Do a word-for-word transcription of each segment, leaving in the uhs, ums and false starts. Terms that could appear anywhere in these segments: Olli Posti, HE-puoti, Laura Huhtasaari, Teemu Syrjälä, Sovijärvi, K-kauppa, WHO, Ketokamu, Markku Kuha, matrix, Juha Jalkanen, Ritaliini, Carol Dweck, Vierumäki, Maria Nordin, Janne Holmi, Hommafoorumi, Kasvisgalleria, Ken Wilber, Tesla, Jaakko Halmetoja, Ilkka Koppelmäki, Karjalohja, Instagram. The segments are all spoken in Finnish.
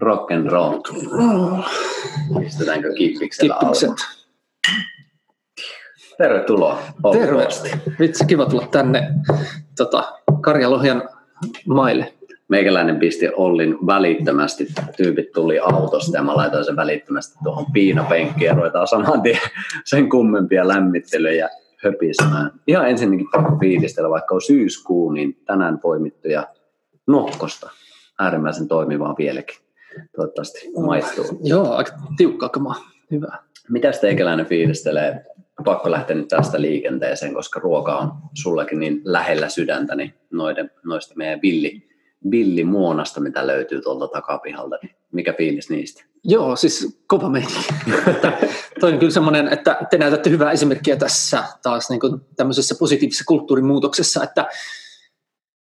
Rock and roll. Pistetäänkö kippiksellä alkuun? Tervetuloa. Tervetuloa. Vitsi, kiva tulla tänne tota, Karjalohjan maille. Meikäläinen pisti Ollin välittömästi. Tyypit tuli autosta ja mä laitoin sen välittömästi tuohon piinapenkkiin ja ruvetaan saman tien sen kummempia lämmittelyjä höpisemään. Ihan ensinnäkin tarvitsen fiilistellä, vaikka on syyskuu, niin tänään poimittuja nokkosta. Äärimmäisen toimivaa vieläkin. Toivottavasti maistuu. Joo, aika tiukkaa kamaa. Hyvä. Mitäs teikäläinen fiilistelee? Pakko lähteä nyt tästä liikenteeseen, koska ruoka on sullakin niin lähellä sydäntä, niin noiden, noista meidän villi, villimuonasta, mitä löytyy tuolta takapihalta. Mikä fiilis niistä? Joo, siis kova meininki. Toi on kyllä semmoinen, että te näytätte hyvää esimerkkiä tässä taas niin kuin tämmöisessä positiivisessa kulttuurimuutoksessa, että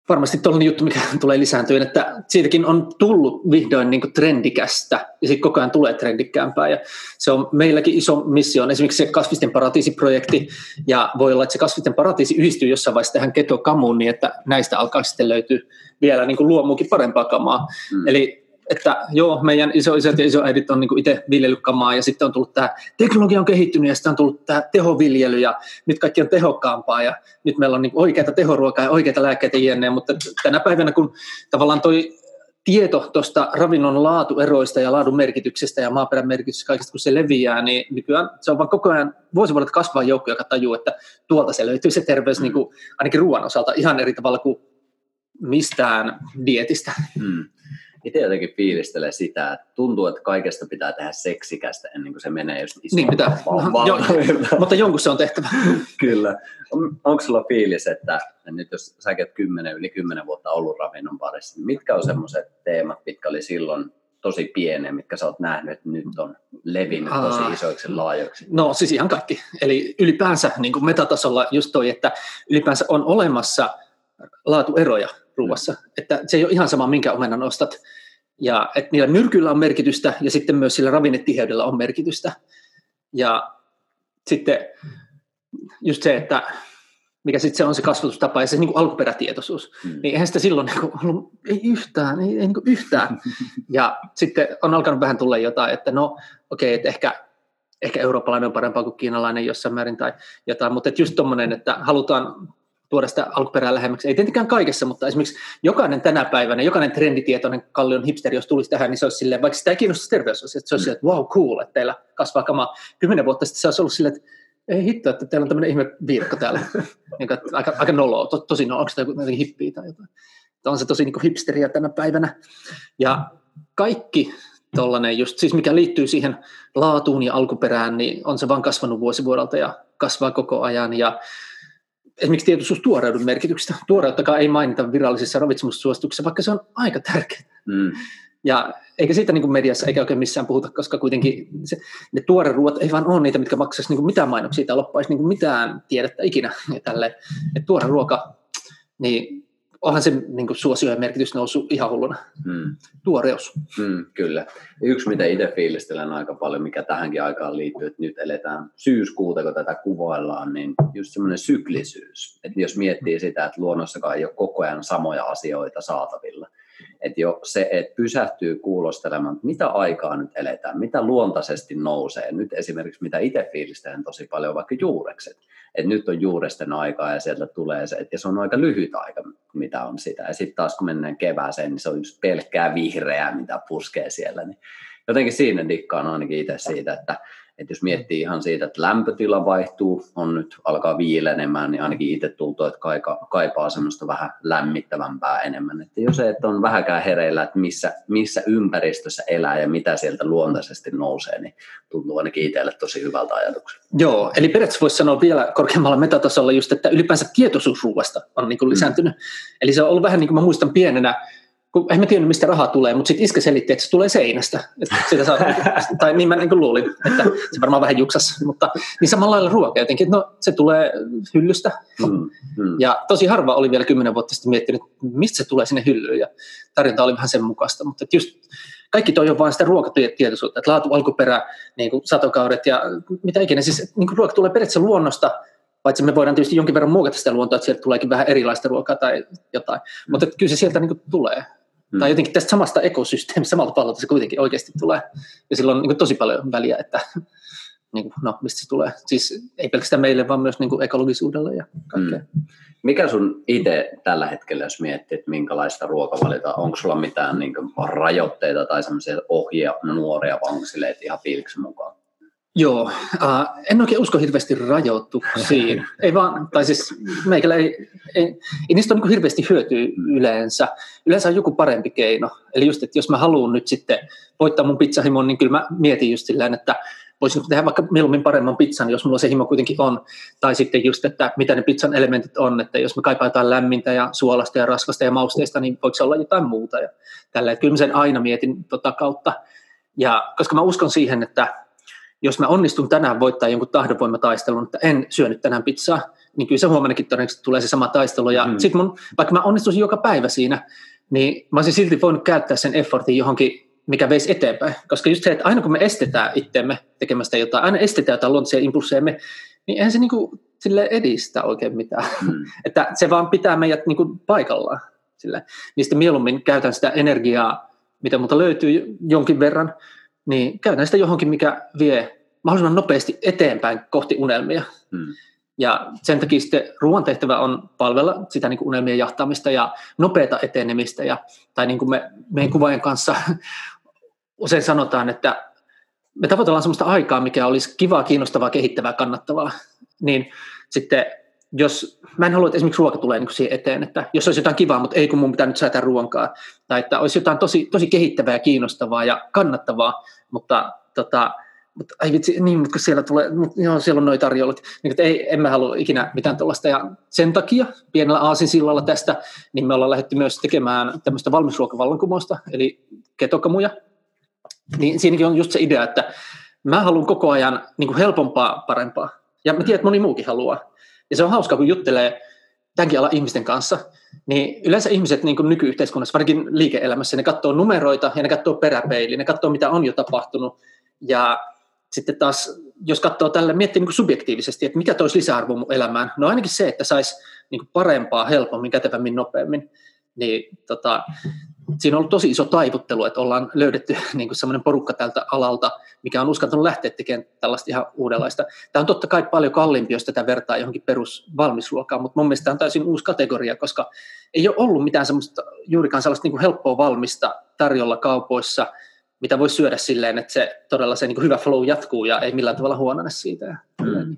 varmasti tollainen juttu, mikä tulee lisääntyyn, että siitäkin on tullut vihdoin niin kuin trendikästä ja sitten koko ajan tulee trendikkäämpää ja se on meilläkin iso missio, esimerkiksi se kasvisten paratiisiprojekti ja voi olla, että se kasvisten paratiisi yhdistyy jossain vaiheessa tähän keto-kamuun niin, että näistä alkaa sitten löytyä vielä niin kuin luomuukin parempaa kamaa. Mm. Eli että joo, meidän isoisät ja isoäidit on niin kuin itse viljellyt kamaa ja sitten on tullut tämä teknologia on kehittynyt ja sitten on tullut tämä tehoviljely ja nyt kaikki on tehokkaampaa ja nyt meillä on niin oikeata tehoruokaa ja oikeita lääkkeitä jne. Mutta tänä päivänä kun tavallaan toi tieto tuosta ravinnon laatueroista ja laadun merkityksestä ja maaperän merkityksestä kaikesta kun se leviää, niin nykyään se on vaan koko ajan vuosivuodet kasvaa joukko, joka tajuu, että tuolta se löytyy se terveys niin kuin ainakin ruoan osalta ihan eri tavalla kuin mistään dietistä. Hmm. Itse jotenkin fiilistelee sitä, että tuntuu, että kaikesta pitää tehdä seksikästä ennen kuin se menee just iso. Niin pitää, no, jo, mutta jonkun se on tehtävä. Kyllä. On, onko sulla fiilis, että nyt jos säkin olet kymmenen, yli kymmenen vuotta ollut ravinnon parissa, niin mitkä on semmoiset teemat, mitkä oli silloin tosi pieniä, mitkä sä oot nähnyt, että nyt on levinnyt tosi isoiksi laajoiksi? No siis ihan kaikki. Eli ylipäänsä niin kuin metatasolla just toi, että ylipäänsä on olemassa laatueroja ruuassa. Mm. Että se ei ole ihan sama, minkä omenan ostat. Ja että niillä myrkyillä on merkitystä ja sitten myös sillä ravinnetiheydellä on merkitystä. Ja sitten just se, että mikä sitten se on se kasvatustapa ja se niin kuin alkuperätietoisuus. Mm. Niin eihän sitä silloin niin kuin ollut, ei yhtään, ei, ei niin kuin yhtään. Ja sitten on alkanut vähän tulla jotain, että no okei, okay, että ehkä, ehkä eurooppalainen on parempaa kuin kiinalainen jossain määrin tai jotain. Mutta että just tommoinen, että halutaan tuoda sitä alkuperää lähemmäksi. Ei tietenkään kaikessa, mutta esimerkiksi jokainen tänä päivänä, jokainen trenditietoinen kallion hipsteri, jos tulisi tähän, niin se olisi silleen, vaikka sitä ei kiinnostaisi terveysasiasta, se olisi silleen, että wow, cool, että teillä kasvaa kamaa. Kymmenen vuotta sitten se olisi ollut silleen, että ei hitto, että teillä on tämmöinen ihme viirkko täällä. aika, aika noloa, to, tosi noloa, onko se jotenkin hippiä tai jotain. On se tosi niin kuin hipsteriä tänä päivänä. Ja kaikki tollainen just, siis mikä liittyy siihen laatuun ja alkuperään, niin on se vaan kasvanut vuosivuodelta ja kasvaa koko ajan ja esimerkiksi tietoisuus tuoreudun merkityksestä. Tuoreuttakaan ei mainita virallisissa ravitsemussuosituksissa, vaikka se on aika tärkeää. Mm. Ja eikä siitä niin kuin mediassa eikä oikein missään puhuta, koska kuitenkin se, ne tuoreruot ei vaan ole niitä, mitkä maksaisi niin kuin mitään mainoksia tai loppaisi niin kuin mitään tiedettä ikinä. Tuore ruoka, niin onhan se niin kuin suosioiden merkitys noussut ihan hulluna. Mm. Tuoreus. Mm, kyllä. Yksi, mitä itse fiilistelen aika paljon, mikä tähänkin aikaan liittyy, että nyt eletään syyskuuta, kun tätä kuvaillaan, niin just semmoinen syklisyys. Että jos miettii sitä, että luonnossakaan ei ole koko ajan samoja asioita saatavilla. Että jo se, että pysähtyy kuulostelemaan, että mitä aikaa nyt eletään, mitä luontaisesti nousee. Nyt esimerkiksi, mitä itse fiilistelen tosi paljon, vaikka juurekset. Että nyt on juuresten aikaa ja sieltä tulee se, että se on aika lyhyt aika, mitä on sitä. Ja sitten taas kun mennään kevääseen, niin se on just pelkkää vihreää, mitä puskee siellä. Niin jotenkin siinä dikkaan ainakin itse siitä, että, että jos miettii ihan siitä, että lämpötila vaihtuu, on nyt alkaa viilenemään, niin ainakin itse tultu, että kaipaa, kaipaa semmoista vähän lämmittävämpää enemmän. Että jos se, että on vähäkään hereillä, että missä, missä ympäristössä elää ja mitä sieltä luontaisesti nousee, niin tuntuu ainakin itselle tosi hyvältä ajatukselta. Joo, eli periaatteessa voisi sanoa vielä korkeammalla metatasolla just, että ylipäänsä tietoisuus ruuasta on niin kuin lisääntynyt. Mm. Eli se on ollut vähän niin kuin mä muistan pienenä, kun en mä tiennyt, mistä raha tulee, mutta sitten iskä selitti, että se tulee seinästä. Että sitä saa, tai niin mä niin kuin luulin, että se varmaan vähän juksasi. Mutta niin samalla lailla ruoka jotenkin, että no, se tulee hyllystä. Mm, mm. Ja tosi harva oli vielä kymmenen vuotta sitten miettinyt, mistä se tulee sinne hyllyyn. Ja tarjonta oli vähän sen mukaista. Mutta just kaikki toi on vaan sitä ruokatietoisuutta. Että laatu, alkuperä, niin kuin satokaudet ja mitä ikinä. Siis niin kuin ruoka tulee periaatteessa luonnosta. Paitsi me voidaan tietysti jonkin verran muokata sitä luontoa, että sieltä tuleekin vähän erilaista ruokaa tai jotain. Mm. Mutta kyllä se sieltä niin kuin tulee. Mm. Tai jotenkin tästä samasta ekosysteemistä, samalta pallolta se kuitenkin oikeasti tulee. Ja sillä on niin kuin tosi paljon väliä, että niin kuin, no, mistä se tulee. Siis ei pelkästään meille, vaan myös niin kuin ekologisuudelle ja kaikkea. Mm. Mikä sun itse tällä hetkellä, jos miettii, että minkälaista ruokavaliota, onko sulla mitään niin kuin rajoitteita tai sellaisia ohjeja nuoria, vaan onko sille ihan fiiliksi mukaan? Joo, äh, en oikein usko hirveästi rajoituksiin. Ei vaan, tai siis meikällä ei, ei, ei niistä ole niin hirveästi hyötyä yleensä. Yleensä on joku parempi keino. Eli just, että jos mä haluan nyt sitten voittaa mun pizzahimon, niin kyllä mä mietin just silleen, että voisin tehdä vaikka mieluummin paremman pizzan, jos mulla se himo kuitenkin on. Tai sitten just, että mitä ne pizzan elementit on, että jos me kaipaan jotain lämmintä ja suolasta ja raskasta ja mausteista, niin voiko se olla jotain muuta. Ja tällä. Kyllä mä sen aina mietin tota kautta. Ja koska mä uskon siihen, että jos mä onnistun tänään voittaa jonkun tahdonvoimataistelun, että en syönyt tänään pizzaa, niin kyllä se huomennakin todennäköisesti tulee se sama taistelu. Ja mm. sit mun, vaikka mä onnistuisin joka päivä siinä, niin mä olisin silti voinut käyttää sen effortin johonkin, mikä veisi eteenpäin. Koska just se, että aina kun me estetään itteemme tekemästä jotain, aina estetään jotain luontoisia impulseemme, niin eihän se niin kuin silleen edistä oikein mitään. Mm. Että se vaan pitää meidät niin kuin paikallaan. Silleen. Niin sitten mieluummin käytän sitä energiaa, mitä multa löytyy jonkin verran, niin käytän sitä johonkin, mikä vie mahdollisimman nopeasti eteenpäin kohti unelmia. Hmm. Ja sen takia sitten ruoan tehtävä on palvella sitä niin kuin unelmien jahtaamista ja nopeata etenemistä. Ja, tai niin kuin me, meidän kuvaajien kanssa usein sanotaan, että me tavoitellaan sellaista aikaa, mikä olisi kivaa, kiinnostavaa, kehittävää, kannattavaa. Niin sitten jos, mä en halua, että esimerkiksi ruoka tulee niin kuin siihen eteen, että jos olisi jotain kivaa, mutta ei kun mun pitää nyt säätää ruoankaan. Tai että olisi jotain tosi, tosi kehittävää, kiinnostavaa ja kannattavaa, mutta tota, mut, ai vitsi, niin, mutta kun siellä tulee, mut, joo, siellä on noi tarjoilut. Niin, ei, en mä halua ikinä mitään tuollaista. Ja sen takia pienellä aasinsillalla tästä, niin me ollaan lähdetty myös tekemään tämmöistä valmisruokavallankumousta, eli ketokamuja. Niin siinäkin on just se idea, että mä haluan koko ajan niin kuin helpompaa, parempaa. Ja mä tiedän, että moni muukin haluaa. Ja se on hauskaa, kun juttelee tämänkin alan ihmisten kanssa, niin yleensä ihmiset niin kuin nyky-yhteiskunnassa, varsinkin liike-elämässä, ne katsoo numeroita ja ne katsoo peräpeiliä, ne katsoo mitä on jo tapahtunut. Ja sitten taas, jos katsoo tälle, miettii niin kuin subjektiivisesti, että mikä toisi lisäarvoa mun elämään, no ainakin se, että saisi niin kuin parempaa, helpommin, kätevämmin, nopeammin. Niin, tota, siinä on ollut tosi iso taivuttelu, että ollaan löydetty niin kuin sellainen porukka tältä alalta, mikä on uskaltanut lähteä tekemään tällaista ihan uudenlaista. Tämä on totta kai paljon kalliimpi, jos tätä vertaa johonkin perusvalmisruokaan, mutta mun mielestä tämä on täysin uusi kategoria, koska ei ole ollut mitään semmoista, juurikaan sellaista niin kuin helppoa valmista tarjolla kaupoissa, mitä voi syödä silleen, että se todella se niin kuin hyvä flow jatkuu ja ei millään tavalla huonone siitä. Mm.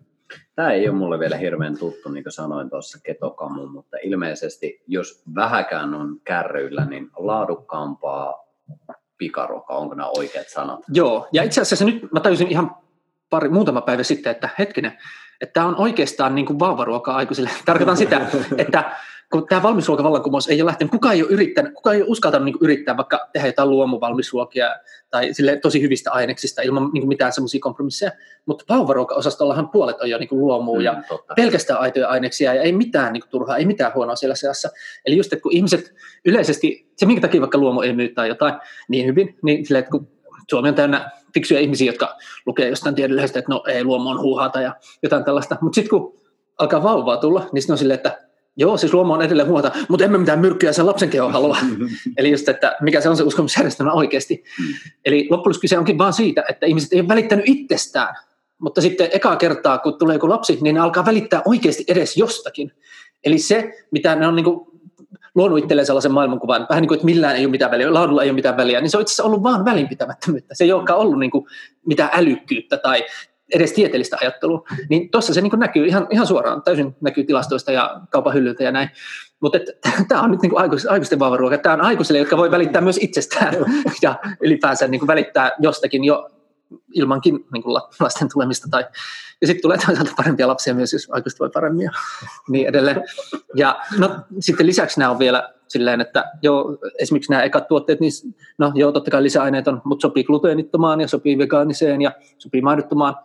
Tämä ei ole mulle vielä hirveän tuttu, niin kuin sanoin tuossa ketokamuun, mutta ilmeisesti jos vähäkään on kärryillä, niin laadukkaampaa pikaruokaa, onko nämä oikeat sanat? Joo, ja itse asiassa nyt mä tajusin ihan pari, muutama päivä sitten, että hetkinen, että tämä on oikeastaan niin kuin vauvaruokaa aikuisille. Tarkoitan sitä, että kun tämä valmisruokavallankumous ei ole lähtenyt, kukaan ei ole yrittänyt, kukaan ei ole uskaltanut niin kuin yrittää vaikka tehdä jotain luomuvalmisruokia tai sille tosi hyvistä aineksista ilman niin kuin mitään semmoisia kompromisseja, mutta vauvaruokaosastollahan puolet on jo niin kuin luomua ja mm, pelkästään aitoja aineksia ja ei mitään niin kuin turhaa, ei mitään huonoa siellä seassa. Eli just, että kun ihmiset yleisesti, se minkä takia vaikka luomu ei myy tai jotain niin hyvin, niin silleen, että kun Suomi on täynnä fiksuja ihmisiä, jotka lukee jostain tiedellisestä, että no ei, luomu on huuhaata ja jotain tällaista, mutta sitten kun alkaa vauvaa tulla, niin sitten on silleen, että joo, siis luoma on edelleen huolta, mutta emme mitään myrkkyä sen lapsen kehoon halua. Eli just, että mikä se on se uskomusjärjestelmä oikeasti. Eli loppujen kyse onkin vaan siitä, että ihmiset ei ole välittänyt itsestään. Mutta sitten ekaa kertaa, kun tulee joku lapsi, niin ne alkaa välittää oikeasti edes jostakin. Eli se, mitä ne on niin kuin luonut itselleen sellaisen maailmankuvan, vähän niin kuin, että millään ei ole mitään väliä, laadulla ei ole mitään väliä, niin se on itse asiassa ollut vaan välinpitämättömyyttä. Se ei olekaan ollut niin kuin mitään älykkyyttä tai edes tieteellistä ajattelua. Niin tuossa se niin kuin näkyy ihan, ihan suoraan, täysin näkyy tilastoista ja kaupan hyllyltä ja näin. Mutta tämä on nyt niin kuin aikuisten, aikuisten vauvaruoka. Tämä on aikuisille, jotka voi välittää myös itsestään ja ylipäänsä niin kuin välittää jostakin jo ilmankin niin kuin lasten tulemista. Tai, ja sitten tulee toisaalta parempia lapsia myös, jos aikuiset voi paremmin ja niin edelleen. Ja no, sitten lisäksi nämä on vielä silleen, että joo, esimerkiksi nämä ekat tuotteet, niin no joo, totta kai lisäaineet on, mutta sopii gluteenittomaan ja sopii vegaaniseen ja sopii maidottomaan.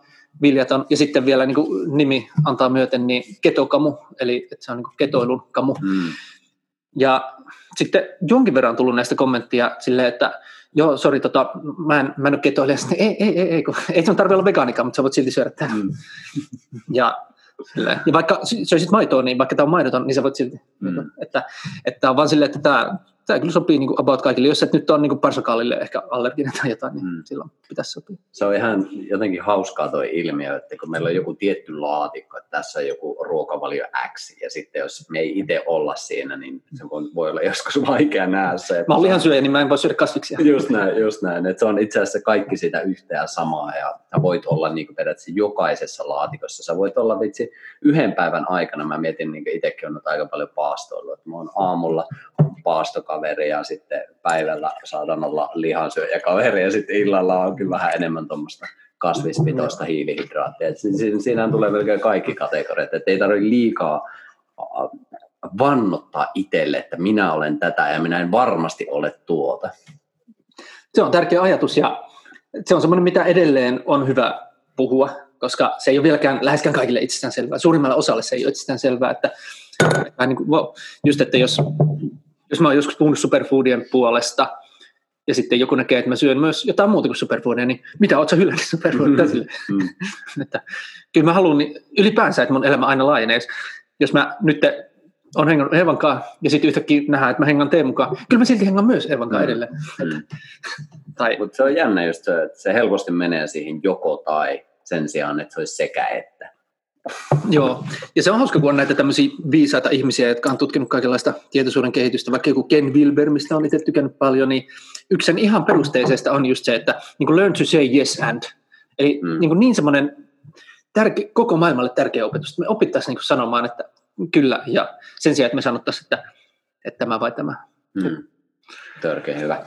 Viljat on, ja sitten vielä niin kuin nimi antaa myöten, niin ketokamu, eli että se on niin kuin ketoilun kamu. Mm. Ja sitten jonkin verran on tullut näistä kommenttia silleen, että joo, sori, tota, mä en, mä en ole ketoilija. Sitten, ei, ei, ei, ei, kun, ei sun tarvitse olla vegaanikaan, mutta sä voit silti syödä tämän. Mm. Ja, ja vaikka söisit maitoa, niin vaikka tämä on maidoton, niin sä voit silti. Mm. Että, että on vaan silleen, että tämä, tämä kyllä sopii niin kuin about kaikille. Jos et nyt on niin kuin parsakaalille ehkä allerginen tai jotain, niin mm. silloin pitäisi sopia. Se on ihan jotenkin hauskaa tuo ilmiö, että kun meillä on joku tietty laatikko, että tässä on joku ruokavalio X, ja sitten jos me ei itse olla siinä, niin se voi olla joskus vaikea nähdä se. Mä olen lihansyöjä, niin mä en voi syödä kasviksia. Just näin, just näin. Että se on itse asiassa kaikki sitä yhtä ja samaa, ja sä voit olla niin kuin periaatteessa jokaisessa laatikossa. Sä voit olla vitsi yhden päivän aikana, mä mietin, niin kuin itsekin on aika paljon paastoillut, että mä oon aamulla paastokaa, kaveri ja sitten päivällä saadaan olla lihansyöjä kaveri ja sitten illalla on kyllä vähän enemmän tuommoista kasvispitoista hiilihydraattia. Siinähän tulee melkein kaikki kategoriat, että ei tarvitse liikaa vannottaa itselle, että minä olen tätä ja minä en varmasti ole tuota. Se on tärkeä ajatus ja se on semmoinen, mitä edelleen on hyvä puhua, koska se ei ole vieläkään läheskään kaikille itsestäänselvää. Suurimmalla osalle se ei ole itsestäänselvää, että just että jos Jos mä oon joskus puhunut superfoodien puolesta, ja sitten joku näkee, että mä syön myös jotain muuta kuin superfoodia, niin mitä, oot sä hylännyt superfoodia? Mm-hmm. Mm. Että, kyllä mä haluan niin ylipäänsä, että mun elämä aina laajenee. Jos mä nyt oon hengannut Eevan kanssa, ja sitten yhtäkkiä nähdään, että mä hengan Teemun kanssa, kyllä mä silti hengan myös Eevan kanssa edelleen. Mm. tai... Mutta se on jännä just se, että se helposti menee siihen joko tai sen sijaan, että se olisi sekä että. Joo, ja se on hauska, kun on näitä tämmöisiä viisaita ihmisiä, jotka on tutkinut kaikenlaista tietoisuuden kehitystä, vaikka joku Ken Wilber, mistä on itse tykännyt paljon, niin yksi sen ihan perusteisesta on just se, että niin kuin learn to say yes and, eli mm. niin, niin semmoinen tärke, koko maailmalle tärkeä opetus, että me opittaisiin niin sanomaan, että kyllä, ja sen sijaan, että me sanottaisiin, että, että tämä vai tämä. Mm. Törkeä hyvä.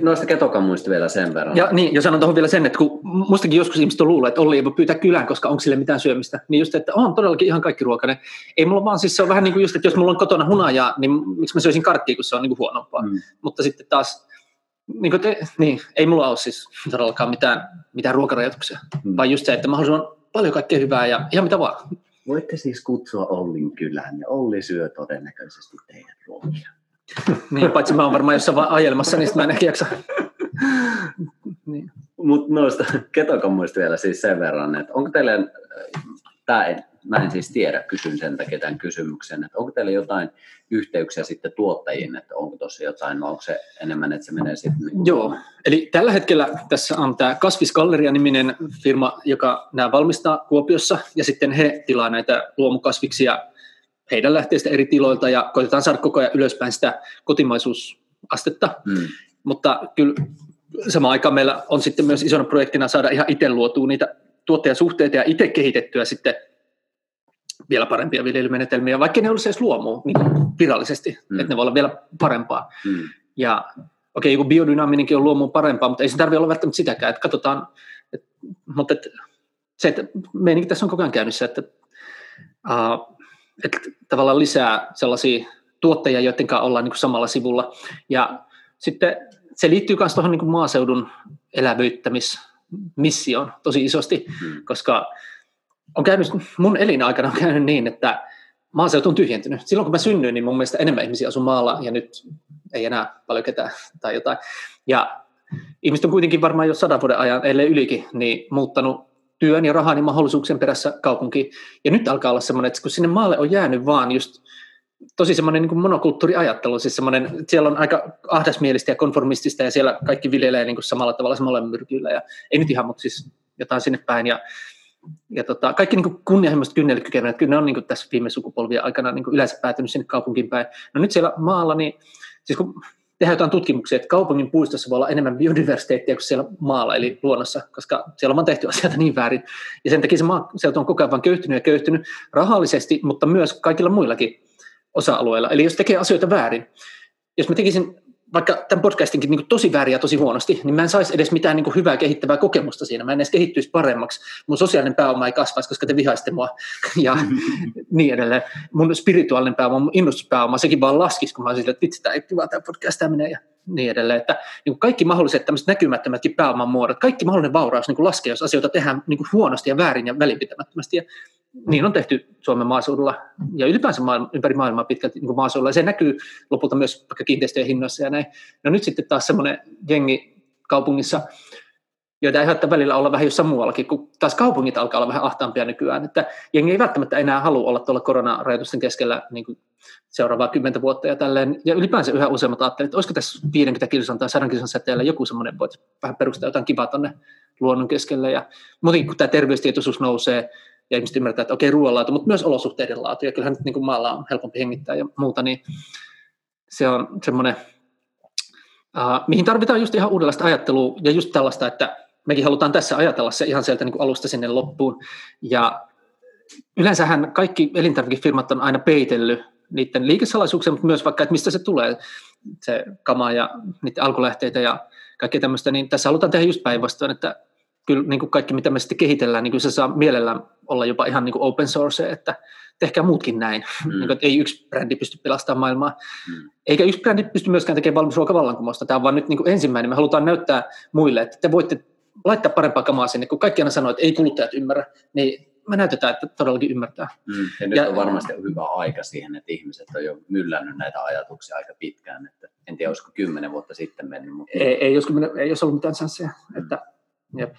Noista ketokamuista vielä sen verran. Ja, niin, ja sanon tuohon vielä sen, että kun mustakin joskus ihmiset on luullut, että Olli ei voi pyytää kylään, koska onko sille mitään syömistä, niin just, että on todellakin ihan kaikki ruokainen. Ei mulla vaan, siis se on vähän niin kuin just, että jos mulla on kotona hunajaa, niin miksi mä söisin karkkia, kun se on niin kuin huonompaa. Mm. Mutta sitten taas, niin kuin te, niin, ei mulla ole siis todellakaan mitään, mitään ruokarajoituksia, mm. vaan just se, että mahdollisimman paljon kaikkea hyvää ja ihan mitä vaan. Voitte siis kutsua Ollin kylään ja Olli syö todennäköisesti teidän ruokia. Niin, paitsi mä oon varmaan jossain ajelmassa, niin mä en ehkä jaksa. Niin. Mutta noista ketokammuista vielä siis sen verran, että onko teillä, tää en, mä en siis tiedä, kysyn sen takia tämän kysymyksen, että onko teillä jotain yhteyksiä sitten tuottajiin, että onko tossa jotain, vai onko se enemmän, että se menee sitten? Niin kuin... Joo, eli tällä hetkellä tässä on tämä Kasvisgalleria-niminen firma, joka nämä valmistaa Kuopiossa, ja sitten he tilaa näitä luomukasviksia heidän lähteistä eri tiloilta, ja koitetaan saada koko ajan ylöspäin sitä kotimaisuusastetta, mm. mutta kyllä samaan aikaan meillä on sitten myös isona projektina saada ihan itse luotua niitä tuottajasuhteita ja itse kehitettyä sitten vielä parempia viljelymenetelmiä, vaikka ne olisi edes luomua niin virallisesti, mm. että ne voi olla vielä parempaa. Mm. Ja okei, joku biodynaaminenkin on luomua parempaa, mutta ei se tarvitse olla välttämättä sitäkään, että katsotaan, että, mutta että, se, että meininki tässä on koko ajan käynnissä, että uh, että tavallaan lisää sellaisia tuottajia, joiden kanssa ollaan niin samalla sivulla. Ja sitten se liittyy myös tuohon niin maaseudun elävöittämismissioon tosi isosti, mm. koska on käynyt, mun elinaikana on käynyt niin, että maaseutu on tyhjentynyt. Silloin kun mä synnyin, niin mun mielestä enemmän ihmisiä asui maalla, ja nyt ei enää paljon ketään tai jotain. Ja ihmiset on kuitenkin varmaan jo sadan vuoden ajan, ellei ylikin, niin muuttanut työn ja rahan ja mahdollisuuksien perässä kaupunkiin. Ja nyt alkaa olla semmoinen, että kun sinne maalle on jäänyt vaan just tosi semmoinen niin kuin monokulttuuriajattelu, siis semmoinen, että siellä on aika ahdasmielistä ja konformistista, ja siellä kaikki viljelee niin kuin samalla tavalla samalla myrkyillä, ja ei nyt ihan, mutta siis jotain sinne päin, ja ja tota, kaikki niin kuin kunnianhimoiset kynnellytkykenevät, kyllä ne on niin kuin tässä viime sukupolvien aikana niin kuin yleensä päätynyt sinne kaupunkiin päin. No nyt siellä maalla, niin siis kun tehdään jotain tutkimuksia, että kaupungin puistossa voi olla enemmän biodiversiteettiä kuin siellä maalla, eli luonnossa, koska siellä on tehty asioita niin väärin. Ja sen takia se maaseutu on koko ajan vaan köyhtynyt ja köyhtynyt rahallisesti, mutta myös kaikilla muillakin osa-alueilla. Eli jos tekee asioita väärin, jos mä tekisin vaikka tämän podcastinkin niin kuin tosi väärin ja tosi huonosti, niin mä en saisi edes mitään niin kuin hyvää kehittävää kokemusta siinä. Mä en edes kehittyisi paremmaksi. Mun sosiaalinen pääoma ei kasvaisi, koska te vihaisitte mua ja niin edelleen. Mun spirituaalinen pääoma, mun innostuspääoma, sekin vaan laskisi, kun mä olisin, että vitsi, tämä ei kivaa tämä podcast, tämä menee ja niin edelleen. Että, niin kuin kaikki mahdolliset tämmöiset näkymättömätkin pääoman muodot, kaikki mahdollinen vauraus niin kuin laskee, jos asioita tehdään niin kuin huonosti ja väärin ja välinpitämättömästi. Ja niin on tehty Suomen maaseudulla ja ylipäänsä maailma, ympäri maailmaa pitkälti niin kuin maaseudulla, ja se näkyy lopulta myös vaikka kiinteistöjen hinnoissa ja näin. No nyt sitten taas semmoinen jengi kaupungissa, joita ei haittaa välillä olla vähän jossain muuallakin, kun taas kaupungit alkaa olla vähän ahtaampia nykyään, että jengi ei välttämättä enää halua olla tuolla koronarajoitusten keskellä niin kuin seuraavaa kymmentä vuotta ja tälleen, ja ylipäänsä yhä useammat ajattelevat, että olisiko tässä viidenkymmenen kilsan tai sadan kilsan säteellä joku semmoinen, voit vähän perustaa jotain kivaa tuonne luonnon keskelle, ja muutenkin kun tämä terveystietoisuus nousee, ja ihmiset ymmärtää, että okei, ruoanlaatu, mutta myös olosuhteiden laatu, ja kyllähän nyt niin kuin maalla on helpompi hengittää ja muuta, niin se on semmoinen, uh, mihin tarvitaan just ihan uudenlaista ajattelua, ja just tällaista, että mekin halutaan tässä ajatella se ihan sieltä niin kuin alusta sinne loppuun, ja yleensähän kaikki elintarvikefirmat on aina peitellyt niiden liikesalaisuuksia, mutta myös vaikka, että mistä se tulee, se kama ja niiden alkulähteitä ja kaikkea tämmöistä, niin tässä halutaan tehdä just päinvastoin, että kyllä niin kuin kaikki, mitä me sitten kehitellään, niin kyllä se saa mielellään olla jopa ihan niin kuin open source, että tehkää muutkin näin. Mm. Niin kuin, ei yksi brändi pysty pelastamaan maailmaa, mm. eikä yksi brändi pysty myöskään tekemään valmisruokavallankumousta. Tämä on vaan nyt niin kuin ensimmäinen. Me halutaan näyttää muille, että te voitte laittaa parempaa kamaa sinne, kun kaikki aina sanoo, että ei kuluttajat ymmärrä, niin me näytetään, että todellakin ymmärtää. Mm. Ja nyt ja, on varmasti hyvä aika siihen, että ihmiset on jo myllännyt näitä ajatuksia aika pitkään. Että en tiedä, olisiko kymmenen vuotta sitten mennyt. Mutta ei, ei, jos kymmenen, ei olisi ollut mitään sanssia. Mm. Että, jep.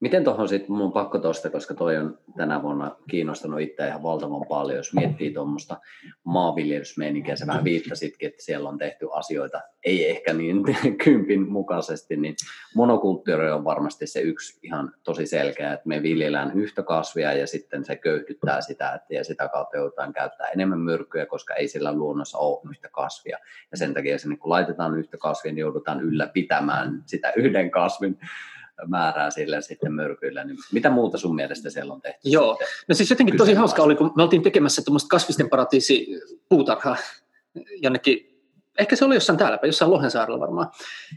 Miten tuohon sitten, mun on pakko tuosta, koska toi on tänä vuonna kiinnostanut itseä ihan valtavan paljon, jos miettii tuommoista maanviljelysmeininkiä, sä vähän viittasitkin, että siellä on tehty asioita, ei ehkä niin kympin mukaisesti, niin monokulttuuri on varmasti se yksi ihan tosi selkeä, että me viljellään yhtä kasvia ja sitten se köyhdyttää sitä, että ja sitä kautta joudutaan käyttää enemmän myrkkyä, koska ei sillä luonnossa ole yhtä kasvia. Ja sen takia, se, niin kun laitetaan yhtä kasvia, niin joudutaan ylläpitämään sitä yhden kasvin määrää sillä sitten myrkyillä, niin mitä muuta sun mielestä siellä on tehty? Joo, no siis jotenkin tosi hauska oli, kun me oltiin tekemässä tuommoista kasvisten paratiisi puutarhaa jonnekin, ehkä se oli jossain täälläpä, jossain Lohensaarella varmaan,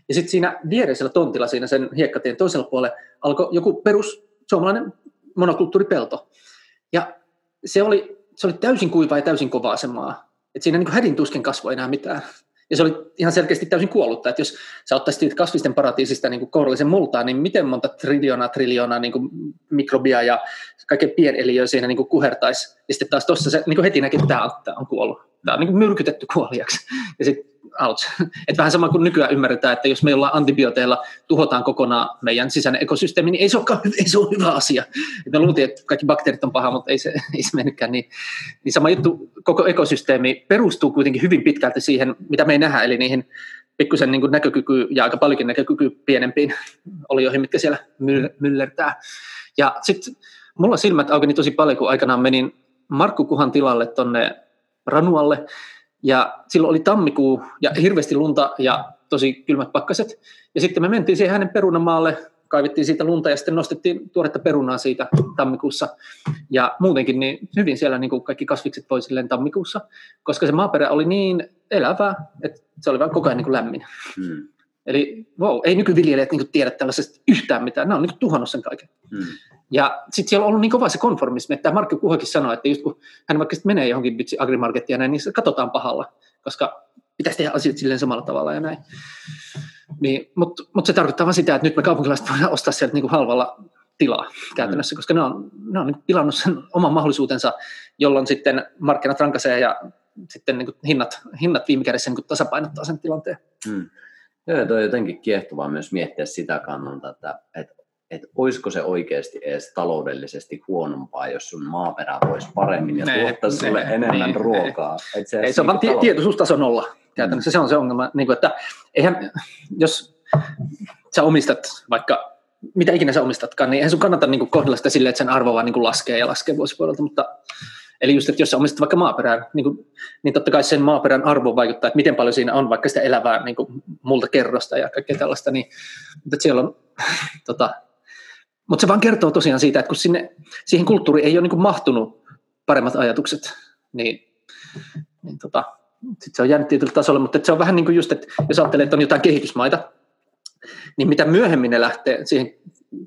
ja sitten siinä viereisellä tontilla, siinä sen hiekkatien toisella puolella, alkoi joku perus suomalainen monokulttuuripelto, ja se oli, se oli täysin kuivaa ja täysin kovaa se maa, että siinä niin kuin hädin tuskin kasvoi enää mitään. Ja se oli ihan selkeästi täysin kuollutta, että jos sä ottaisit kasvisten paratiisista niin kuin kourallisen multaa, niin miten monta triljoonaa, triljoonaa niin kuin mikrobia ja kaiken pieneliöä siinä niin kuin kuhertaisi. Ja sitten taas tuossa se niin kuin heti näki, että tämä on kuollut. Tämä on niin kuin myrkytetty kuoliaksi. Ja sitten out. Että vähän sama kuin nykyään ymmärretään, että jos me jollain antibiooteilla tuhotaan kokonaan meidän sisäinen ekosysteemi, niin ei se ole, ei se ole hyvä asia. Me luultiin, että kaikki bakteerit on paha, mutta ei se, ei se mennytkään niin. Niin sama juttu, koko ekosysteemi perustuu kuitenkin hyvin pitkälti siihen, mitä me ei nähdä, eli niihin pikkusen niin kuin näkökykyyn ja aika paljonkin näkökykyyn pienempiin olioihin, mitkä siellä myllertää. Ja sitten mulla silmät aukeni tosi paljon, kun aikanaan menin Markku Kuhan tilalle tonne Ranualle, ja silloin oli tammikuu ja hirveästi lunta ja tosi kylmät pakkaset. Ja sitten me mentiin siihen hänen perunamaalle, kaivettiin siitä lunta ja sitten nostettiin tuoretta perunaa siitä tammikuussa. Ja muutenkin niin hyvin siellä niin kuin kaikki kasvikset voi silleen tammikuussa, koska se maaperä oli niin elävä, että se oli vaan koko ajan niin kuin lämmin. Hmm. Eli wow, ei nykyviljelijät niin kuin tiedä tällaisesta yhtään mitään. Nämä on niin kuin tuhannut sen kaiken. Hmm. Ja sitten siellä on ollut niin kova se konformismi, että tämä Markku Kuhakin sanoi, että just kun hän vaikka menee johonkin vitsi agrimarkettiin ja näin, niin se katsotaan pahalla, koska pitäisi tehdä asiat silleen samalla tavalla ja näin. Niin, mutta mut se tarkoittaa vaan sitä, että nyt me kaupunkilaiset voidaan ostaa sieltä niin kuin halvalla tilaa käytännössä, koska ne on, ne on niin kuin pilannut sen oman mahdollisuutensa, jolloin sitten markkinat rankaisee ja sitten niin kuin hinnat, hinnat viime kädessä niin kuin tasapainottaa sen tilanteen. Hmm. Joo, tuo on jotenkin kiehtovaa myös miettiä sitä kannalta, että, että että olisiko se oikeasti edes taloudellisesti huonompaa, jos sun maaperä voisi paremmin ja tuottaisi sulle ne, enemmän ne, ruokaa. Ne. Et se, ei, se on vaan talous... tietoisuustaso nolla. Käytännössä mm. se on se ongelma, niin kuin, että eihän, jos sä omistat vaikka mitä ikinä sä omistatkaan, niin eihän sun kannata niin kuin kohdella sitä silleen, että sen arvo vaan niin kuin laskee ja laskee vuosipuolelta, mutta eli just, että jos sä omistat vaikka maaperään, niin, kuin, niin totta kai sen maaperän arvo vaikuttaa, että miten paljon siinä on vaikka sitä elävää niin kuin multa kerrosta ja kaikkea tällaista, niin, mutta siellä on, tota, mutta se vaan kertoo tosiaan siitä, että kun sinne, siihen kulttuuriin ei ole niin kuin mahtunut paremmat ajatukset, niin, niin tota, sit se on jäänyt tietyllä tasolla, mutta se on vähän niin kuin just, että jos ajattelee, että on jotain kehitysmaita, niin mitä myöhemmin ne lähtee siihen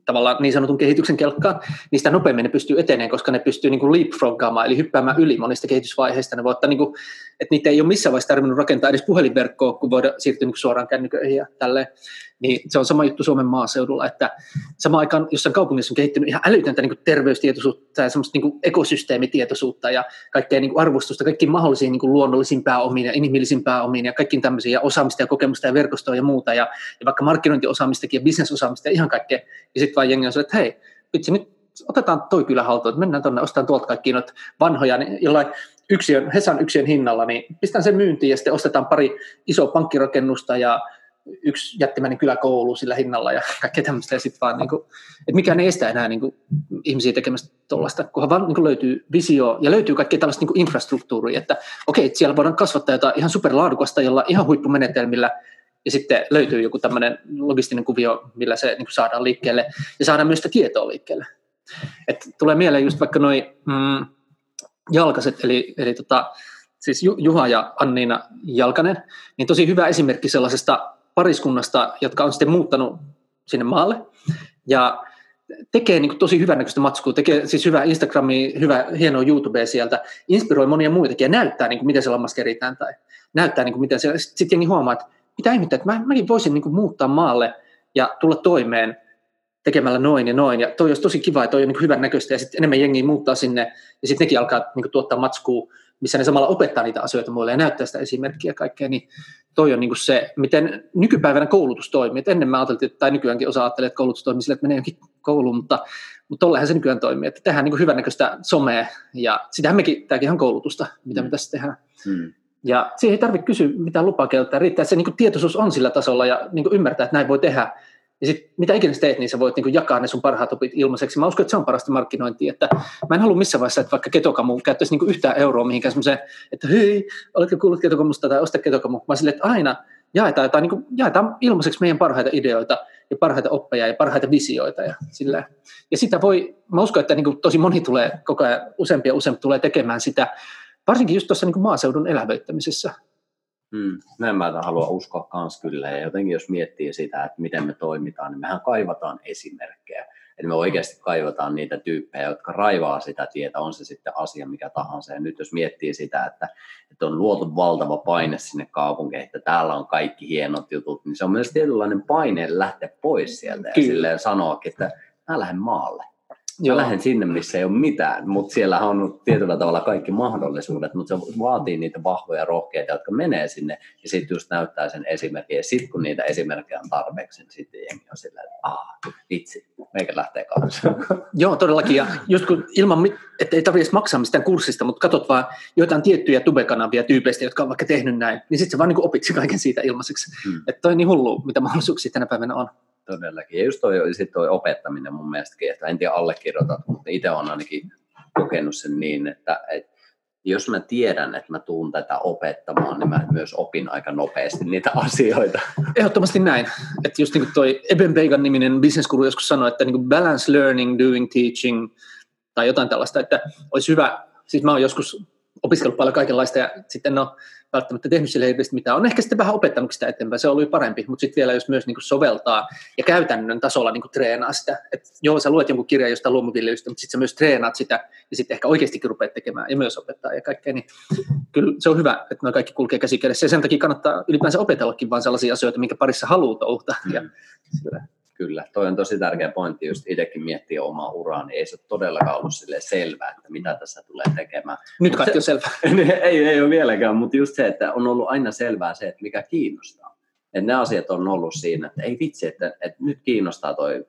tavallaan niin sanotun kehityksen kelkkaan, niin sitä nopeammin ne pystyy eteneen, koska ne pystyy niin kuin leapfroggaamaan, eli hyppäämään yli monista kehitysvaiheista. Ne voi ottaa, niin kuin, että niitä ei ole missään vaiheessa tarvinnut rakentaa edes puhelinverkkoa, kun voidaan siirtyä niin kuin suoraan kännyköihin ja tälleen. Niin se on sama juttu Suomen maaseudulla, että samaan aikaan jossain kaupungissa on kehittynyt ihan älytöntä niin kuin terveystietoisuutta ja semmoista niin kuin ekosysteemitietoisuutta ja kaikkea niin kuin arvostusta, kaikkiin mahdollisiin niin kuin luonnollisiin pääomiin ja inhimillisiin pääomiin ja kaikkiin tämmöisiin ja osaamista ja kokemusta ja verkostoa ja muuta ja, ja vaikka markkinointiosaamistakin ja bisnesosaamista ja ihan kaikkea. Ja sitten vaan jengi on se, että hei, vitsi, nyt otetaan toi kylä haltuun, että mennään tuonne, ostetaan tuolta kaikki noita vanhoja, niin jollain yksiön, Hesan yksiön hinnalla, niin pistetään sen myyntiin ja sitten ostetaan pari isoa pankkirakennusta ja yksi jättimäinen kyläkoulu sillä hinnalla ja kaikkea tämmöistä. Ja sitten vaan, niin kuin, että mikään ei estä enää niin kuin, ihmisiä tekemästä tuollaista, kunhan vaan niin kuin löytyy visio ja löytyy kaikkea tällaista niin kuin infrastruktuuria, että okei, että siellä voidaan kasvattaa jotain ihan superlaadukasta, jolla ihan huippumenetelmillä. Ja sitten löytyy joku tämmöinen logistinen kuvio, millä se niin kuin saadaan liikkeelle ja saadaan myös sitä tietoa liikkeelle. Et tulee mieleen just vaikka noi mm, Jalkaset, eli, eli tota, siis Juha ja Anniina Jalkanen, niin tosi hyvä esimerkki sellaisesta pariskunnasta, jotka on sitten muuttanut sinne maalle ja tekee niin kuin tosi hyvänäköistä matskua, tekee siis hyvää Instagramia, hyvää hienoa YouTubea sieltä, inspiroi monia muitakin ja näyttää, niin kuin miten se lammas keritään tai näyttää, niin kuin miten se, sitten jengi huomaa, että mitä ihmettä, että mä, mäkin voisin niin kuin muuttaa maalle ja tulla toimeen tekemällä noin ja noin. Ja toi olisi tosi kiva ja toi on niin kuin hyvän näköistä ja sitten enemmän jengiä muuttaa sinne. Ja sitten nekin alkaa niin kuin tuottaa matskua, missä ne samalla opettaa niitä asioita muille ja näyttää sitä esimerkkiä ja kaikkea. Niin toi on niin kuin se, miten nykypäivänä koulutus toimii. Et ennen mä ajattelin, tai nykyäänkin osa ajattelee, että koulutus toimii sillä, että menee johonkin kouluun. Mutta, mutta tollehän se nykyään toimii. Että tehdään niin kuin hyvän näköistä somea ja sitähän mekin, tämäkin on koulutusta, mitä me tässä tehdään. Hmm. Ja siihen ei tarvitse kysyä mitään lupakeltaa, riittää, että se niin kuin tietoisuus on sillä tasolla ja niin kuin ymmärtää, että näin voi tehdä. Ja sitten mitä ikinä teet, niin sä voit niin kuin jakaa ne sun parhaat opit ilmaiseksi. Mä uskon, että se on parasta markkinointia. Että mä en halua missään vaiheessa, että vaikka Ketokamu käyttäisi niin kuin yhtään euroa mihinkään semmoiseen, että hyi, oletko kuullut Ketokamusta tai osta Ketokamu. Vaan silleen, että aina jaetaan, jotain, niin kuin, jaetaan ilmaiseksi meidän parhaita ideoita ja parhaita oppeja ja parhaita visioita. Ja, sillä. ja sitä voi, mä uskon, että niin kuin tosi moni tulee koko ajan, useampi ja useampi tulee tekemään sitä. Varsinkin just tuossa niin maaseudun elävöittämisessä. Hmm, näin mä tämän haluan uskoa kans kyllä. Ja jotenkin jos miettii sitä, että miten me toimitaan, niin mehän kaivataan esimerkkejä. Eli me oikeasti kaivataan niitä tyyppejä, jotka raivaa sitä tietä, on se sitten asia mikä tahansa. Ja nyt jos miettii sitä, että, että on luotu valtava paine sinne kaupunkeihin, että täällä on kaikki hienot jutut, niin se on myös tietynlainen paine lähteä pois sieltä. Kyllä. Ja silleen sanoakin, että mä lähden maalle. Joo. Mä lähden sinne, missä ei ole mitään, mutta siellä on tietyllä tavalla kaikki mahdollisuudet, mutta se vaatii niitä vahvoja rohkeita, jotka menee sinne ja sitten just näyttää sen esimerkin. Ja sitten kun niitä esimerkkejä on tarpeeksi, niin sitten jengi on sillä, että aah, vitsi, meikä lähtee kanssa. Joo, todellakin. Ja just kun ilman, että ei tarvitse maksaa mistään kurssista, mutta katsot vaan joitain tiettyjä tubekanavia tyypeistä, jotka on vaikka tehnyt näin, niin sitten sä vaan niin opit kaiken siitä ilmaiseksi. Hmm. Että toi on niin hullu, mitä mahdollisuuksia tänä päivänä on. Todellakin. Ja just toi, sit toi opettaminen mun mielestäkin, että en tiedä allekirjoitat, mutta itse olen ainakin kokenut sen niin, että et, jos mä tiedän, että mä tuun tätä opettamaan, niin mä myös opin aika nopeasti niitä asioita. Ehdottomasti näin. Että just niin kuin toi Eben Bacon-niminen business-guru joskus sanoi, että niin kuin balance learning, doing, teaching tai jotain tällaista, että olisi hyvä, siis mä oon joskus opiskellut paljon kaikenlaista ja sitten no välttämättä tehnyt sille hirveästi mitään. On ehkä sitten vähän opettanut sitä eteenpäin, se on ollut parempi, mutta sitten vielä jos myös niinku soveltaa ja käytännön tasolla niinku treenaa sitä. Et joo, sä luet jonkun kirjan jostain luomuviljelystä, mutta sitten sä myös treenaat sitä ja sitten ehkä oikeastikin rupeat tekemään ja myös opettaa ja kaikkea. Niin kyllä se on hyvä, että noi kaikki kulkee käsi kädessä ja sen takia kannattaa ylipäänsä opetellakin vaan sellaisia asioita, minkä parissa haluaa touhuta. Mm. Kyllä, toi on tosi tärkeä pointti, just itsekin miettii omaa uraa, niin ei se ole todellakaan ollut selvää, että mitä tässä tulee tekemään. Nyt kaikki on selvää. ei, ei ole vieläkään, mutta just se, että on ollut aina selvää se, että mikä kiinnostaa. Että ne asiat on ollut siinä, että ei vitsi, että, että nyt kiinnostaa toi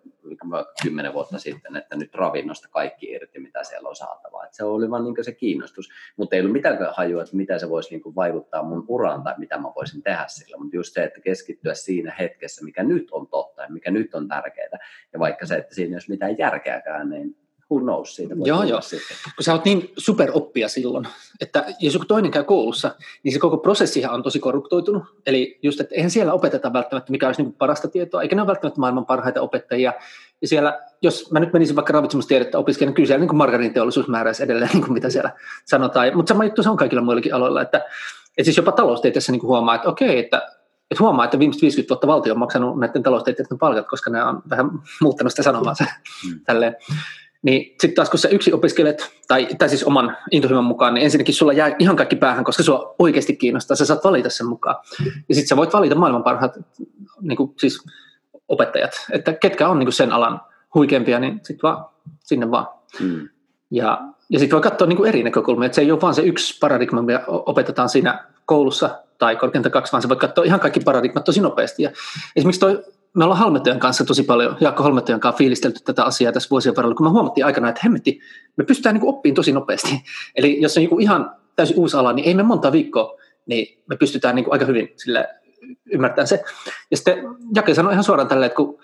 kymmenen vuotta sitten, että nyt ravinnosta kaikki irti, mitä siellä on saatavaa. että se oli vaan niin se kiinnostus, mutta ei ollut mitään hajua, että mitä se voisi niin vaikuttaa mun uraan tai mitä mä voisin tehdä sillä, mutta just se, että keskittyä siinä hetkessä, mikä nyt on totta ja mikä nyt on tärkeää, ja vaikka se, että siinä ei ole mitään järkeäkään, niin who knows, siitä voi joo, joo. Sitten. Kun sä oot niin superoppia silloin, että jos joku toinen käy koulussa, niin se koko prosessihan on tosi korruptoitunut. Eli just, että eihän siellä opeteta välttämättä, mikä olisi niin kuin parasta tietoa, eikä ne ole välttämättä maailman parhaita opettajia. Ja siellä, jos mä nyt menisin vaikka ravitsemustiedettä opiskelemaan, kyllä siellä niin kuin margariniteollisuus määräisi edelleen, niin kuin mitä siellä sanotaan. Mutta sama juttu se on kaikilla muillakin aloilla. Että, että siis jopa taloustieteessä niin kuin huomaa, että okei, että Et huomaa, että viimeiset viisikymmentä vuotta valtio on maksanut näiden taloustieteiden palkat, koska nämä on vähän muuttanut sitä sanomaansa mm. tälleen. Niin sitten taas, kun sä yksin opiskelet, tai, tai siis oman intohimon mukaan, niin ensinnäkin sulla jää ihan kaikki päähän, koska sua oikeasti kiinnostaa, sä saat valita sen mukaan. Ja sitten sä voit valita maailman parhaat niin kuin, siis opettajat, että ketkä on niin kuin sen alan huikeampia, niin sitten vaan, sinne vaan. Mm. Ja, ja sitten voi katsoa niin kuin eri näkökulmia, että se ei ole vaan se yksi paradigma, mitä opetetaan siinä koulussa, tai korkeinta kaksi, vaan sä voit katsoa ihan kaikki paradigmat tosi nopeasti. Ja esimerkiksi toi, me ollaan Halmetojan kanssa tosi paljon, Jaakko Halmetojan kanssa fiilistelty tätä asiaa tässä vuosien varrella, kun me huomattiin aikana, että hemmetti, me pystytään niin kuin oppimaan tosi nopeasti. Eli jos on joku ihan täysin uusi ala, niin ei me monta viikkoa, niin me pystytään niin kuin aika hyvin sillä ymmärtämään se. Ja sitten Jake sanoi ihan suoraan tälleen, että kun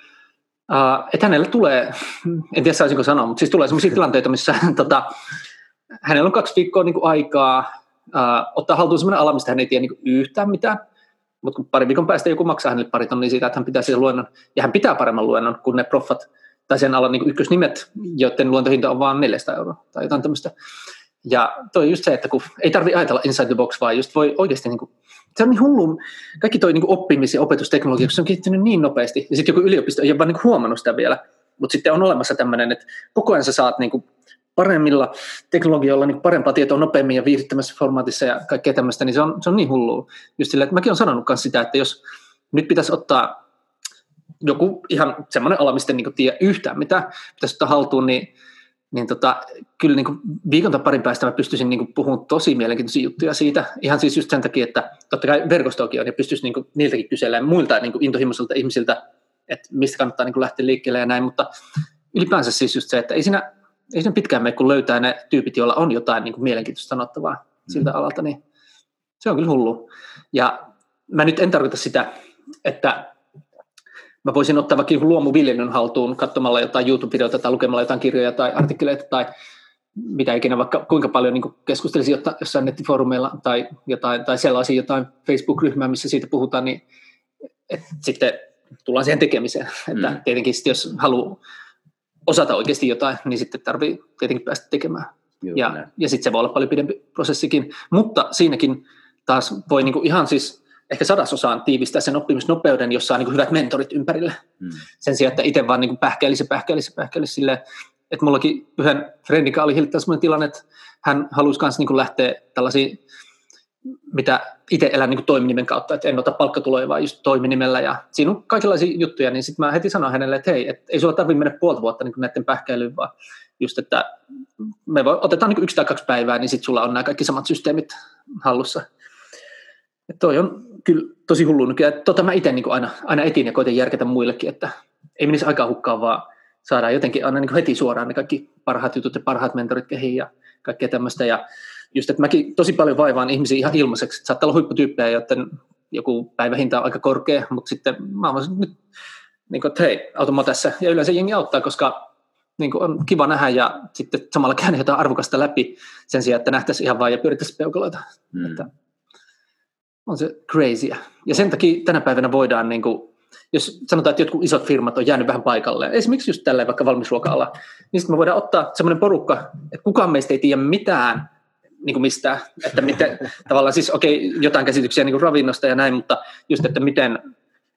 Uh, että hänelle tulee, en tiedä saisinko sanoa, mutta siis tulee sellaisia tilanteita, missä tota, hänellä on kaksi viikkoa niin kuin aikaa uh, ottaa haltuun sellainen ala, mistä hän ei tiedä niin kuin yhtään mitään, mutta kun pari viikon päästä joku maksaa hänelle pari tonnia siitä, että hän pitää sen luennon, ja hän pitää paremman luennon kuin ne proffat tai sen alan niin kuin ykkösnimet, joiden luentohinta on vain neljäsataa euroa tai jotain tämmöistä. Ja toi just se, että kun ei tarvitse ajatella inside the box, vaan just voi oikeasti, niin kuin, se on niin hullu, kaikki toi niin kuin oppimis- ja opetusteknologia, se on kehittynyt niin nopeasti, ja sitten joku yliopisto ei ole vaan niin kuin huomannut sitä vielä, mutta sitten on olemassa tämmöinen, että koko ajan sä saat niin kuin paremmilla teknologioilla niin parempaa tietoa nopeammin ja viihdyttämässä formaatissa ja kaikkea tämmöistä, niin se on, se on niin hullua. Just sillä, että mäkin olen sanonut myös sitä, että jos nyt pitäisi ottaa joku ihan semmoinen ala, mistä en niin kuin tiedä yhtään mitä pitäisi ottaa haltuun, niin niin tota, kyllä niin kuin viikon tai parin päästä mä pystyisin niin kuin puhumaan tosi mielenkiintoisia juttuja siitä, ihan siis just sen takia, että totta kai verkostoakin on ja pystyisi niin kuin niiltäkin kyselemään muilta niin kuin intohimoisilta ihmisiltä, että mistä kannattaa niin kuin lähteä liikkeelle ja näin, mutta ylipäänsä siis just se, että ei siinä, ei siinä pitkään mene, kun löytää ne tyypit, joilla on jotain niin kuin mielenkiintoista sanottavaa siltä alalta, niin se on kyllä hullu. Ja mä nyt en tarkoita sitä, että mä voisin ottaa vaikka luomuviljelyn haltuun katsomalla jotain YouTube-videota tai lukemalla jotain kirjoja tai artikkeleita tai mitä ikinä, vaikka kuinka paljon niin keskustelisin jossain nettifoorumeilla tai, jotain, tai sellaisia jotain Facebook-ryhmää, missä siitä puhutaan, niin sitten tullaan siihen tekemiseen. Mm. Että tietenkin sitten, jos haluaa osata oikeasti jotain, niin sitten tarvii tietenkin päästä tekemään. Joo, ja ja sitten se voi olla paljon pidempi prosessikin, mutta siinäkin taas voi niin kuin ihan siis ehkä sadasosaan tiivistää sen oppimisnopeuden, jossa on niin kuin hyvät mentorit ympärillä. Hmm. Sen sijaan, että itse vaan niin kuin pähkäilisi, pähkäilisi, pähkäilisi silleen, että mullakin yhden friendinkaan oli hiljattain sellainen tilanne, että hän halusi myös niin kuin lähteä tällaisia, mitä itse elän niin kuin toiminimen kautta, että en ota palkkatuloja, vaan just toiminimellä, ja siinä on kaikenlaisia juttuja, niin sitten mä heti sanoin hänelle, että hei, et ei sulla tarvitse mennä puolta vuotta niin kuin näiden pähkäilyyn, vaan just, että me voi, otetaan niin kuin yksi tai kaksi päivää, niin sitten sulla on nämä kaikki samat systeemit hallussa. Et toi on kyllä tosi hullu nykyään. Tota mä itse niin aina, aina etin ja koitan järkätä muillekin, että ei menisi aikaa hukkaan, vaan saadaan jotenkin aina niin heti suoraan ne kaikki parhaat jutut ja parhaat mentorit kehiin ja kaikkea tämmöistä. Ja just, että mäkin tosi paljon vaivaan ihmisiä ihan ilmaiseksi. Et saattaa olla huipputyyppejä, joten joku päivähinta on aika korkea, mutta sitten mä oon nyt, niin kuin, että hei, auta mä tässä. Ja yleensä jengi auttaa, koska niin kuin on kiva nähdä ja sitten samalla käydään jotain arvokasta läpi sen sijaan, että nähtäisiin ihan vaan ja pyörittäisiin peukaloita. Mm. Että on se crazyä. Ja sen takia tänä päivänä voidaan, niin kuin, jos sanotaan, että jotkut isot firmat on jäänyt vähän paikalleen, esimerkiksi just tälleen vaikka valmisruoka-ala, niin sitten me voidaan ottaa semmoinen porukka, että kukaan meistä ei tiedä mitään niin kuin mistään, että miten tavallaan siis okei, okay, jotain käsityksiä niin kuin ravinnosta ja näin, mutta just, että miten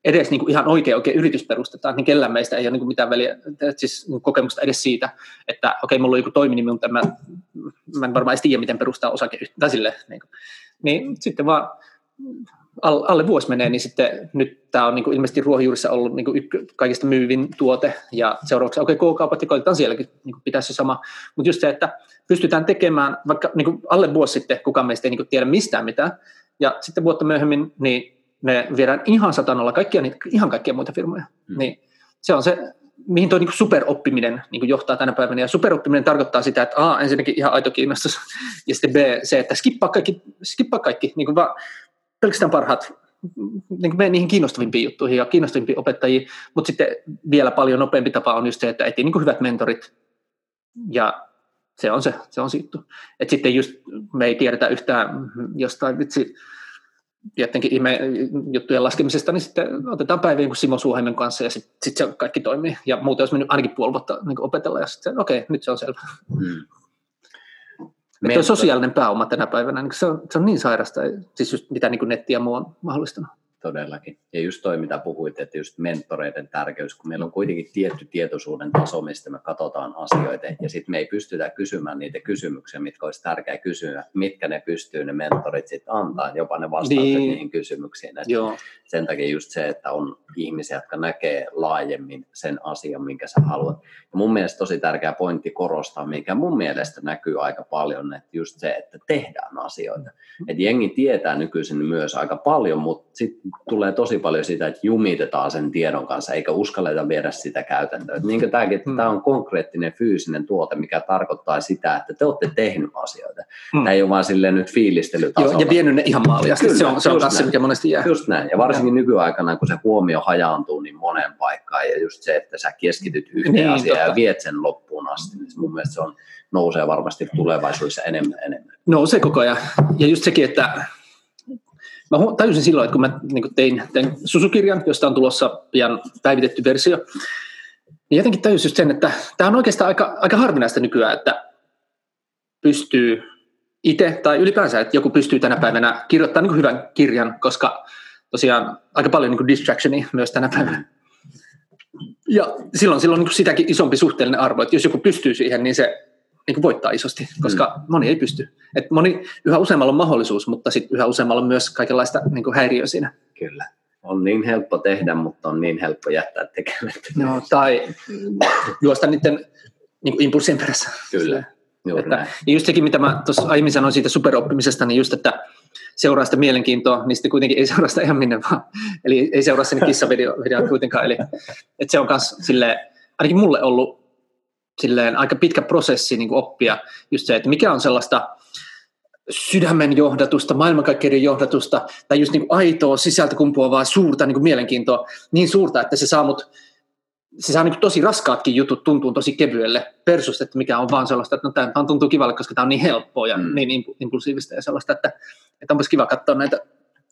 edes niin kuin ihan oikein oikein yritys perustetaan, niin kellään meistä ei ole niin kuin mitään väliä, siis kokemusta edes siitä, että okei, okay, mulla on joku toiminimi, mutta mä, mä en varmaan edes tiedä, miten perustaa osakeyhtiön tai silleen. Niin, niin sitten vaan alle vuosi menee, niin sitten nyt tämä on niin kuin ilmeisesti ruohonjuurissa ollut niin kuin ykkö, kaikista myyvin tuote, ja seuraavaksi okei, okay, K-kaupat, ja koitetaan sielläkin niin kuin pitää se sama, mutta just se, että pystytään tekemään, vaikka niin kuin alle vuosi sitten kukaan meistä ei niin kuin tiedä mistään mitään, ja sitten vuotta myöhemmin, niin me viedään ihan satanolla kaikkia, niin ihan kaikkia muita firmoja, hmm. niin se on se mihin tuo niin superoppiminen niin johtaa tänä päivänä. Ja superoppiminen tarkoittaa sitä, että A, ensinnäkin ihan aito kiinnostus, ja sitten B, se, että skippaa kaikki, skippaa kaikki niin vaan pelkästään parhaat, niin mene niihin kiinnostavimpiin juttuihin ja kiinnostavimpiin opettajiin, mutta sitten vielä paljon nopeampi tapa on just se, että etsii niin hyvät mentorit, ja se on se, se on se juttu. Että sitten just me ei tiedetä yhtään jostain vitsi, jotenkin ihme juttujen laskemisesta, niin sitten otetaan päivä jonkun Simo Suuhelmin kanssa ja sitten sit se kaikki toimii. Ja muuten olisi mennyt ainakin puoli vuotta niin opetella ja sitten okei, okay, nyt se on selvä. Hmm. Tuo sosiaalinen pääoma tänä päivänä, niin se, on, se on niin sairasta, siis just mitä niin netti ja muu on mahdollistanut. Todellakin. Ja just toi, mitä puhuit, että just mentoreiden tärkeys, kun meillä on kuitenkin tietty tietoisuuden taso, mistä me katsotaan asioita, ja sitten me ei pystytä kysymään niitä kysymyksiä, mitkä olisi tärkeää kysyä, mitkä ne pystyy ne mentorit sitten antaa, jopa ne vastaukset niin niihin kysymyksiin. Sen takia just se, että on ihmisiä, jotka näkee laajemmin sen asian, minkä sä haluat. Ja mun mielestä tosi tärkeä pointti korostaa, mikä mun mielestä näkyy aika paljon, että just se, että tehdään asioita. Että jengi tietää nykyisin myös aika paljon, mutta sitten tulee tosi paljon sitä, että jumitetaan sen tiedon kanssa, eikä uskalleta viedä sitä käytäntöön. Niin tämäkin, mm. tämä on konkreettinen fyysinen tuote, mikä tarkoittaa sitä, että te olette tehnyt asioita. Mm. Tämä ei ole vaan silleen nyt fiilistelytasolla. Joo, ja vienyt ne ihan maaliasti. Se on, se on kanssa, mikä monesti jää. Just näin, ja varsinkin nykyaikana, kun se huomio hajaantuu niin moneen paikkaan, ja just se, että sä keskityt yhteen niin, asiaan totta. Ja viet sen loppuun asti, niin mun mielestä se on, nousee varmasti tulevaisuudessa enemmän enemmän. Nousee koko ajan. Ja just sekin, että mä tajusin silloin, että kun mä niin tein, tein susukirjan, josta on tulossa pian päivitetty versio, niin jotenkin tajusin sen, että tämä on oikeastaan aika, aika harvinaista nykyään, että pystyy itse tai ylipäänsä, että joku pystyy tänä päivänä kirjoittamaan niin hyvän kirjan, koska tosiaan aika paljon niin distractionia myös tänä päivänä. Ja silloin, silloin niin sitäkin isompi suhteellinen arvo, että jos joku pystyy siihen, niin se niin voittaa isosti, koska mm. moni ei pysty. Et moni, yhä useammalla on mahdollisuus, mutta sit yhä useammalla on myös kaikenlaista niin häiriöä siinä. Kyllä. On niin helppo tehdä, mutta on niin helppo jättää tekemättä. No, tai juosta niiden niin impulssien perässä. Kyllä, juuri että, näin. Ja just sekin, mitä mä tuossa aiemmin sanoin siitä superoppimisesta, niin just, että seuraa sitä mielenkiintoa, niin sitten kuitenkin ei seuraa sitä ihan minne vaan. Eli ei seuraa sinne kissavideoon kuitenkaan. Eli et se on myös silleen, ainakin mulle ollut, silleen aika pitkä prosessi niin kuin oppia just se, että mikä on sellaista sydämen johdatusta, maailmankaikkeuden johdatusta, tai just niin kuin aitoa sisältä kumpuavaa suurta niin kuin mielenkiintoa, niin suurta, että se saa, mut, se saa niin kuin tosi raskaatkin jutut tuntuu tosi kevyelle versus, että mikä on vaan sellaista, että no tämä tuntuu kivalle, koska tämä on niin helppoa ja mm. niin impulsiivista ja sellaista, että, että onpas kiva katsoa näitä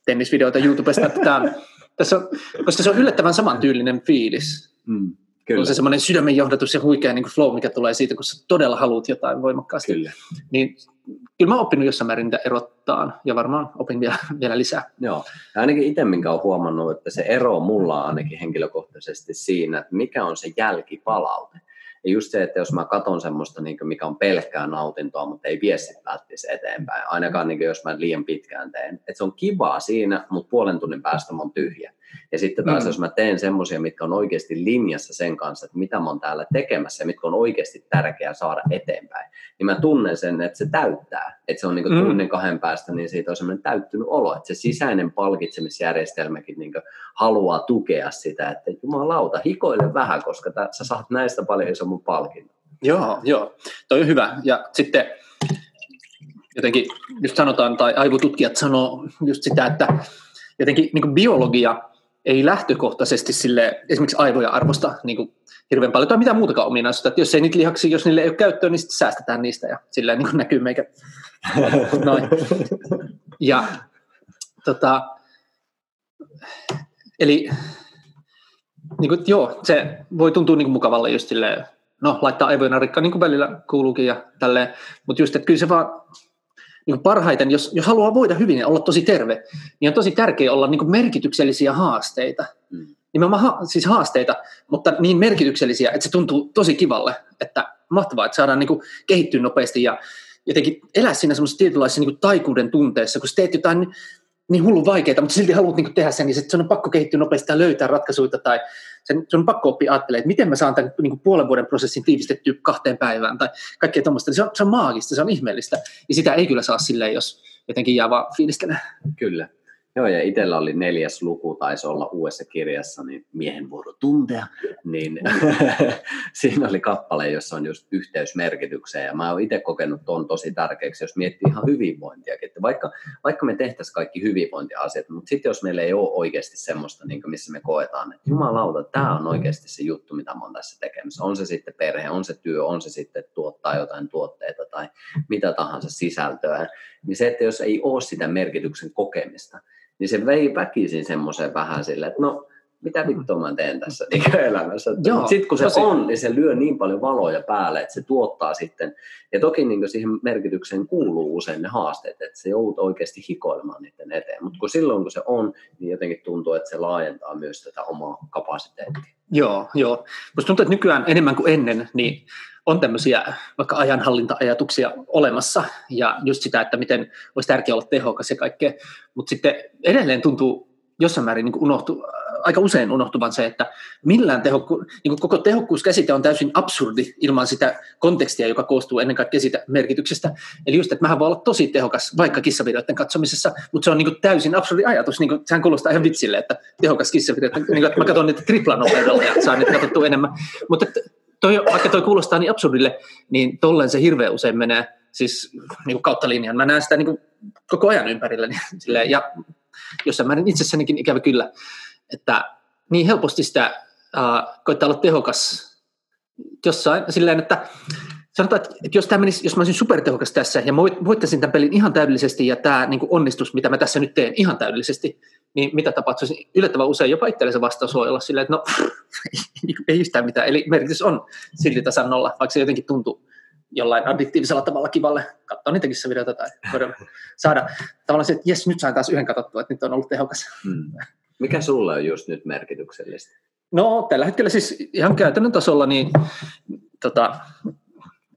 tennisvideoita YouTubesta, että tämä on, tässä on, koska se on yllättävän samantyylinen fiilis. Mm. Kyllä. On se semmoinen sydämen johdatus ja huikea niin kuin flow, mikä tulee siitä, kun sä todella haluat jotain voimakkaasti. Kyllä. Niin kyllä mä oon oppinut jossain määrin niitä erottaa ja varmaan opin vielä, vielä lisää. Joo, ja ainakin itse minkä olen huomannut, että se ero mulla ainakin henkilökohtaisesti siinä, että mikä on se jälkipalaute. Ja just se, että jos mä katson semmoista, niin kuin mikä on pelkkää nautintoa, mutta ei vie sit välttämättä eteenpäin, ainakaan niin kuin jos mä liian pitkään teen. Että se on kivaa siinä, mutta puolen tunnin päästä mä oon tyhjä. Ja sitten taas mm. jos mä teen semmoisia, mitkä on oikeasti linjassa sen kanssa, että mitä mä oon täällä tekemässä ja mitkä on oikeasti tärkeää saada eteenpäin, niin mä tunnen sen, että se täyttää. Että se on niin kuin tunnin kahden päästä, niin siitä on semmoinen täyttynyt olo. Että se sisäinen palkitsemisjärjestelmäkin niin kuin haluaa tukea sitä, että jumalauta, hikoile vähän, koska tää, sä saat näistä paljon isomman palkinnon. Joo, joo. Toi on hyvä. Ja sitten jotenkin just sanotaan, tai aivotutkijat sanoo just sitä, että jotenkin niin kuin biologia ei lähtökohtaisesti sille esimerkiksi aivoja arvosta niin kuin hirveän paljon tai mitään muutakaan ominaisuutta. Että jos ei niitä lihaksi, jos niille ei ole käyttöä, niin sitten säästetään niistä ja sillä niin kuin näkyy meikä. Noin. Ja, tota, eli niin kuin, joo, se voi tuntua niin kuin mukavalle just silleen, no laittaa aivojen narikkaan niin kuin välillä kuuluukin ja tälleen, mutta just, että kyllä se vaan niin parhaiten, jos, jos haluaa voida hyvin ja olla tosi terve, niin on tosi tärkeää olla niin merkityksellisiä haasteita. Mm. Nimenomaan ha, siis haasteita, mutta niin merkityksellisiä, että se tuntuu tosi kivalle, että mahtavaa, että saadaan niin kuin kehittyä nopeasti ja jotenkin elää siinä semmoisessa tietynlaisessa niin taikuuden tunteessa, kun teet jotain niin, niin hullun vaikeaa, mutta silti haluat niin tehdä sen, niin se on pakko kehittyä nopeasti ja löytää ratkaisuja tai se on pakko oppia ajattelemaan, että miten mä saan tämän niin kuin puolen vuoden prosessin tiivistettyä kahteen päivään tai kaikkea tuommoista. Se on, se on maagista, se on ihmeellistä ja sitä ei kyllä saa silleen, jos jotenkin jää vaan fiilistelemään. Kyllä. Joo, ja itsellä oli neljäs luku, taisi olla uudessa kirjassa, niin miehen vuoro tuntea, niin siinä oli kappale, jossa on just yhteysmerkitykseen, ja mä oon itse kokenut ton tosi tärkeäksi, jos miettii ihan hyvinvointiakin, että vaikka, vaikka me tehtäisiin kaikki hyvinvointiasiat, mutta sitten jos meillä ei ole oikeasti semmoista, niin missä me koetaan, että jumalauta, tämä on oikeasti se juttu, mitä mä oon tässä tekemässä, on se sitten perhe, on se työ, on se sitten tuottaa jotain tuotteita tai mitä tahansa sisältöä, niin se, että jos ei ole sitä merkityksen kokemista, niin se vei väkisin semmoisen vähän silleen, että no, mitä vittua mä teen tässä elämässä. Sitten kun se tosi on, niin se lyö niin paljon valoja päälle, että se tuottaa sitten. Ja toki niin siihen merkitykseen kuuluu usein ne haasteet, että se joudut oikeasti hikoilemaan niiden eteen. Mutta kun silloin, kun se on, niin jotenkin tuntuu, että se laajentaa myös tätä omaa kapasiteettia. Joo, joo. Musta tuntuu, että nykyään enemmän kuin ennen, niin on tämmöisiä vaikka ajanhallinta-ajatuksia olemassa ja just sitä, että miten olisi tärkeää olla tehokas ja kaikkea, mutta sitten edelleen tuntuu jossain määrin niin kuin unohtu, aika usein unohtuvan se, että millään tehokku, niin kuin koko tehokkuuskäsite on täysin absurdi ilman sitä kontekstia, joka koostuu ennen kaikkea siitä merkityksestä. Eli just, että mähän voi olla tosi tehokas vaikka kissavideoiden katsomisessa, mutta se on niin kuin täysin absurdi ajatus. Niin kuin, sehän kuulostaa ihan vitsille, että tehokas kissavideoiden, niin kuin, että mä katson niitä triplanopeudella ja saan niitä katsottua enemmän. Mutta Toi, vaikka toi kuulostaa niin absurdille, niin tolleen se hirveän usein menee siis niin kautta linjan. Mä näen sitä niin koko ajan ympärillä. Niin, silleen, ja jossain määrin itsessänikin ikävä kyllä, että niin helposti sitä äh, koittaa olla tehokas jossain. Silleen, että sanotaan, että jos, tämä menisi, jos mä olisin supertehokas tässä ja voittaisin tämän pelin ihan täydellisesti ja tämä niin onnistus, mitä mä tässä nyt teen ihan täydellisesti, niin mitä tapahtuisi? Yllättävän usein jopa itselle se vastaus voi olla silleen, että no ei yhtään mitään. Eli merkitys on silti tasan nolla, vaikka se jotenkin tuntuu jollain addiktiivisella tavalla kivalle. Katsoa niitäkin se videota tai saada tavallaan se, että jes, nyt sain taas yhden katsottua, että nyt on ollut tehokas. Hmm. Mikä sulla on just nyt merkityksellistä? No tällä hetkellä siis ihan käytännön tasolla niin tota,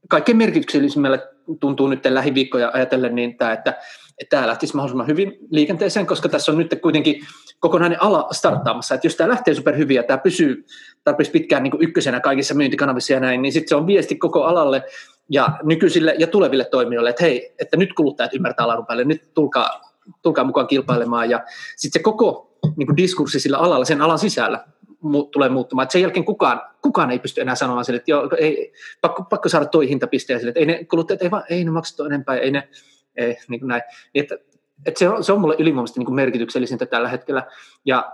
kaikkein merkityksellisimmälle tuntuu nyt lähiviikkoja ajatellen niin tämä, että että tämä lähtisi mahdollisimman hyvin liikenteeseen, koska tässä on nyt kuitenkin kokonainen ala starttaamassa, että jos tämä lähtee superhyvin ja tämä pysyy tarpeeksi pitkään niin kuin ykkösenä kaikissa myyntikanavissa ja näin, niin sitten se on viesti koko alalle ja nykyisille ja tuleville toimijoille, että hei, että nyt kuluttajat ymmärtää alan päälle, nyt tulkaa, tulkaa mukaan kilpailemaan ja sitten se koko niin kuin diskurssi sillä alalla, sen alan sisällä mu- tulee muuttumaan, että sen jälkeen kukaan, kukaan ei pysty enää sanomaan sille, että joo, ei, pakko, pakko saada toi hintapisteen sille, että ei ne kuluttajat, ei, vaan, ei ne makseta enempää, ei ne Ei, niin näin. Että, että se, on, se on mulle ylivoimaisesti niin merkityksellisintä tällä hetkellä. Ja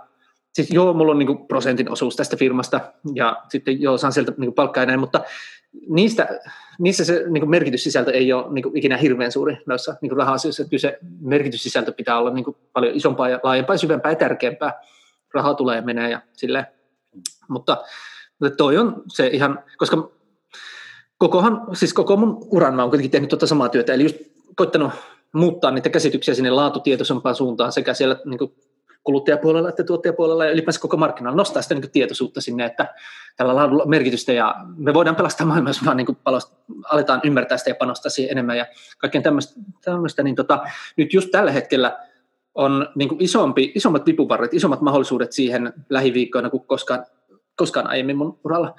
siis joo, mulla on niin prosentin osuus tästä firmasta ja sitten joo, saan sieltä niin palkkaa näin, mutta niistä, niissä se niin merkityssisältö ei ole niin ikinä hirveän suuri noissa niin raha-asioissa. Kyllä se merkityssisältö pitää olla niin paljon isompaa ja laajempaa, syvempää ja tärkeämpää. Rahaa tulee ja menee ja silleen. Mutta, mutta toi on se ihan, koska kokohan, siis koko mun uran mä oon kuitenkin tehnyt tuota samaa työtä, eli just koittanut muuttaa niitä käsityksiä sinne laatutietoisempaan suuntaan sekä siellä niin kuin kuluttajapuolella että tuottajapuolella ja ylipäänsä koko markkinoilla nostaa sitä niin kuin tietoisuutta sinne, että tällä laadulla on merkitystä ja me voidaan pelastaa maailmaa, jos vaan niin kuin aletaan ymmärtää sitä ja panostaa siihen enemmän ja kaikkea tämmöistä, tämmöistä niin tota, nyt just tällä hetkellä on niin kuin isompi, isommat vipuvarret, isommat mahdollisuudet siihen lähiviikkoina kuin koskaan, koskaan aiemmin mun uralla.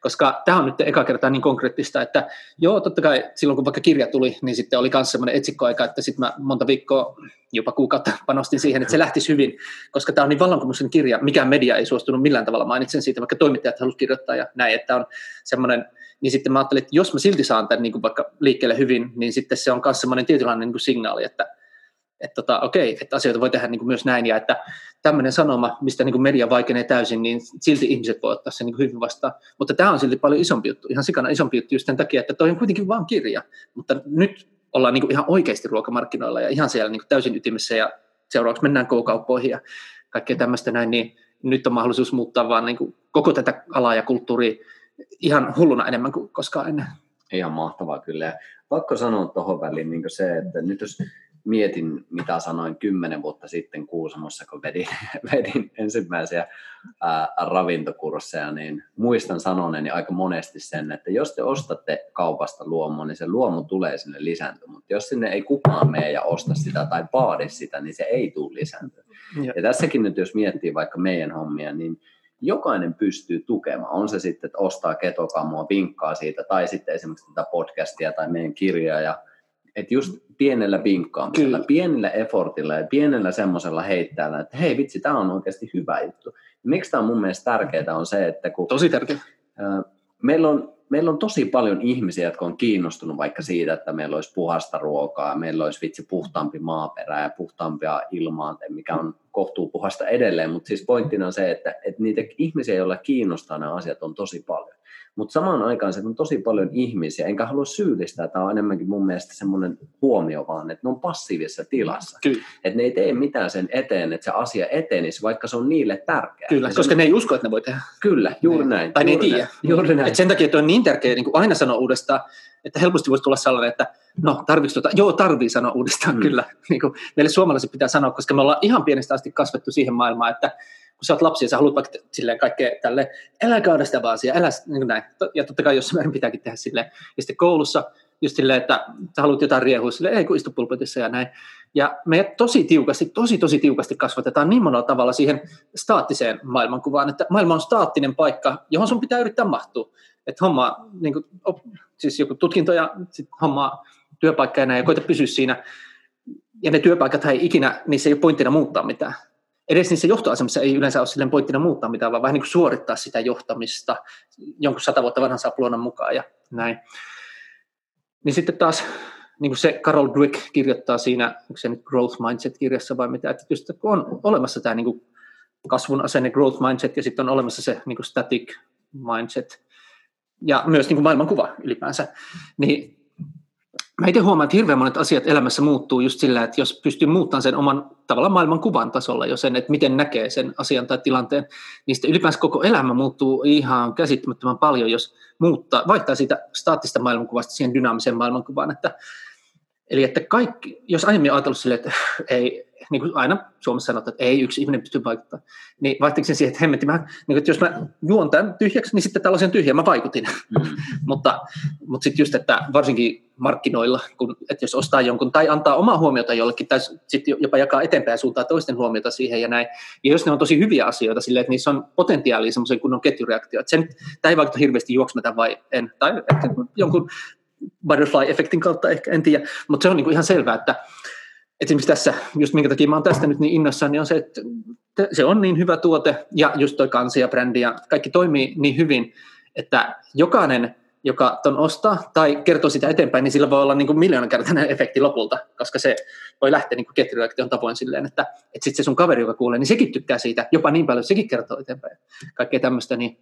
Koska tämä on nyt eka kertaa niin konkreettista, että joo, totta kai silloin kun vaikka kirja tuli, niin sitten oli myös semmoinen etsikkoaika, että sitten mä monta viikkoa, jopa kuukautta panostin siihen, että se lähtisi hyvin, koska tämä on niin vallankumouksen kirja, mikään media ei suostunut millään tavalla, mainitsen siitä, vaikka toimittajat halusivat kirjoittaa ja näin, että on semmoinen, niin sitten mä ajattelin, että jos mä silti saan tämän niin kuin vaikka liikkeelle hyvin, niin sitten se on myös semmoinen tietynlainen niin kuin signaali, että että tota, okei, että asioita voi tehdä niin kuin myös näin, ja että tämmöinen sanoma, mistä niin kuin media vaikenee täysin, niin silti ihmiset voi ottaa sen niin kuin hyvin vastaan, mutta tämä on silti paljon isompi juttu, ihan sikana isompi juttu just tämän takia, että toi on kuitenkin vaan kirja, mutta nyt ollaan niin kuin ihan oikeasti ruokamarkkinoilla, ja ihan siellä niin kuin täysin ytimessä, ja seuraavaksi mennään K-kauppoihin, ja kaikkea tämmöistä näin, niin nyt on mahdollisuus muuttaa vaan niin kuin koko tätä alaa ja kulttuuria ihan hulluna enemmän kuin koskaan ennen. Ihan mahtavaa kyllä, ja pakko sanoa tuohon väliin niin kuin se, että nyt jos mietin, mitä sanoin kymmenen vuotta sitten Kuusamossa, kun vedin, vedin ensimmäisiä ää, ravintokursseja, niin muistan sanoneeni aika monesti sen, että jos te ostatte kaupasta luomua, niin se luomu tulee sinne lisääntyä, mutta jos sinne ei kukaan mene ja osta sitä tai vaadi sitä, niin se ei tule lisääntyä. Ja. ja tässäkin nyt, jos miettii vaikka meidän hommia, niin jokainen pystyy tukemaan, on se sitten, että ostaa ketokamua, vinkkaa siitä, tai sitten esimerkiksi tätä podcastia tai meidän kirjaa ja Että just pienellä pinkkaamisella, kyllä, pienellä effortilla ja pienellä semmoisella heittäjällä, että hei vitsi, tämä on oikeasti hyvä juttu. Miksi tämä on mun mielestä tärkeää on se, että kun... Tosi tärkeää. Meillä on, meillä on tosi paljon ihmisiä, jotka on kiinnostunut vaikka siitä, että meillä olisi puhasta ruokaa, meillä olisi vitsi puhtaampi maaperä ja puhtaampia ilmaa, mikä on kohtuupuhasta edelleen. Mutta siis pointtina on se, että, että niitä ihmisiä, joilla kiinnostaa nämä asiat, on tosi paljon. Mutta samaan aikaan se on tosi paljon ihmisiä, enkä halua syyllistää, tämä on enemmänkin mun mielestä semmoinen huomio vaan, että ne on passiivisessa tilassa. Että ne ei tee mitään sen eteen, että se asia etenisi, vaikka se on niille tärkeää. Kyllä, koska on... ne ei usko, että ne voi tehdä. Kyllä, juuri ne. näin. Tai juuri ne ei tiedä. Sen takia, että on niin tärkeää niin kuin aina sanoa uudestaan, että helposti voisi tulla sellainen, että no tarvitsi tuota, joo tarvii sanoa uudestaan, mm. kyllä. Niin kuin meille suomalaiset pitää sanoa, koska me ollaan ihan pienestä asti kasvettu siihen maailmaan, että kun sä oot lapsi ja sä haluat vaikka silleen kaikkea tälleen, älä kaada sitä vaan siellä, älä, niin näin. Ja totta kai jossain määrin pitääkin tehdä silleen. Ja sitten koulussa just silleen, että sä haluat jotain riehua silleen, ei kun istu pulpetissa ja näin. Ja me tosi tiukasti, tosi tosi tiukasti kasvatetaan niin monella tavalla siihen staattiseen maailmankuvaan, että maailma on staattinen paikka, johon sun pitää yrittää mahtua. Että hommaa, niin kuin, siis joku tutkinto ja sit hommaa työpaikka ja näin, ja koita pysyä siinä. Ja ne työpaikat ei ikinä, niissä ei ole pointtina muuttaa mitään. Edes niissä johtoasemissa ei yleensä ole silleen pointtina muuttaa mitään, vaan vähän niin kuin suorittaa sitä johtamista jonkun sata vuotta vanhan sapluonan mukaan ja näin. Niin sitten taas, niin kuin se Carol Dweck kirjoittaa siinä, onko se nyt Growth Mindset-kirjassa vai mitä, että just on olemassa tämä niin kuin kasvun asenne, Growth Mindset, ja sitten on olemassa se niin kuin Static Mindset, ja myös niin kuin maailmankuva ylipäänsä, niin mä itse huomaan, että hirveän monet asiat elämässä muuttuu just sillä, että jos pystyy muuttamaan sen oman tavallaan maailmankuvan tasolla jo sen, että miten näkee sen asian tai tilanteen, niin sitten ylipäänsä koko elämä muuttuu ihan käsittämättömän paljon, jos muuttaa, vaihtaa siitä staattista maailmankuvasta siihen dynaamiseen maailmankuvaan. Että, eli että kaikki, jos aiemmin on ajatellut silleen, että ei, niin kuin aina Suomessa sanotaan, että ei yksi ihminen pysty vaikuttamaan, niin vaihtiinko sen siihen, että hemmetti, mä, niin että jos mä juon tämän tyhjäksi, niin sitten tällaisen tyhjän mä vaikutin. Mm. mutta mutta sitten just, että varsinkin markkinoilla, kun, että jos ostaa jonkun tai antaa omaa huomiota jollekin, tai sitten jopa jakaa eteenpäin ja suuntaa toisten huomiota siihen ja näin. Ja jos ne on tosi hyviä asioita silleen, että niissä on potentiaalia semmoisen kunnon ketjureaktio, että sen, tämä ei vaikuta hirveästi juoksmata vai en, tai ehkä jonkun butterfly-efektin kautta ehkä, en tiedä, mutta se on niin kuin ihan selvää, että et esimerkiksi tässä, just minkä takia mä oon tästä nyt niin innoissaan, niin on se, että se on niin hyvä tuote, ja just toi kansi ja brändi, ja kaikki toimii niin hyvin, että jokainen, joka ton ostaa tai kertoo sitä eteenpäin, niin sillä voi olla niin kuin miljoonankertainen efekti lopulta, koska se voi lähteä niin kuin ketjureaktion tavoin silleen, että et sitten se sun kaveri, joka kuulee, niin sekin tykkää siitä, jopa niin paljon, sekin kertoo eteenpäin, kaikkea tämmöistä, niin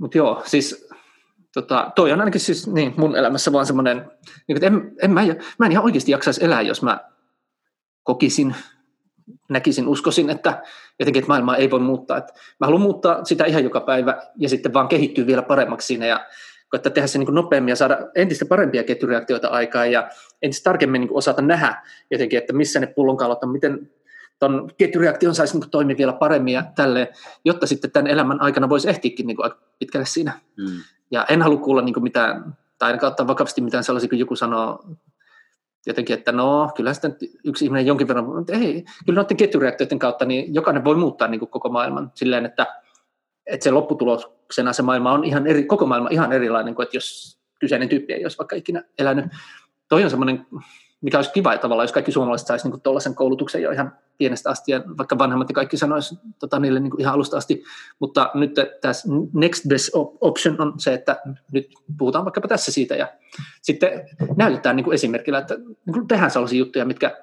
mut joo, siis... Tota, toi on ainakin siis niin, mun elämässä vaan semmoinen, että en, en mä, mä en ihan oikeasti jaksaisi elää, jos mä kokisin, näkisin, uskoisin, että jotenkin että maailmaa ei voi muuttaa. Et mä haluan muuttaa sitä ihan joka päivä ja sitten vaan kehittyä vielä paremmaksi siinä ja koittaa tehdä se niin kuin nopeammin ja saada entistä parempia ketjureaktioita aikaan ja entistä tarkemmin niin kuin osata nähdä jotenkin, että missä ne pullonkaulat on, miten ton ketjureaktion saisi niin kuin toimia vielä paremmin ja tälleen, jotta sitten tämän elämän aikana voisi ehtiäkin niin kuin aika pitkälle siinä. Hmm. Ja en halua kuulla niin mitään, tai ainakaan ottaa vakavasti mitään sellaisia, kun joku sanoo jotenkin, että no, kyllähän sitten yksi ihminen jonkin verran, mutta ei, kyllä noiden ketjureaktioiden kautta, niin jokainen voi muuttaa niin koko maailman silleen, että, että se lopputuloksena se maailma on ihan eri, koko maailma ihan erilainen kuin, että jos kyseinen tyyppi ei olisi vaikka ikinä elänyt. Toi on semmoinen, mikä olisi kiva tavallaan, jos kaikki suomalaiset saisi niin tuollaisen koulutuksen jo ihan pienestä asti, ja vaikka vanhemmat ja kaikki sanoisivat tota, niille niin ihan alusta asti, mutta nyt tässä next best option on se, että nyt puhutaan vaikkapa tässä siitä, ja sitten näytetään niin esimerkillä, että niin tehdään sellaisia juttuja, mitkä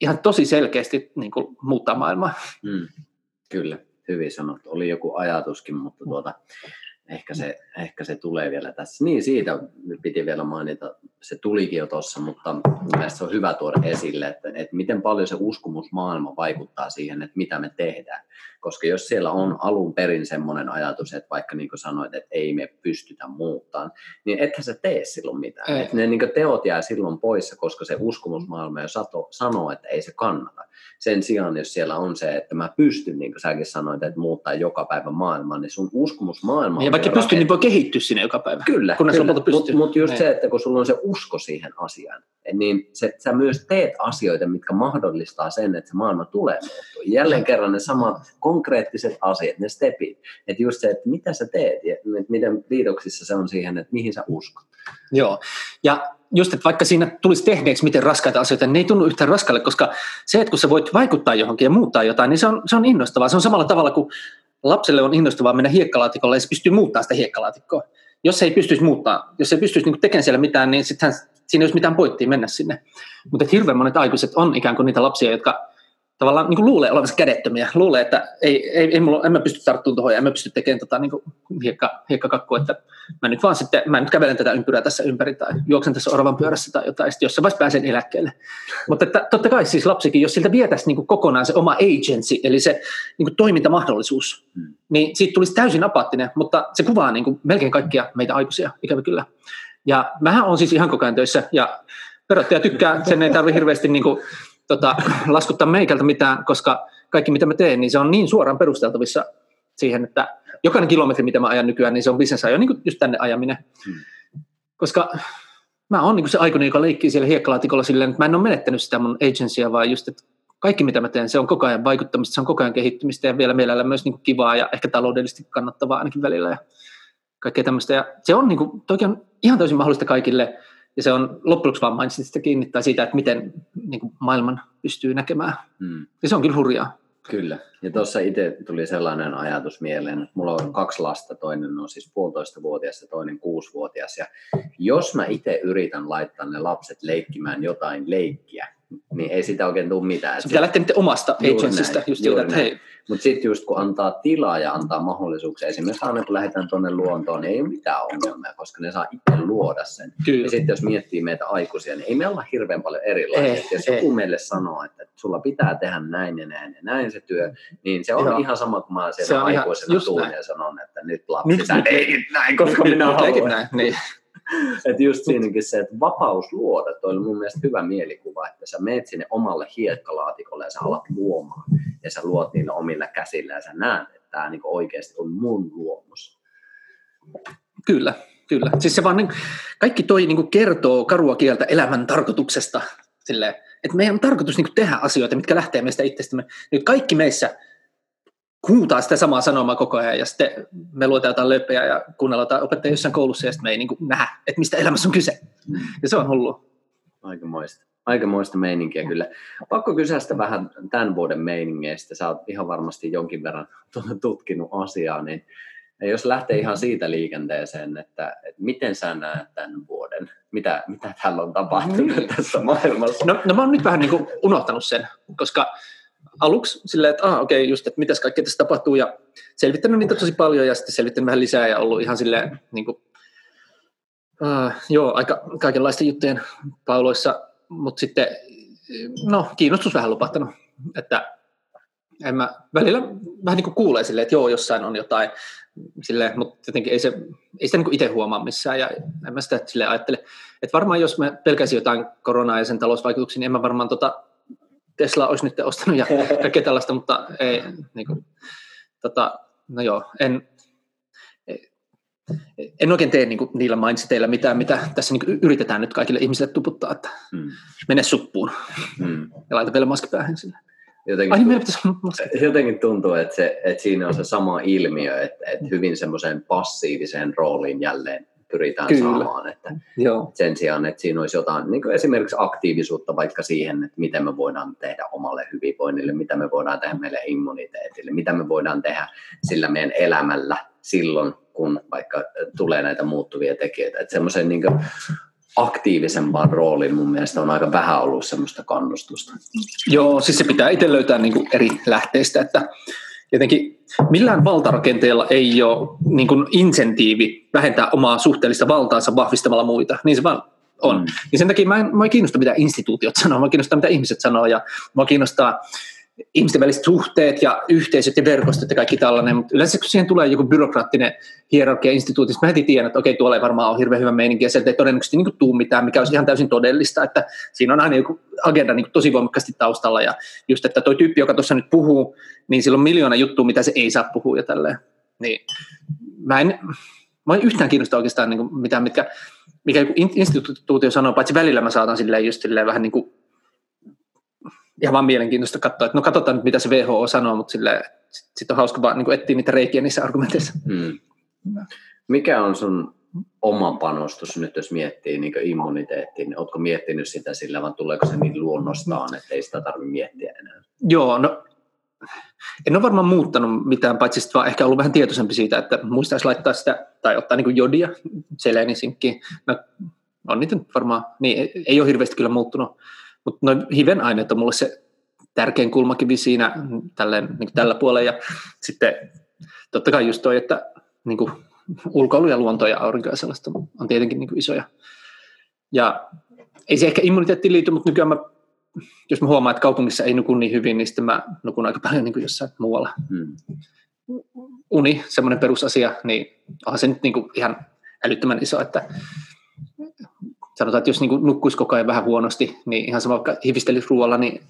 ihan tosi selkeästi niin muuttaa maailmaa. Mm, kyllä, hyvin sanottu. Oli joku ajatuskin, mutta tuota... Ehkä se, ehkä se tulee vielä tässä. Niin, siitä piti vielä mainita. Se tulikin jo tuossa, mutta mielestäni se on hyvä tuoda esille, että, että miten paljon se uskomusmaailma vaikuttaa siihen, että mitä me tehdään. Koska jos siellä on alun perin semmoinen ajatus, että vaikka niin kuin sanoit, että ei me pystytä muuttamaan, niin ethän sä tee silloin mitään. Että ne niin kuin teot jää silloin poissa, koska se uskomusmaailma jo sato, sanoo, että ei se kannata. Sen sijaan, jos siellä on se, että mä pystyn, niin kuin säkin sanoit, että muuttaa joka päivä maailmaa, niin sun uskomusmaailma on... Vaikka pystyy, niin voi kehittyä sinne joka päivä. Kyllä, kyllä. Mutta just ne. Se, että kun sulla on se usko siihen asiaan, niin se, sä myös teet asioita, mitkä mahdollistaa sen, että se maailma tulee muuttua. Jälleen kerran ne samat konkreettiset asiat, ne stepit. Että just se, että mitä sä teet ja miten liitoksissa se on siihen, että mihin sä uskot. Joo, ja just, että vaikka siinä tulisi tehneeksi miten raskaita asioita, ne ei tunnu yhtään raskaille, koska se, että kun sä voit vaikuttaa johonkin ja muuttaa jotain, niin se on, se on innostavaa. Se on samalla tavalla kuin lapselle on innostavaa mennä hiekkalaatikolle ja se pystyy muuttamaan sitä hiekkalaatikkoa. Jos ei pystyisi muuttaa, jos ei pystyisi niinku tekemään siellä mitään, niin sittenhän siinä ei olisi mitään pointtia mennä sinne. Mutta hirveän monet aikuiset on ikään kuin niitä lapsia, jotka tavallaan niinku luulee olevansa kädettömiä. Luulee, että ei, ei, ei mulla, en mä pysty tarttumaan tuohon ja en mä pysty tekemään tota, niinku hiekka, hiekkakakkua, että mä nyt vaan sitten, mä nyt kävelen tätä ympyrää tässä ympäri tai juoksen tässä oravan pyörässä tai jotain, sitten jossain vaiheessa pääsen eläkkeelle. Mutta että, totta kai siis lapsikin, jos siltä vietäisiin niinku kokonaan se oma agency, eli se niinku toimintamahdollisuus, hmm. niin siitä tulisi täysin apaattinen, mutta se kuvaa niinku melkein kaikkia meitä aikuisia, ikävä kyllä. Ja mähän on siis ihan koko ajan töissä ja verottaja tykkää, sen ei tarvitse hirveästi niinku Tota, laskuttaa meikältä mitään, koska kaikki mitä mä teen, niin se on niin suoraan perusteltavissa siihen, että jokainen kilometri mitä mä ajan nykyään, niin se on bisnesajo, niin kuin just tänne ajaminen. Hmm. Koska mä oon niin se aikuinen, joka leikkii siellä hiekkalaatikolla silleen, että mä en ole menettänyt sitä mun agencyä, vaan just, että kaikki mitä mä teen, se on koko ajan vaikuttamista, se on koko ajan kehittymistä ja vielä mielellään myös niin kivaa ja ehkä taloudellisesti kannattavaa ainakin välillä ja kaikkea tämmöistä. Ja se on, niin kuin, toki on ihan täysin mahdollista kaikille. Ja se on loppujen lopuksi vaan mindsetistä kiinni tai siitä, että miten niin kuin maailman pystyy näkemään. Mm. Ja se on kyllä hurjaa. Kyllä. Ja tuossa itse tuli sellainen ajatus mieleen, että mulla on kaksi lasta. Toinen on siis puolitoistavuotias ja toinen kuusivuotias. Ja jos mä itse yritän laittaa ne lapset leikkimään jotain leikkiä, niin ei sitä oikein tule mitään. Se pitää lähteä niiden omasta agencystä. Mutta sitten just kun antaa tilaa ja antaa mahdollisuuksia, esimerkiksi aina kun lähdetään tuonne luontoon, niin ei ole mitään ongelmia, koska ne saa itse luoda sen. Kyllä. Ja sitten jos miettii meitä aikuisia, niin ei me olla hirveän paljon erilaisia. Ei, jos ei. Joku meille sanoo, että sulla pitää tehdä näin ja näin ja näin se työ, niin se on Joo. ihan sama kuin mä siellä aikuisena tuun ja sanon, että nyt lapsi, sä leikit näin, koska nyt, minä haluan. Näin, niin. Että just siinäkin se, että vapaus luoda, toi oli mun mielestä hyvä mielikuva, että sä meet sinne omalle hiekkalaatikolle ja sä alat luomaan ja sä luot niillä omilla käsillä ja sä näet, että tää niinku oikeasti on mun luomus. Kyllä, kyllä. Siis se vaan, niin, kaikki toi niin kuin kertoo karua kieltä elämän tarkoituksesta silleen, että meidän on tarkoitus niin kuin tehdä asioita, mitkä lähtee meistä itsestämme. Nyt kaikki meissä huutaa sitä samaa sanomaa koko ajan ja sitten me luetaan jotain lööppejä ja kuunnellaan jotain opettajia jossain koulussa ja sitten me ei niin kuin nähdä, että mistä elämässä on kyse. Ja se on hullua. Aikamoista. Aikamoista meininkiä kyllä. Pakko kysästä vähän tämän vuoden meiningeistä. Sä oot ihan varmasti jonkin verran tutkinut asiaa, niin jos lähtee ihan siitä liikenteeseen, että, että miten sä näet tämän vuoden? Mitä, mitä täällä on tapahtunut mm. tässä maailmassa? No, no mä oon nyt vähän niin kuin unohtanut sen, koska aluksi silleen, että ah, okei, okay, just, että mitäs kaikkea tässä tapahtuu, ja selvittänyt niitä tosi paljon, ja sitten selvittänyt vähän lisää, ja ollut ihan silleen, niin kuin, uh, joo, aika kaikenlaisten juttujen pauloissa, mutta sitten, no, kiinnostus vähän lopahtanut, että en mä välillä vähän niin kuin kuulee silleen, että joo, jossain on jotain, silleen, mutta jotenkin ei, se, ei sitä niin kuin itse huomaa missään, ja en mä sitä silleen ajattele, että varmaan jos mä pelkäsin jotain koronaa ja sen talousvaikutuksia, niin en mä varmaan tota, Tesla olisi nyt ostanut ja kaikkea tällaista, mutta ei, niin kuin, tota, no joo, en, en oikein tee niin kuin niillä mindseteillä mitään, mitä tässä niin kuin yritetään nyt kaikille ihmisille tuputtaa, että mm. mene suppuun mm. ja laita vielä maski päähän sille. Jotenkin, Ai, niin tuntuu, jotenkin tuntuu, että, se, että siinä on se sama ilmiö, että, että hyvin semmoiseen passiiviseen rooliin jälleen pyritään Kyllä. saamaan, että Joo. sen sijaan, että siinä olisi jotain niin kuin esimerkiksi aktiivisuutta vaikka siihen, että mitä me voidaan tehdä omalle hyvinvoinnille, mitä me voidaan tehdä meille immuniteetille, mitä me voidaan tehdä sillä meidän elämällä silloin, kun vaikka tulee näitä muuttuvia tekijöitä. Että semmoisen niin kuin aktiivisempaan rooliin mun mielestä on aika vähän ollut semmoista kannustusta. Joo, siis se pitää itse löytää niin kuin eri lähteistä, että jotenkin millään valtarakenteella ei ole niin kuin insentiivi vähentää omaa suhteellista valtaansa vahvistamalla muita, niin se vaan on. Mm. Ja sen takia mä en, mä en kiinnosta, mitä instituutiot sanoo, mä kiinnostaa, mitä ihmiset sanoo, ja mä kiinnostaa ihmisten väliset suhteet ja yhteisöt ja verkostot ja kaikki tällainen, mutta yleensä kun siihen tulee joku byrokraattinen hierarkia instituutissa, mä heti tiedän, että okei, tuolla ei varmaan ole hirveän hyvä meininki, ja sieltä ei todennäköisesti niin tule mitään, mikä olisi ihan täysin todellista, että siinä on aina joku agenda niin tosi voimakkaasti taustalla, ja just, että toi tyyppi, joka tuossa nyt puhuu, niin sillä on miljoona juttua, mitä se ei saa puhua ja tälleen, niin mä en, Mä en yhtään kiinnosta oikeastaan niin kuin mitään, mitkä, mikä joku instituutio sanoo, paitsi välillä mä saatan silleen just silleen vähän niin kuin ihan vaan mielenkiintoista katsoa, että no katsotaan nyt mitä se W H O sanoo, mutta silleen sitten sit on hauska vaan niin kuin etsiä niitä reikiä niissä argumenteissa. Hmm. Mikä on sun oma panostus nyt, jos miettii niin kuin immuniteettiin? Niin ootko miettinyt sitä sillä, vaan tuleeko se niin luonnostaan, että ei sitä tarvitse miettiä enää? Joo, no en ole varmaan muuttanut mitään, paitsi sitten vaan ehkä ollut vähän tietoisempi siitä, että muistaisi laittaa sitä, tai ottaa niin kuin jodia, seleenisinkkiin. No on niitä varmaan, niin ei ole hirveästi kyllä muuttunut, mutta no hivenaineet on mulle se tärkein kulmakivi siinä tälleen, niin kuin tällä puolella, ja sitten totta kai just toi, että niin kuin ulkoilu ja luonto ja aurinko ja sellaista on tietenkin niin kuin isoja. Ja ei se ehkä immuniteettiin liity, mutta nykyään mä, jos mä huomaan, että kaupungissa ei nuku niin hyvin, niin sitten mä nukun aika paljon niin kuin jossain muualla. Hmm. Uni, semmoinen perusasia, niin onhan se nyt niin kuin ihan älyttömän iso, että sanotaan, että jos niin kuin nukkuisi koko ajan vähän huonosti, niin ihan sama vaikka hivistelisi ruoalla, niin,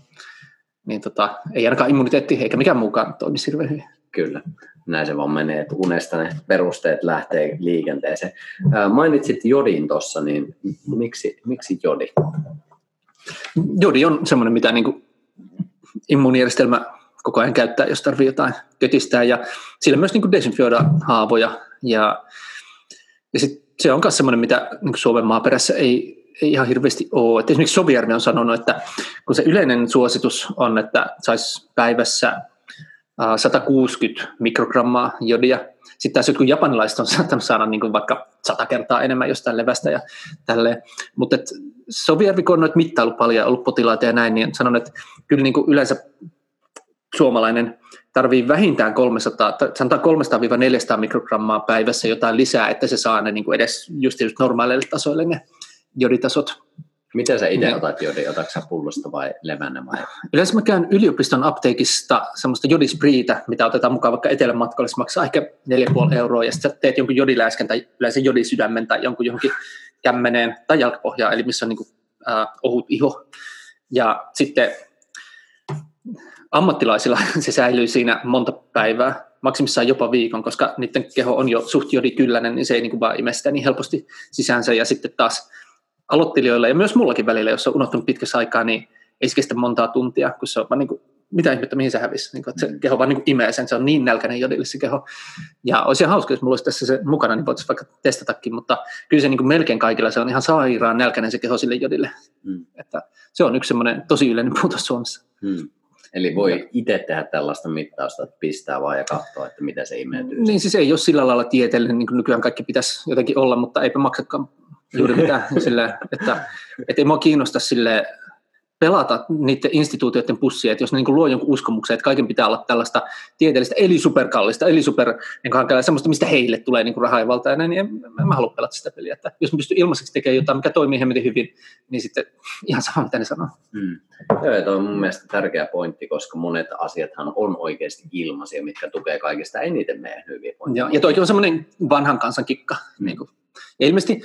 niin tota, ei ainakaan immuniteetti eikä mikään muukaan toimisi hirveän hyvin. Kyllä, näin se vaan menee, että unesta ne perusteet lähtee liikenteeseen. Ää, mainitsit jodin tuossa, niin miksi, miksi jodi? Jodi on semmoinen, mitä niin kuin immuunijärjestelmä koko ajan käyttää, jos tarvitsee jotain kötistää, ja sillä myös niin kuin desinfioidaan haavoja, ja, ja sit se on myös semmoinen, mitä niin kuin Suomen maaperässä ei, ei ihan hirveästi ole. Et esimerkiksi Sovijärvi on sanonut, että kun se yleinen suositus on, että saisi päivässä sata kuusikymmentä mikrogrammaa jodia. Sitten taas jotkut japanilaiset on saattanut saada niin kuin vaikka sata kertaa enemmän jostain levästä ja tälleen. Mutta Sovijärvi, kun on noita mittailupalja ollut potilaita ja näin, niin sanon, että kyllä niin kuin yleensä suomalainen tarvii vähintään kolmesataa, sanotaan kolmesataa neljäsataa mikrogrammaa päivässä jotain lisää, että se saa ne niin kuin edes just normaaleille tasoille ne joditasot. Mitä sä itse otat jodin? Otatko sä pullosta vai levänä vai? Yleensä mä käyn yliopiston apteekista semmoista jodispriitä, mitä otetaan mukaan vaikka etelän matkalle. Se maksaa ehkä neljä pilkku viisi euroa ja sitten teet jonkun jodiläiskän tai yleensä jodisydämen tai jonkun johonkin kämmeneen tai jalkapohjaan, eli missä on niin kuin, äh, ohut iho. Ja sitten ammattilaisilla se säilyy siinä monta päivää, maksimissaan jopa viikon, koska niiden keho on jo suht jodikylläinen, niin se ei niin kuin vaan ime sitä niin helposti sisäänsä ja sitten taas aloittelijoilla ja myös mullakin välillä, jos on unohtunut pitkässä aikaa, niin ei se kestä montaa tuntia, kun se on vaan niin kuin, mitä ihmettä, mihin se hävisi. Niin kuin, se keho vaan niin kuin imee sen, se on niin nälkäinen jodille se keho. Ja olisi ihan hauska, jos mulla olisi tässä se mukana, niin voitaisiin vaikka testatakin, mutta kyllä se niin kuin melkein kaikilla, se on ihan sairaan nälkäinen se keho sille jodille. Hmm. Että se on yksi semmoinen tosi yleinen puutos Suomessa. Hmm. Eli voi itse tehdä tällaista mittausta, että pistää vaan ja katsoa, että mitä se imeytyy. Niin siis ei ole sillä lailla tieteellinen, niin kuin nykyään kaikki pitäisi jotenkin olla, mutta eipä maksakaan juuri mitään, sille, että et ei mua kiinnosta sille pelata niiden instituutioiden pussia, että jos ne niin kuin luo jonkun uskomuksen, että kaiken pitää olla tällaista tieteellistä, eli superkallista, eli super, niin kuin semmoista, mistä heille tulee niin kuin rahaa ja valtaa, ja näin, niin en, en mä halua pelata sitä peliä. Että jos mä pystyn ilmaiseksi tekemään jotain, mikä toimii hemmetin hyvin, niin sitten ihan sama, mitä ne sanoo. Mm. Joo, tuo on mun mielestä tärkeä pointti, koska monet asiathan on oikeasti ilmaisia, mitkä tukee kaikista eniten meidän hyvinvointia. Joo, ja toikin on semmoinen vanhan kansan kikka. Mm. Niin kuin. Ja ilmeisesti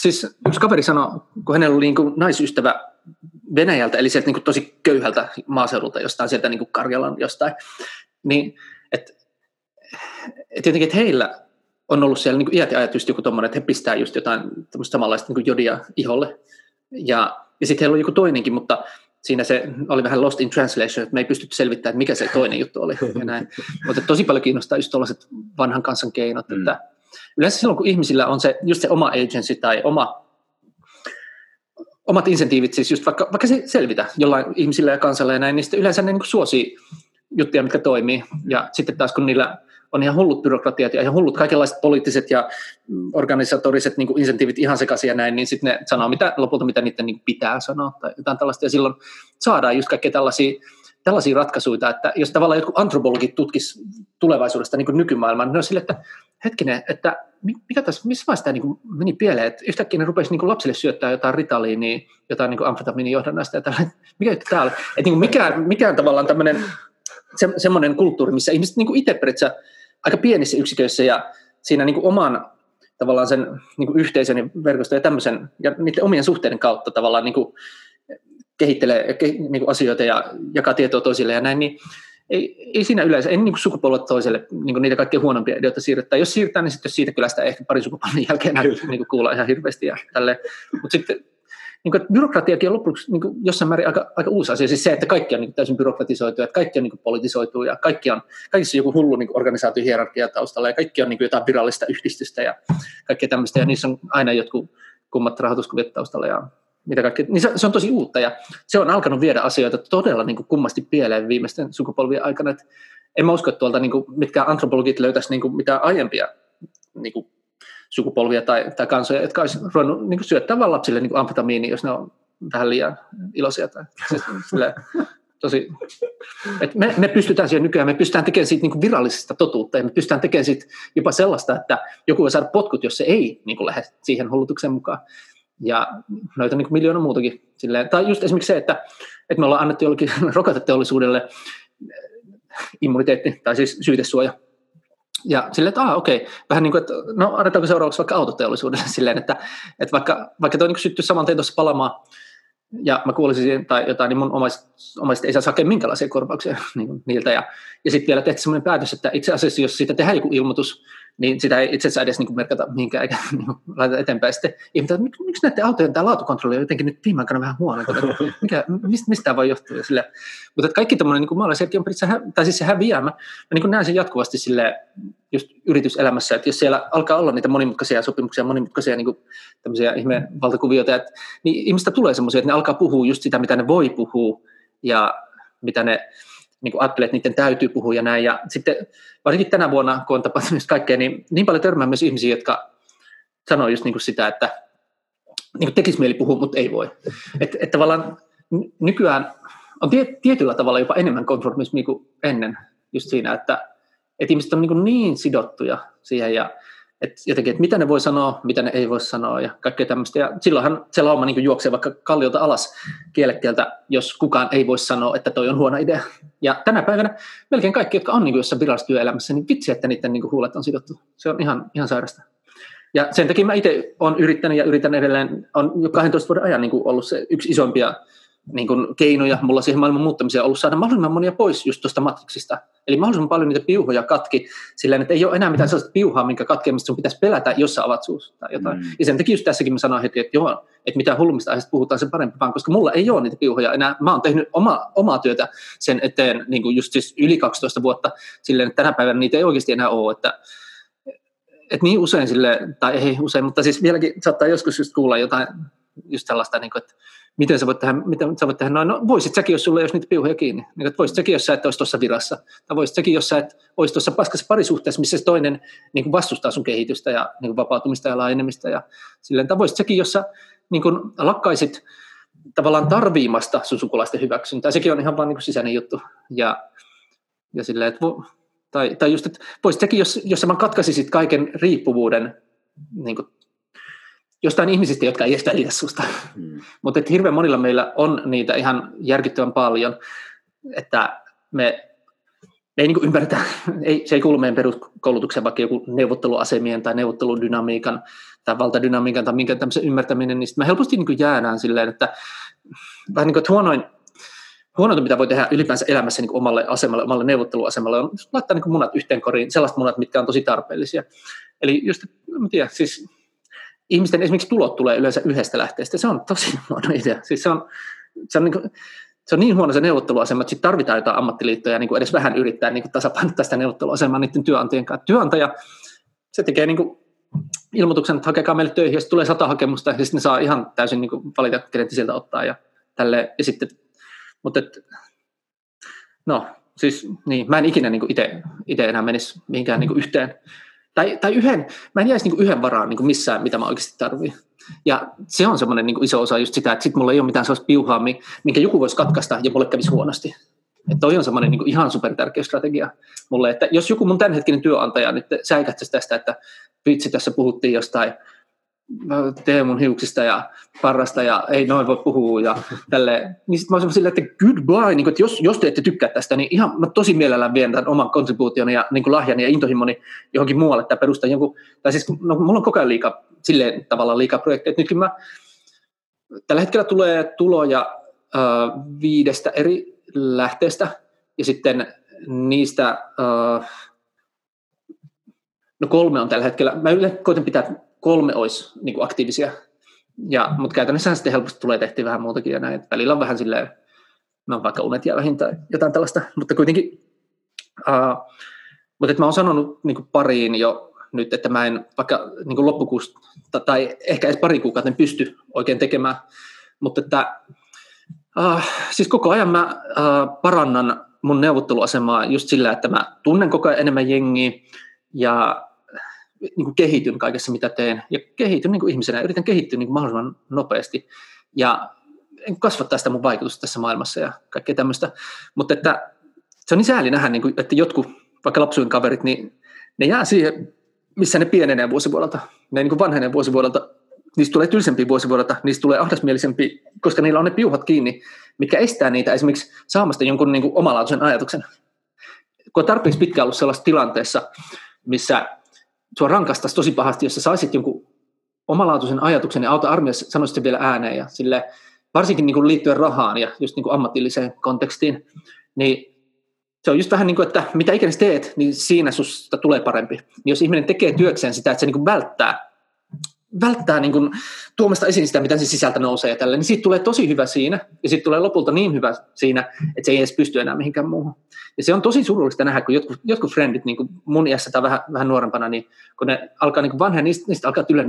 siis yksi kaveri sanoi, kun hänellä oli niin kuin naisystävä Venäjältä, eli sieltä niin kuin tosi köyhältä maaseudulta jostain, sieltä niin kuin Karjalan jostain, niin että et jotenkin, että heillä on ollut siellä niin kuin iät ja ajat just joku tommoinen, että he pistää just jotain tämmöistä samanlaista niin kuin jodia iholle, ja, ja sitten heillä oli joku toinenkin, mutta siinä se oli vähän lost in translation, että me ei pystytty selvittämään, mikä se toinen juttu oli, ja näin. Mutta tosi paljon kiinnostaa just tuollaiset vanhan kansan keinot, mm. että yleensä silloin, kun ihmisillä on se, just se oma agency tai oma, omat insentiivit, siis just vaikka, vaikka se selvitä jollain ihmisillä ja kansalla ja näin, niin sitten yleensä ne niin kuin suosii juttuja, mitkä toimii. Ja sitten taas, kun niillä on ihan hullut byrokratiat ja ihan hullut kaikenlaiset poliittiset ja organisatoriset niin kuin insentiivit ihan sekaisin ja näin, niin sitten ne sanoo mitä, lopulta, mitä niiden niin pitää sanoa tai jotain tällaista. Ja silloin saadaan just kaikkea tällaisia... tällaisia ratkaisuja, että jos tavallaan jotkut antropologit tutkisivat tulevaisuudesta niin kuin nykymaailman, niin ne on sille, että hetkinen, että mikä tässä, missä vaiheessa tämä niin meni pieleen, että yhtäkkiä ne rupesivat niin lapsille syöttää jotain ritaliin, niin jotain niin amfetamiinin johdannaista ja tällainen, mikä juttu tämä oli, että niin mikään, mikään tavallaan tämmöinen se, semmoinen kulttuuri, missä ihmiset niin itse periaatteessa aika pienissä yksiköissä ja siinä niin oman tavallaan sen niin yhteisön ja verkoston ja tämmöisen ja niiden omien suhteiden kautta tavallaan niin kehittelee asioita ja jakaa tietoa toisille ja näin, niin ei, ei siinä yleensä, en niin sukupolvet toiselle niin niitä kaikkein huonompia ideoita siirryttää. Jos siirrytään, niin sitten siitä kylästä ehkä pari sukupolven jälkeen niin kuulla ihan hirveästi. Mutta sitten niin byrokratiakin on lopuksi niin jossain määrin aika, aika uusi asia. Siis se, että kaikki on niin täysin byrokratisoitua, että kaikki on niin politisoitua ja kaikki on, kaikissa on joku hullu niin organisaatiohierarkia taustalla ja kaikki on niin jotain virallista yhdistystä ja kaikkea tämmöistä. Ja niissä on aina jotkut kummat rahoituskuviot taustalla ja mitä kaikkea. Niin se, se on tosi uutta ja se on alkanut viedä asioita todella niin kummasti pieleen viimeisten sukupolvien aikana. Et en mä usko, että tuolta niin mitkä antropologit löytäisi niin mitään aiempia niin sukupolvia tai, tai kansoja, jotka olisi ruvennut niin syöttää vaan lapsille niin amfetamiiniin, jos ne on vähän liian iloisia. Tai, siis, sillä, tosi, et me, me pystytään siihen nykyään, me pystytään tekemään siitä niin virallisesta totuutta, ja me pystytään tekemään siitä jopa sellaista, että joku voi saada potkut, jos se ei niin lähde siihen hullutukseen mukaan. Ja noita niin miljoona muutakin. Silleen. Tai just esimerkiksi se, että, että me ollaan annettu jollekin rokoteteollisuudelle immuniteetti, tai siis syytesuoja. Ja silleen, että aah, okei, vähän niin kuin, että no annetaanko seuraavaksi vaikka autoteollisuudelle silleen, että, että vaikka, vaikka toi niin syttyy saman tein tuossa palamaan, ja mä kuolisin siihen tai jotain, niin mun omaiset, omaiset ei saa hakea minkälaisia korvauksia niin niiltä. Ja, ja sitten vielä tehtiin semmoinen päätös, että itse asiassa jos siitä tehdään joku ilmoitus, niin sitä ei itse asiassa edes niin merkata mihinkään eikä niin laiteta eteenpäin. Sitten ihmettä, että miksi näiden autojen tämä laatukontrolli on jotenkin nyt viime aikana vähän huono, mikä, mistä, mistä tämä voi johtua. Sille, mutta että kaikki tämmöinen niin maalaisjärki on periaatteessa, tai siis se häviämä, mä niin näen sen jatkuvasti sille, just yrityselämässä, että jos siellä alkaa olla niitä monimutkaisia sopimuksia, monimutkaisia niin tämmöisiä ihmeen valtakuvioita, että, niin ihmistä tulee semmoisia, että ne alkaa puhua just sitä, mitä ne voi puhua ja mitä ne niin ajattelee, että niiden täytyy puhua ja näin. Ja sitten varsinkin tänä vuonna, kun on tapahtunut kaikkea, niin niin paljon törmää myös ihmisiä, jotka sanoo just niin sitä, että niin tekisi mieli puhua, mutta ei voi. Että et tavallaan nykyään on tie, tietyllä tavalla jopa enemmän konformismia kuin ennen just siinä, että että ihmiset on niin, niin sidottuja siihen, ja että jotenkin, että mitä ne voi sanoa, mitä ne ei voi sanoa ja kaikkea tämmöistä. Ja silloinhan se lauma niin juoksee vaikka kalliolta alas kielekkeeltä, jos kukaan ei voi sanoa, että toi on huono idea. Ja tänä päivänä melkein kaikki, jotka on niin jossain virallisessa työelämässä, niin vitsi, että niiden niin huulet on sidottu. Se on ihan, ihan sairasta. Ja sen takia mä itse olen yrittänyt ja yritän edelleen, on jo kahdentoista vuoden ajan niin ollut se yksi isompia niin kuin keinoja mulla siihen maailman muuttamiseen on ollut saada mahdollisimman monia pois just tuosta matriksista. Eli mahdollisimman paljon niitä piuhoja katki sillä tavalla, että ei ole enää mitään sellaista piuhaa, minkä katkeamista sun pitäisi pelätä, jos sä avat suus tai jotain. Mm. Ja sen takia just tässäkin mä sanoin heti, että joo, että mitä hullummista aiheista puhutaan sen parempi vaan, koska mulla ei ole niitä piuhoja enää. Mä oon tehnyt oma, omaa työtä sen eteen niin kuin just siis yli kaksitoista vuotta silleen, että tänä päivänä niitä ei oikeasti enää ole, että et niin usein silleen, tai ei usein, mutta siis vieläkin saattaa joskus just kuulla jotain just sellaista, niin kuin, että miten sä voit tehdä, miten sä voit tehdä noin? No voisit säkin, jos sulla ei olisi niitä piuhoja kiinni. Niin, voisit säkin, jos sä et olisi tuossa virassa. Tai voisit säkin, jos sä et olisi tuossa paskassa parisuhteessa, missä se toinen niin kuin vastustaa sun kehitystä ja niin kuin vapautumista ja laajenemista. Ja silleen. Tai voisit säkin, jos sä niin kuin lakkaisit tavallaan tarviimasta sun sukulaisten hyväksyntää. Sekin on ihan vaan niin kuin sisäinen juttu. Ja, ja silleen, että vo, tai, tai just, että voisit säkin, jos, jos sä vaan katkaisisit kaiken riippuvuuden niin kuin jostain ihmisistä, jotka ei edes välitä susta. Mm. Mutta hirveän monilla meillä on niitä ihan järkyttävän paljon, että me, me ei niinku ymmärretä, ei, se ei kuulu meidän peruskoulutukseen, vaikka joku neuvotteluasemien tai neuvotteludynamiikan tai valtadynamiikan tai minkä tämmöisen ymmärtäminen, niin me helposti niinku jäädään silleen, että vähän niin kuin, että huonoin, huonointa, mitä voi tehdä ylipäänsä elämässä niin kuin omalle asemalle, omalle neuvotteluasemalle, on laittaa niin kuin munat yhteen koriin, sellaiset munat, mitkä on tosi tarpeellisia. Eli just, en tiedä, siis ihmisten esimerkiksi tulot tulee yleensä yhdestä lähteestä. Se on tosi huono idea. Siis se, on, se, on niin kuin, se on niin huono se neuvotteluasema, että sitten tarvitaan jotain ammattiliittoja niin kuin edes vähän yrittää niin kuin tasapainottaa sitä neuvotteluasemaa niiden työnantajien kanssa. Työnantaja, se tekee niin kuin ilmoituksen, että hakekaa meille töihin, ja sitten tulee sata hakemusta, ja sitten ne saa ihan täysin niin kuin valita, kenet sieltä ottaa. Ja tälle, ja sitten, mutta et, no, siis niin, mä en ikinä niin kuin ite, ite enää menisi mihinkään niin kuin yhteen. Tai, tai yhden, mä en jäisi niinku yhden varaan niinku missään, mitä mä oikeasti tarvitsen. Ja se on semmoinen niinku iso osa just sitä, että sit mulla ei ole mitään sellaista piuhaa, minkä joku voisi katkaista ja mulle kävisi huonosti. Että toi on semmoinen niinku ihan supertärkeä strategia mulle, että jos joku mun tämänhetkinen työnantaja nyt säikähtäisi tästä, että vitsi tässä puhuttiin jostain Teemun hiuksista ja parrasta ja ei noin voi puhua ja tälleen, niin sitten mä olisin silleen, että goodbye, niin kun, että jos, jos te ette tykkää tästä, niin ihan mä tosi mielellään vien tämän oman kontribuutioni ja niin lahjani ja intohimoni johonkin muualle tai perustan jonkun, tai siis no, mulla on koko ajan liikaa, silleen tavallaan liikaa projekteja, että nytkin mä, tällä hetkellä tulee tuloja äh, viidestä eri lähteestä ja sitten niistä äh, no kolme on tällä hetkellä. Mä yleensä koitan pitää, että kolme olisi niin kuin aktiivisia. Ja, mutta käytännössähän sitten helposti tulee tehty vähän muutakin ja näin. Että välillä on vähän silleen, no vaikka unet jää vähin tai jotain tällaista, mutta kuitenkin. Äh, mutta mä oon sanonut niin kuin pariin jo nyt, että mä en vaikka niin kuin loppukuusta tai ehkä edes pari kuukautta en pysty oikein tekemään. Mutta että, äh, siis koko ajan mä äh, parannan mun neuvotteluasemaa just sillä, että mä tunnen koko ajan enemmän jengiä ja niin kuin kehityn kaikessa, mitä teen. Ja kehityn niin kuin ihmisenä ja yritän kehittyä niin kuin mahdollisimman nopeasti. Ja kasvattaa sitä mun vaikutusta tässä maailmassa ja kaikkea tämmöistä. Mutta että, se on niin sääli nähdä, niin kuin, että jotkut, vaikka lapsujen kaverit, niin ne jää siihen, missä ne pienenee vuosivuodelta. Ne niin kuin vanhenee vuosivuodelta. Niistä tulee tylsempiä vuosivuodelta, niistä tulee ahdasmielisempiä, koska niillä on ne piuhat kiinni, mitkä estää niitä esimerkiksi saamasta jonkun niin kuin omalaatuisen ajatuksen. Kun on tarpeeksi pitkään ollut sellaisessa tilanteessa, missä sua rankastaisi tosi pahasti, jos sä saisit jonkun omalaatuisen ajatuksen ja auta armiassa, sanoisit sen vielä ääneen ja silleen, varsinkin niin kuin liittyen rahaan ja just niin kuin ammatilliseen kontekstiin, niin se on just vähän niin kuin, että mitä ikinä teet, niin siinä susta tulee parempi. Jos ihminen tekee työkseen sitä, että se niin kuin välttää välttää niin kuin tuomasta esiin sitä, mitä se sisältä nousee ja tälleen, niin siitä tulee tosi hyvä siinä, ja siitä tulee lopulta niin hyvä siinä, että se ei edes pysty enää mihinkään muuhun. Ja se on tosi surullista nähdä, kun jotkut, jotkut frendit, niin kuin mun iässä tai vähän, vähän nuorempana, niin kun ne alkaa niin vanhea, niistä, niistä alkaa tyllä,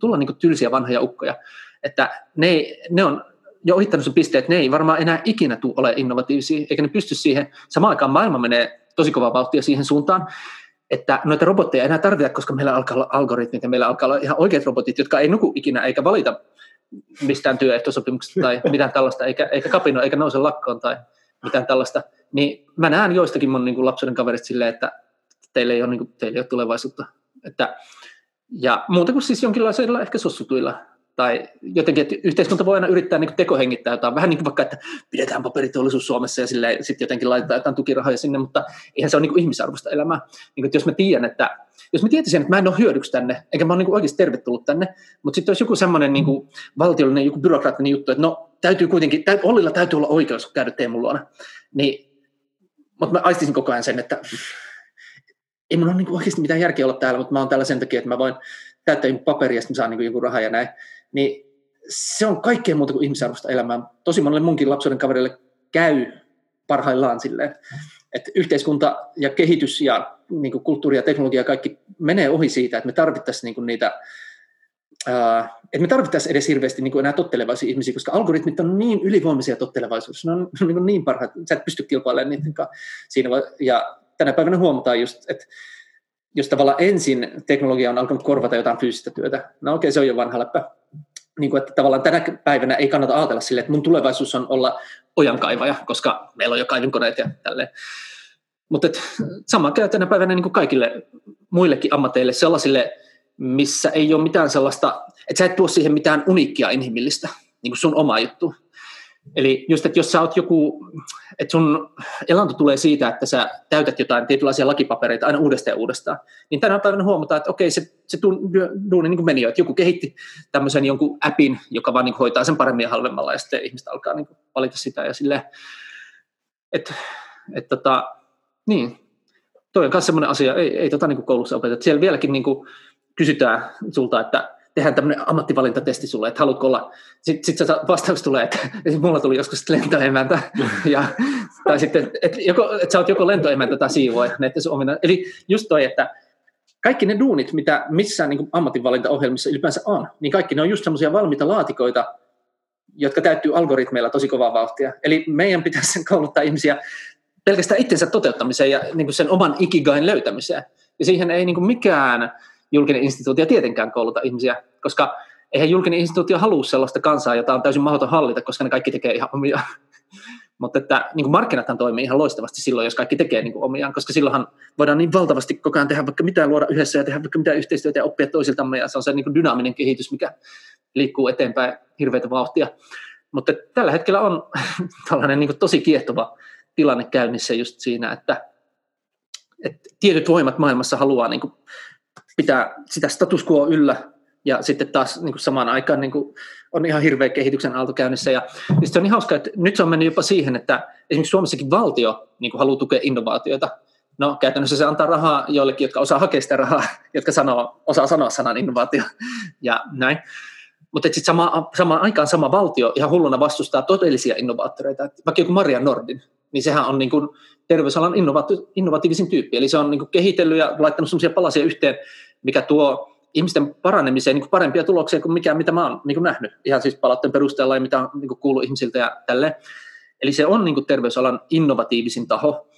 tulla niin kuin tylsiä vanhoja ukkoja, että ne, ne on jo ohittanut sun pisteet, ne ei varmaan enää ikinä tule ole innovatiivisia, eikä ne pysty siihen, samaan aikaan maailma menee tosi kovaa vauhtia siihen suuntaan, että noita robotteja ei enää tarvita, koska meillä alkaa olla algoritmit ja meillä alkaa olla ihan oikeat robotit, jotka ei nuku ikinä eikä valita mistään työehtosopimuksesta tai mitään tällaista, eikä, eikä kapino, eikä nouse lakkoon tai mitään tällaista. Niin mä näen joistakin mun niin kuin lapsuuden kaverista silleen, että teillä ei ole, niin kuin, teillä ei ole tulevaisuutta. Että, ja muuta kuin siis jonkinlaisilla ehkä sossutuilla. Tai jotenkin, että yhteiskunta voi aina yrittää niin kuin tekohengittää jotain, vähän niin kuin vaikka, että pidetään paperiteollisuus Suomessa ja sitten jotenkin laitetaan jotain tukirahoja sinne, mutta eihän se ole niin kuin ihmisarvoista elämää. Niin kuin, että jos mä tiedän, että jos mä tietäisin, että mä en ole hyödyksi tänne, enkä mä ole niin kuin oikeasti tervetullut tänne, mutta sitten olisi joku semmoinen niin kuin valtiollinen, joku byrokraattinen juttu, että no, täytyy kuitenkin, täyt, Ollilla täytyy olla oikeus käydä Teemun luona. Niin, mutta mä aistisin koko ajan sen, että ei mun ole niin kuin oikeasti mitään järkeä olla täällä, mutta mä oon täällä sen takia, että mä voin täyttää joku paperi ja sitten saan niin kuin joku rahaa ja näin. Niin se on kaikkea muuta kuin ihmisarvoista elämää. Tosi monelle munkin lapsuuden kaverille käy parhaillaan silleen, että yhteiskunta ja kehitys ja niin kuin kulttuuri ja teknologia kaikki menee ohi siitä, että me tarvittaisiin niin kuin niitä, ää, että me tarvittaisiin edes hirveästi niin kuin enää tottelevaisia ihmisiä, koska algoritmit on niin ylivoimaisia tottelevaisuudessa, ne on niin, kuin niin parhaat, sä et pysty kilpailemaan niiden kanssa siinä. Ja tänä päivänä huomataan just, että jos tavallaan ensin teknologia on alkanut korvata jotain fyysistä työtä, no okei, se on jo vanha läppä. Niin kuin, että tavallaan tänä päivänä ei kannata ajatella silleen, että mun tulevaisuus on olla ojankaivaja, koska meillä on jo kaivinkoneet ja tälleen. Mutta sama käy tänä päivänä niin kuin kaikille muillekin ammateille sellaisille, missä ei ole mitään sellaista, että sä et tuo siihen mitään uniikkia inhimillistä, niin kuin sun omaa juttu. Eli just, että jos sä oot joku, että sun elanto tulee siitä, että sä täytät jotain tietynlaisia lakipapereita aina uudestaan ja uudestaan, niin tänä päivänä huomataan, että okei, se, se duuni niin kuin meni jo, että joku kehitti tämmöisen jonkun appin, joka vaan niin kuin hoitaa sen paremmin ja halvemmalla, ja sitten ihmiset alkaa niin kuin valita sitä ja silleen, että et, tota, niin, toi on myös semmoinen asia, ei, ei tota niin kuin koulussa opeteta, siellä vieläkin niin kuin kysytään sulta, että tehdään tämmöinen ammattivalintatesti sulle, että haluatko olla, sitten sit vastaus tulee, että mulla tuli joskus lentoemäntä, ja, tai sitten, että, joko, että sä oot joko lentoemäntä tai siivoja, eli just toi, että kaikki ne duunit, mitä missään niin kuin ammatinvalintaohjelmissa ylipäänsä on, niin kaikki ne on just semmoisia valmiita laatikoita, jotka täyttyy algoritmeilla tosi kovaa vauhtia, eli meidän pitäisi kouluttaa ihmisiä pelkästään itsensä toteuttamiseen ja niin kuin sen oman ikigain löytämiseen, ja siihen ei niin kuin mikään julkinen instituutio tietenkään kouluta ihmisiä, koska eihän julkinen instituutio halua sellaista kansaa, jota on täysin mahdoton hallita, koska ne kaikki tekee ihan omia. Mutta että niin kuin markkinathan toimii ihan loistavasti silloin, jos kaikki tekee niin kuin omiaan, koska silloinhan voidaan niin valtavasti koko ajan tehdä vaikka mitään, luoda yhdessä ja tehdä vaikka mitään yhteistyötä ja oppia toisiltamme, ja se on se niin kuin dynaaminen kehitys, mikä liikkuu eteenpäin hirveätä vauhtia. Mutta tällä hetkellä on tällainen niin kuin tosi kiehtova tilanne käynnissä just siinä, että, että tietyt voimat maailmassa haluaa niin kuin pitää sitä status quo yllä Ja sitten taas niin kuin samaan aikaan niin kuin on ihan hirveä kehityksen aalto käynnissä. Ja, ja se on ihan hauska, että nyt se on mennyt jopa siihen, että esimerkiksi Suomessakin valtio niin kuin haluaa tukea innovaatioita. No käytännössä se antaa rahaa joillekin, jotka osaa hakea sitä rahaa, jotka sanoo, osaa sanoa sanan innovaatio ja näin. Mutta sitten sama, samaan aikaan sama valtio ihan hulluna vastustaa todellisia innovaattoreita. Et vaikka joku Maria Nordin, niin sehän on niin kuin terveysalan innovati- innovatiivisin tyyppi. Eli se on niin kuin kehitellyt ja laittanut sellaisia palasia yhteen, mikä tuo ihmisten paranemiseen niin kuin parempia tuloksia kuin mikä, mitä mä oon niin kuin nähnyt. Ihan siis palautteen perusteella ja mitä on niin kuin kuullut ihmisiltä ja tälleen. Eli se on niin kuin terveysalan innovatiivisin taho.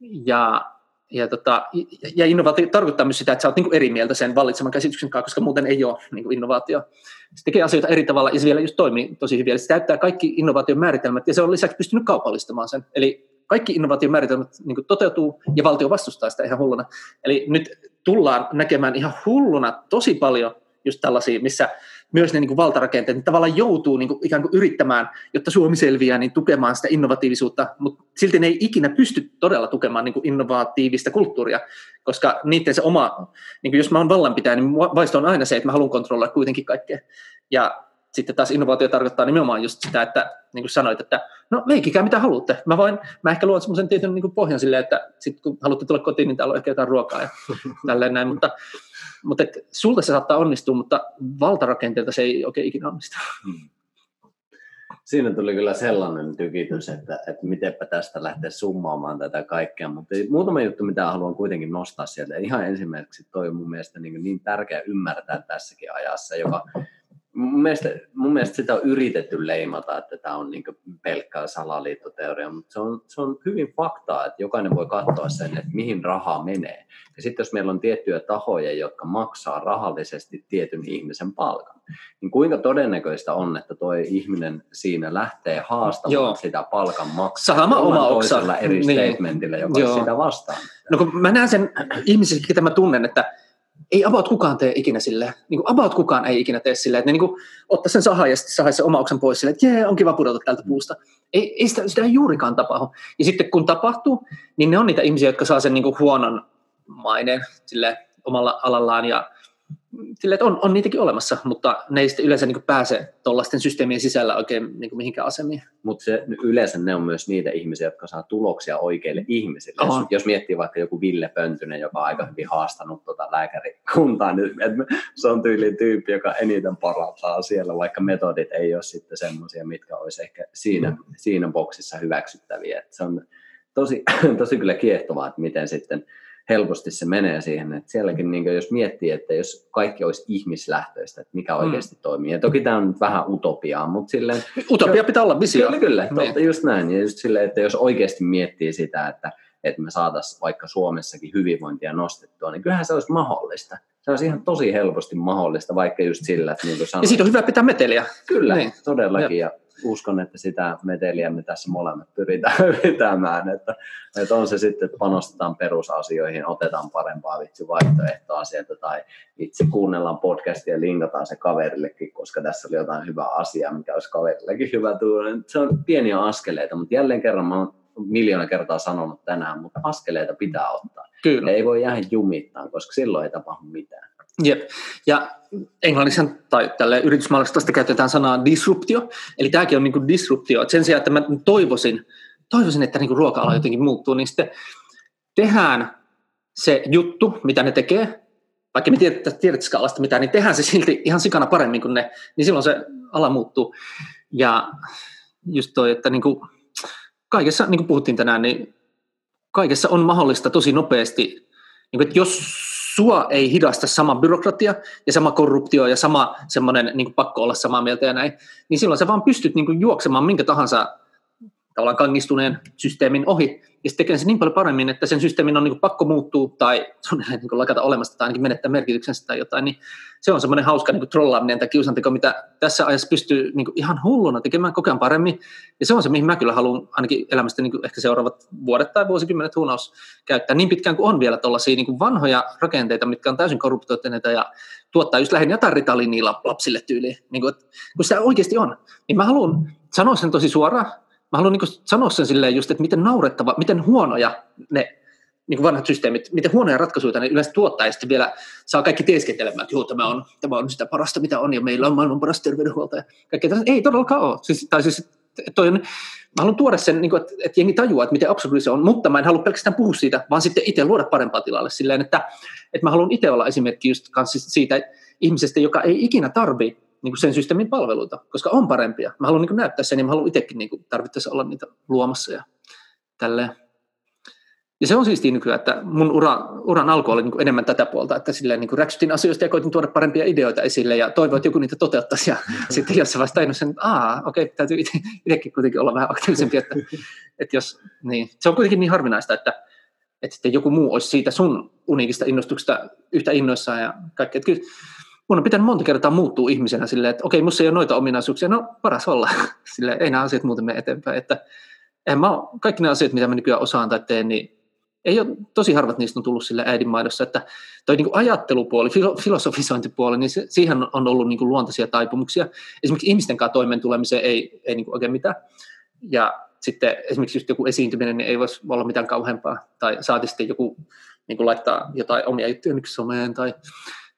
Ja... Ja, tota, ja innovaatio tarkoittaa myös sitä, että sä oot niinku eri mieltä sen vallitseman käsityksen kanssa, koska muuten ei ole niinku innovaatio. Se tekee asioita eri tavalla ja se vielä just toimii tosi hyvin. Eli se täyttää kaikki innovaation määritelmät ja se on lisäksi pystynyt kaupallistamaan sen. Eli kaikki innovaation määritelmät niinku toteutuu ja valtio vastustaa sitä ihan hulluna. Eli nyt tullaan näkemään ihan hulluna tosi paljon just tällaisia, missä myös ne niinku valtarakenteet ne tavallaan joutuu niinku ikään kuin yrittämään, jotta Suomi selviää, niin tukemaan sitä innovatiivisuutta, mutta silti ne ei ikinä pysty todella tukemaan niinku innovatiivista kulttuuria, koska niiden se oma, niinku jos mä oon vallanpitäjä, niin vaisto on aina se, että mä haluan kontrolloida kuitenkin kaikkea. Ja sitten taas innovaatio tarkoittaa nimenomaan just sitä, että niin kuin sanoit, että no leikikää mitä haluatte. Mä voin, mä ehkä luon semmoisen tietyn niin kuin pohjan silleen, että sit kun haluatte tulla kotiin, niin täällä on ehkä jotain ruokaa ja tälleen näin. Mutta, mutta et, sulta se saattaa onnistua, mutta valtarakenteelta se ei oikein ikinä onnistu. Hmm. Siinä tuli kyllä sellainen tykitys, että, että mitenpä tästä lähtee summaamaan tätä kaikkea. Mutta muutama juttu, mitä haluan kuitenkin nostaa sieltä. Ihan ensimmäiseksi toi on mun mielestä niin, niin tärkeä ymmärtää tässäkin ajassa, joka... Mun mielestä, mun mielestä sitä on yritetty leimata, että tämä on niin pelkkää salaliittoteoria, mutta se on, se on hyvin faktaa, että jokainen voi katsoa sen, että mihin raha menee. Ja sitten jos meillä on tiettyjä tahoja, jotka maksaa rahallisesti tietyn ihmisen palkan, niin kuinka todennäköistä on, että tuo ihminen siinä lähtee haastamaan Joo. sitä palkan maksaa oman toisella oksa. Eri niin. statementillä, joka Joo. sitä vastaan. No kun mä näen sen ihmisissä, ketä mä tunnen, että ei about kukaan tee ikinä silleen. Niin kuin about kukaan ei ikinä tee silleen, että ne niin kuin ottaa sen sahan ja sitten sahaisi sen oma oksan pois silleen, että jee, on kiva pudota tältä puusta. Ei, ei sitä, sitä ei juurikaan tapahdu. Ja sitten kun tapahtuu, niin ne on niitä ihmisiä, jotka saa sen niin kuin huonon maineen silleen omalla alallaan ja silleen, että on, on niitäkin olemassa, mutta ne ei sitten yleensä niin kuin pääse tuollaisten systeemien sisällä oikein niin kuin mihinkään asemiin. Mutta yleensä ne on myös niitä ihmisiä, jotka saa tuloksia oikeille ihmisille. Oho. Jos miettii vaikka joku Ville Pöntynen, joka on aika hyvin haastanut tuota lääkärikuntaa, niin se on tyyli tyyppi, joka eniten parantaa siellä, vaikka metodit ei ole sitten semmoisia, mitkä olisi ehkä siinä, mm. siinä boksissa hyväksyttäviä. Et se on tosi, tosi kyllä kiehtovaa, että miten sitten helposti se menee siihen, että sielläkin niin jos miettii, että jos kaikki olisi ihmislähtöistä, että mikä oikeasti mm. toimii. Ja toki tämä on nyt vähän utopiaa, mutta silleen... Utopia jo, pitää olla visio. Kyllä, kyllä. Totta, just näin. Ja just silleen, että jos oikeasti miettii sitä, että, että me saataisiin vaikka Suomessakin hyvinvointia nostettua, niin kyllähän se olisi mahdollista. Se olisi ihan tosi helposti mahdollista, vaikka just sillä, että niin kuin sanoin... Ja siitä on hyvä pitää meteliä. Kyllä, niin. Todellakin. Ja. Uskon, että sitä meteliä me tässä molemmat pyritään pitämään, että, että on se sitten, että panostetaan perusasioihin, otetaan parempaa vitsi vaihtoehtoa sieltä tai vitsi kuunnellaan podcastia ja linkataan se kaverillekin, koska tässä oli jotain hyvää asiaa, mikä olisi kaverillekin hyvä tulla. Se on pieniä askeleita, mutta jälleen kerran mä oon miljoona kertaa sanonut tänään, mutta askeleita pitää ottaa. Kyllä. Ei voi jäädä jumittaan, koska silloin ei tapahdu mitään. Jep. Ja englannissa tai tälle yritysmaailmassa tästä käytetään sanaa disruptio, eli tämäkin on niin kuin disruptio, että sen sijaan, että mä toivoisin, toivoisin että niin kuin ruoka-ala jotenkin muuttuu, niin sitten tehdään se juttu, mitä ne tekee, vaikka me tiedettäisiin alasta mitään, niin tehdään se silti ihan sikana paremmin kuin ne, niin silloin se ala muuttuu. Ja just toi, että niin kuin kaikessa, niin kuin puhuttiin tänään, niin kaikessa on mahdollista tosi nopeasti, niin kuin, että jos sua ei hidasta sama byrokratia ja sama korruptio ja sama semmoinen niin kuin pakko olla samaa mieltä ja näin, niin silloin sä vaan pystyt niin kuin juoksemaan minkä tahansa tavallaan kangistuneen systeemin ohi ja sitten tekee se niin paljon paremmin, että sen systeemin on niin kuin pakko muuttua tai suunnilleen niin kuin lakata olemasta tai ainakin menettää merkityksensä tai jotain, niin se on semmoinen hauska niin kuin trollaaminen tai kiusanteko, mitä tässä ajassa pystyy niin kuin ihan hulluna tekemään koko ajan paremmin ja se on se, mihin mä kyllä haluan ainakin elämästä niin kuin ehkä seuraavat vuodet tai vuosikymmenet huunaus käyttää niin pitkään kuin on vielä tuollaisia niin kuin vanhoja rakenteita, mitkä on täysin korruptoituneita ja tuottaa just lähinnä jotain Ritaliinia lapsille tyyliin, niin kuin, kun sitä oikeasti on, niin mä haluan sanoa sen tosi suoraan. Mä haluan niin sanoa sen silleen just, että miten naurettava, miten huonoja ne niin kuin vanhat systeemit, miten huonoja ratkaisuja ne yleensä tuottaa, ja sitten vielä saa kaikki teeskentelemään, että joo, tämä on, tämä on sitä parasta, mitä on, ja meillä on maailman paras terveydenhuolto, ja kaikkea tällaista. Ei todellakaan ole. Siis, tai siis, toi on, mä haluan tuoda sen, niin kuin, että, että jengi tajuaa, että miten absurdi se on, mutta mä en halua pelkästään puhua siitä, vaan sitten itse luoda parempaa tilalle silleen, että, että mä haluan itse olla esimerkki just siitä ihmisestä, joka ei ikinä tarvitse niin sen systeemin palveluita, koska on parempia. Mä haluan niin näyttää sen, ja mä haluan itsekin niin tarvittaessa olla niitä luomassa ja tälleen. Ja se on siistiä nykyään, että mun ura, uran alku oli niin kuin enemmän tätä puolta, että silleen niin kuin räksytin asioista ja koitin tuoda parempia ideoita esille ja toivoin, että joku niitä toteuttaisi. Ja mm-hmm. sitten jossain vaiheessa tajunnut sen, että aah, okei, okay, täytyy itse, itsekin kuitenkin olla vähän aktiivisempi. Että, että jos, niin. Se on kuitenkin niin harvinaista, että, että joku muu olisi siitä sun uniikista innostuksesta yhtä innoissaan ja kaikkea. Että kyllä mun on pitänyt monta kertaa muuttua ihmisenä silleen, että okei, okay, musta ei ole noita ominaisuuksia, no paras olla. Silleen, ei nämä asiat muuten mene eteenpäin. Että, en mä ole, kaikki nämä asiat, mitä mä nykyään osaan tai teen, niin ei ole, tosi harvat niistä on tullut sille äidinmaidossa, että toi niin kuin ajattelupuoli, filo, filosofisointipuoli, niin se, siihen on ollut niin kuin luontaisia taipumuksia. Esimerkiksi ihmisten kanssa toimeen tulemiseen ei, ei niin kuin oikein mitään. Ja sitten esimerkiksi just joku esiintyminen niin ei voisi olla mitään kauheampaa. Tai saati sitten joku niin kuin laittaa jotain omia juttuja someen tai,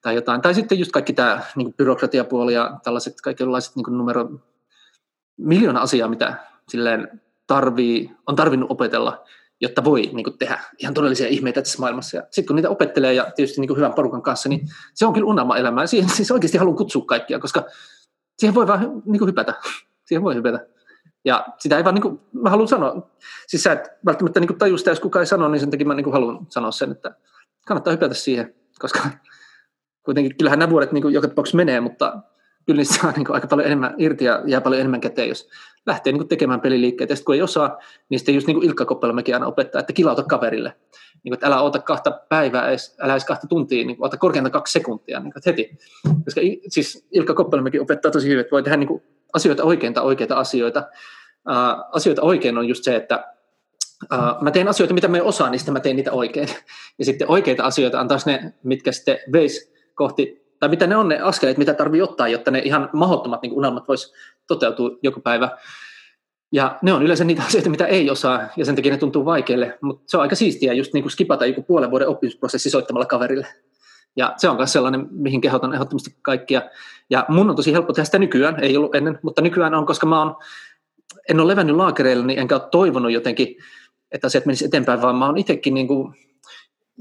tai jotain. Tai sitten just kaikki tämä niin kuin byrokratiapuoli ja tällaiset kaikenlaiset niin kuin numero, miljoona asiaa, mitä silleen tarvii, on tarvinnut opetella, jotta voi niin kuin tehdä ihan todellisia ihmeitä tässä maailmassa. Sitten kun niitä opettelee ja tietysti niin kuin hyvän porukan kanssa, niin se on kyllä unelma elämää. Siihen siis oikeasti haluan kutsua kaikkia, koska siihen voi vaan niin kuin hypätä. Siihen voi hypätä. Ja sitä ei vaan, niin kuin, mä haluan sanoa, siis sä et välttämättä niin kuin taju sitä, jos kukaan ei sano, niin sen takia mä niin kuin haluan sanoa sen, että kannattaa hypätä siihen, koska kuitenkin kyllähän nämä vuodet niin kuin joka tapauksessa menee, mutta kyllä niistä saa niin kuin aika paljon enemmän irti ja jää paljon enemmän käteen, jos lähtee niin kuin tekemään peliliikkeitä. Ja sitten kun ei osaa, niin sitten just niin kuin Ilkka Koppelmäkin aina opettaa, että kilauta kaverille. Niin kuin, että älä oota kahta päivää, edes, älä edes kahta tuntia, niin kuin, ota korkeintaan kaksi sekuntia niin kuin, heti. Koska siis Ilkka Koppelmäkin opettaa tosi hyvin, että voi tehdä niin kuin asioita oikein tai oikeita asioita. Uh, asioita oikein on just se, että uh, mä teen asioita, mitä mä en osaa, niin sitten mä teen niitä oikein. Ja sitten oikeita asioita on taas ne, mitkä sitten veis kohti tai mitä ne on ne askeleet, mitä tarvii ottaa, jotta ne ihan mahdottomat niin kuin unelmat vois toteutua joku päivä. Ja ne on yleensä niitä asioita, mitä ei osaa, ja sen takia ne tuntuu vaikeille. Mutta se on aika siistiä just niin kuin skipata joku puolen vuoden oppimisprosessi soittamalla kaverille. Ja se on myös sellainen, mihin kehotan ehdottomasti kaikkia. Ja mun on tosi helppo tehdä sitä nykyään, ei ollut ennen, mutta nykyään on, koska mä oon, en ole levännyt laakereilla, niin enkä ole toivonut jotenkin, että asiat menisivät eteenpäin, vaan mä oon itsekin niin kuin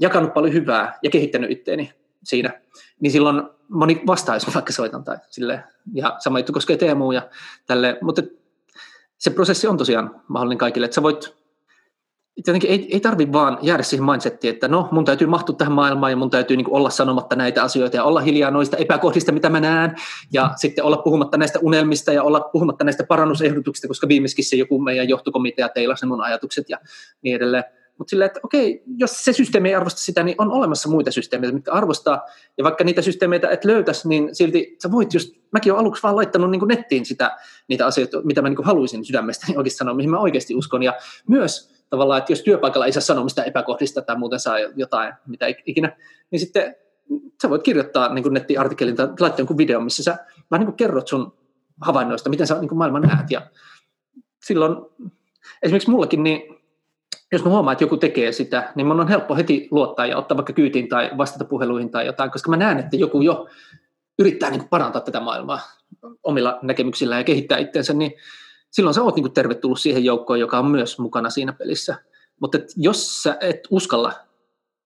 jakanut paljon hyvää ja kehittänyt itteeni siinä, niin silloin moni vastaa, jos mä vaikka soitan tai silleen, ja sama juttu koskee Teemua ja tälleen, mutta se prosessi on tosiaan mahdollinen kaikille, että sä voit, jotenkin ei, ei tarvitse vaan jäädä siihen mindsettiin, että no mun täytyy mahtua tähän maailmaan ja mun täytyy niin kuin olla sanomatta näitä asioita ja olla hiljaa noista epäkohdista, mitä mä näen, ja sitten olla puhumatta näistä unelmista ja olla puhumatta näistä parannusehdotuksista, koska viimeiskin se joku meidän johtokomitea teilasi mun ajatukset ja niin edelleen. Mutta silleen, että okei, jos se systeemi ei arvosta sitä, niin on olemassa muita systeemeitä, mitkä arvostaa. Ja vaikka niitä systeemeitä et löytäisi, niin silti sä voit just, mäkin olen aluksi vaan laittanut niin kuin nettiin sitä, niitä asioita, mitä mä niin kuin haluaisin sydämestäni niin oikeasti sanoa, mihin mä oikeasti uskon. Ja myös tavallaan, että jos työpaikalla ei saa sanoa mistä epäkohdista tai muuten saa jotain, mitä ikinä, niin sitten sä voit kirjoittaa niin kuin nettiartikkelin tai laittaa jonkun videon, missä sä vähän niin kuin kerrot sun havainnoista, miten sä niin kuin maailman näet. Ja silloin, esimerkiksi mullakin, niin jos mä huomaan, että joku tekee sitä, niin mun on helppo heti luottaa ja ottaa vaikka kyytiin tai vastata puheluihin tai jotain, koska mä näen, että joku jo yrittää niin kuin parantaa tätä maailmaa omilla näkemyksillä ja kehittää itseensä, niin silloin sä oot niin kuin tervetullut siihen joukkoon, joka on myös mukana siinä pelissä. Mutta jos sä et uskalla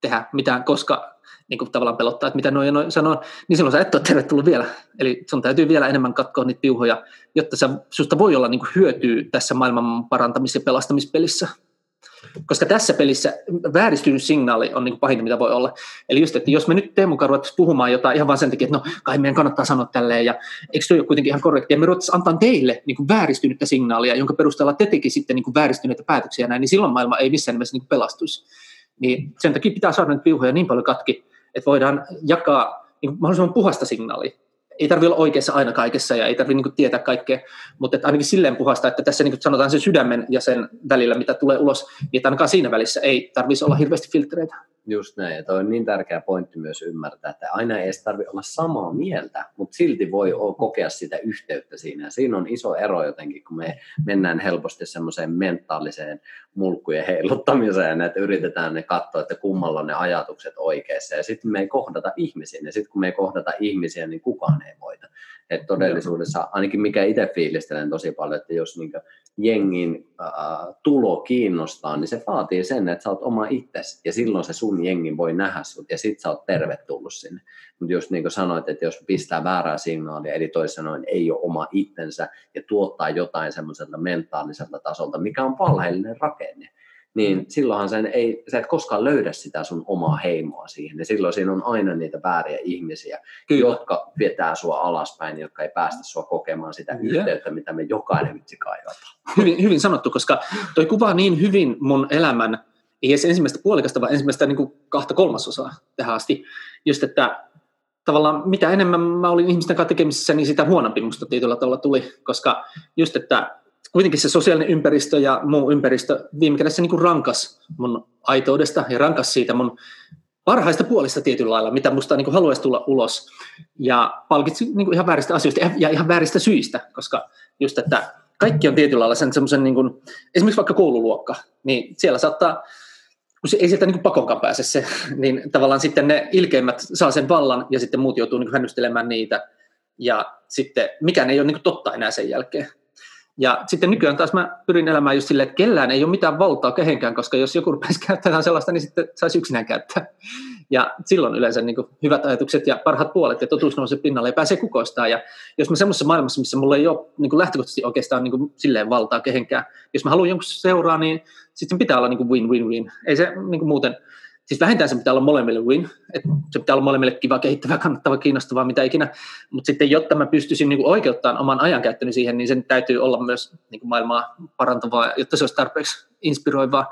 tehdä mitään, koska niin kuin tavallaan pelottaa, että mitä noin ja noin sanoo, niin silloin sä et ole tervetullut vielä. Eli sun täytyy vielä enemmän katkoa niitä piuhoja, jotta sä, susta voi olla niin kuin hyötyä tässä maailman parantamis- ja pelastamispelissä. Koska tässä pelissä vääristynyt signaali on niin kuin pahinta, mitä voi olla. Eli just, että jos me nyt Teemun kanssa ruvettaisiin puhumaan jotain ihan vaan sen takia, että no kai meidän kannattaa sanoa tälleen, ja eikö se ole kuitenkin ihan korrektia, me ruvettaisiin antaa teille niin kuin vääristynyttä signaalia, jonka perusteella te teki sitten niin kuin vääristyneitä päätöksiä näin, niin silloin maailma ei missään nimessä niin kuin pelastuisi. Niin sen takia pitää saada nyt piuhoja niin paljon katki, että voidaan jakaa niin kuin mahdollisimman puhasta signaalia. Ei tarvitse olla oikeassa aina kaikessa ja ei tarvitse niin kuin tietää kaikkea, mutta että ainakin silleen puhasta, että tässä niin kuin sanotaan sen sydämen ja sen välillä, mitä tulee ulos, niin ainakaan siinä välissä ei tarvitsisi olla hirveästi filtreitä. Just näin, ja toi on niin tärkeä pointti myös ymmärtää, että aina ei edes tarvitse olla samaa mieltä, mutta silti voi kokea sitä yhteyttä siinä. Ja siinä on iso ero jotenkin, kun me mennään helposti semmoiseen mentaaliseen mulkkujen heiluttamiseen, että yritetään ne katsoa, että kummalla on ne ajatukset oikeassa, ja sitten me ei kohdata ihmisiä, ja sitten kun me ei kohdata ihmisiä, niin kukaan ei voita. Että todellisuudessa, ainakin mikä itse fiilistelen tosi paljon, että jos niinku jengin äh, tulo kiinnostaa, niin se vaatii sen, että sä oot oma itsesi, ja silloin se sun jengi voi nähdä sut, ja sit sä oot tervetullut sinne. Mutta just niin kuin sanoit, että jos pistää väärää signaalia, eli toisin sanoen ei ole oma itsensä, ja tuottaa jotain semmoiselta mentaaliselta tasolta, mikä on valheellinen rakenne, niin silloinhan sen ei, sä et koskaan löydä sitä sun omaa heimoa siihen. Ja silloin siinä on aina niitä vääriä ihmisiä, kyllä, jotka vetää sua alaspäin, jotka ei päästä sua kokemaan sitä yhteyttä, mitä me jokainen vitsi kaivataan. Hyvin, hyvin sanottu, koska toi kuvaa niin hyvin mun elämän, ei edes ensimmäistä puolikasta, vaan ensimmäistä niin kuin kahta kolmasosaa tähän asti. Just, että tavallaan mitä enemmän mä olin ihmisten kanssa tekemisissä, niin sitä huonompi musta tietyllä tavalla tuli, koska just, että kuitenkin se sosiaalinen ympäristö ja muu ympäristö viime kädessä niin kuin rankas mun aitoudesta ja rankas siitä mun parhaista puolista tietyllä lailla, mitä musta niin kuin haluaisi tulla ulos. Ja palkitsi niin kuin ihan vääristä asioista ja ihan vääristä syistä, koska just, että kaikki on tietyllä lailla sen semmoisen, niin kuin, esimerkiksi vaikka koululuokka, niin siellä saattaa, kun se ei sieltä niin kuin pakonkaan pääse se, niin tavallaan sitten ne ilkeimmät saa sen vallan ja sitten muut joutuu niin kuin hännystelemään niitä. Ja sitten mikään ei ole niin kuin totta enää sen jälkeen. Ja sitten nykyään taas mä pyrin elämään just silleen, että kellään ei ole mitään valtaa kehenkään, koska jos joku rupeaisi käyttämään sellaista, niin sitten saisi yksinään käyttää. Ja silloin yleensä niin kuin hyvät ajatukset ja parhaat puolet ja totuus nousee pinnalle ja pääsee kukoistamaan. Ja jos mä semmoisessa maailmassa, missä mulla ei ole niin kuin lähtökohtaisesti oikeastaan niin kuin silleen valtaa kehenkään, jos mä haluan jonkun seuraa, niin sitten pitää olla niin kuin win-win-win. Ei se niin kuin muuten, siis vähintään se pitää olla molemmille win, että se pitää olla molemmille kiva, kehittävää, kannattavaa, kiinnostavaa, mitä ikinä. Mutta sitten jotta mä pystyisin niin kuin oikeuttamaan oman ajankäyttöni siihen, niin sen täytyy olla myös niin kuin maailmaa parantavaa, jotta se olisi tarpeeksi inspiroivaa.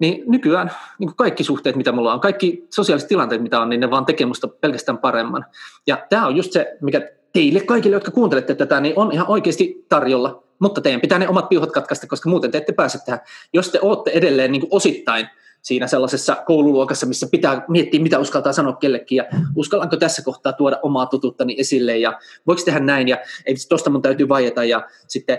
Niin nykyään niin kaikki suhteet, mitä mulla on, kaikki sosiaaliset tilanteet, mitä on, niin ne vaan tekee musta pelkästään paremman. Ja tämä on just se, mikä teille kaikille, jotka kuuntelette tätä, niin on ihan oikeasti tarjolla. Mutta teidän pitää ne omat piuhat katkaista, koska muuten te ette pääse tähän. Jos te ootte edelleen niin kuin osittain siinä sellaisessa koululuokassa, missä pitää miettiä, mitä uskaltaa sanoa kellekin ja uskallanko tässä kohtaa tuoda omaa totuuttani esille ja voiko tehdä näin ja ei, tosta mun täytyy vaieta ja sitten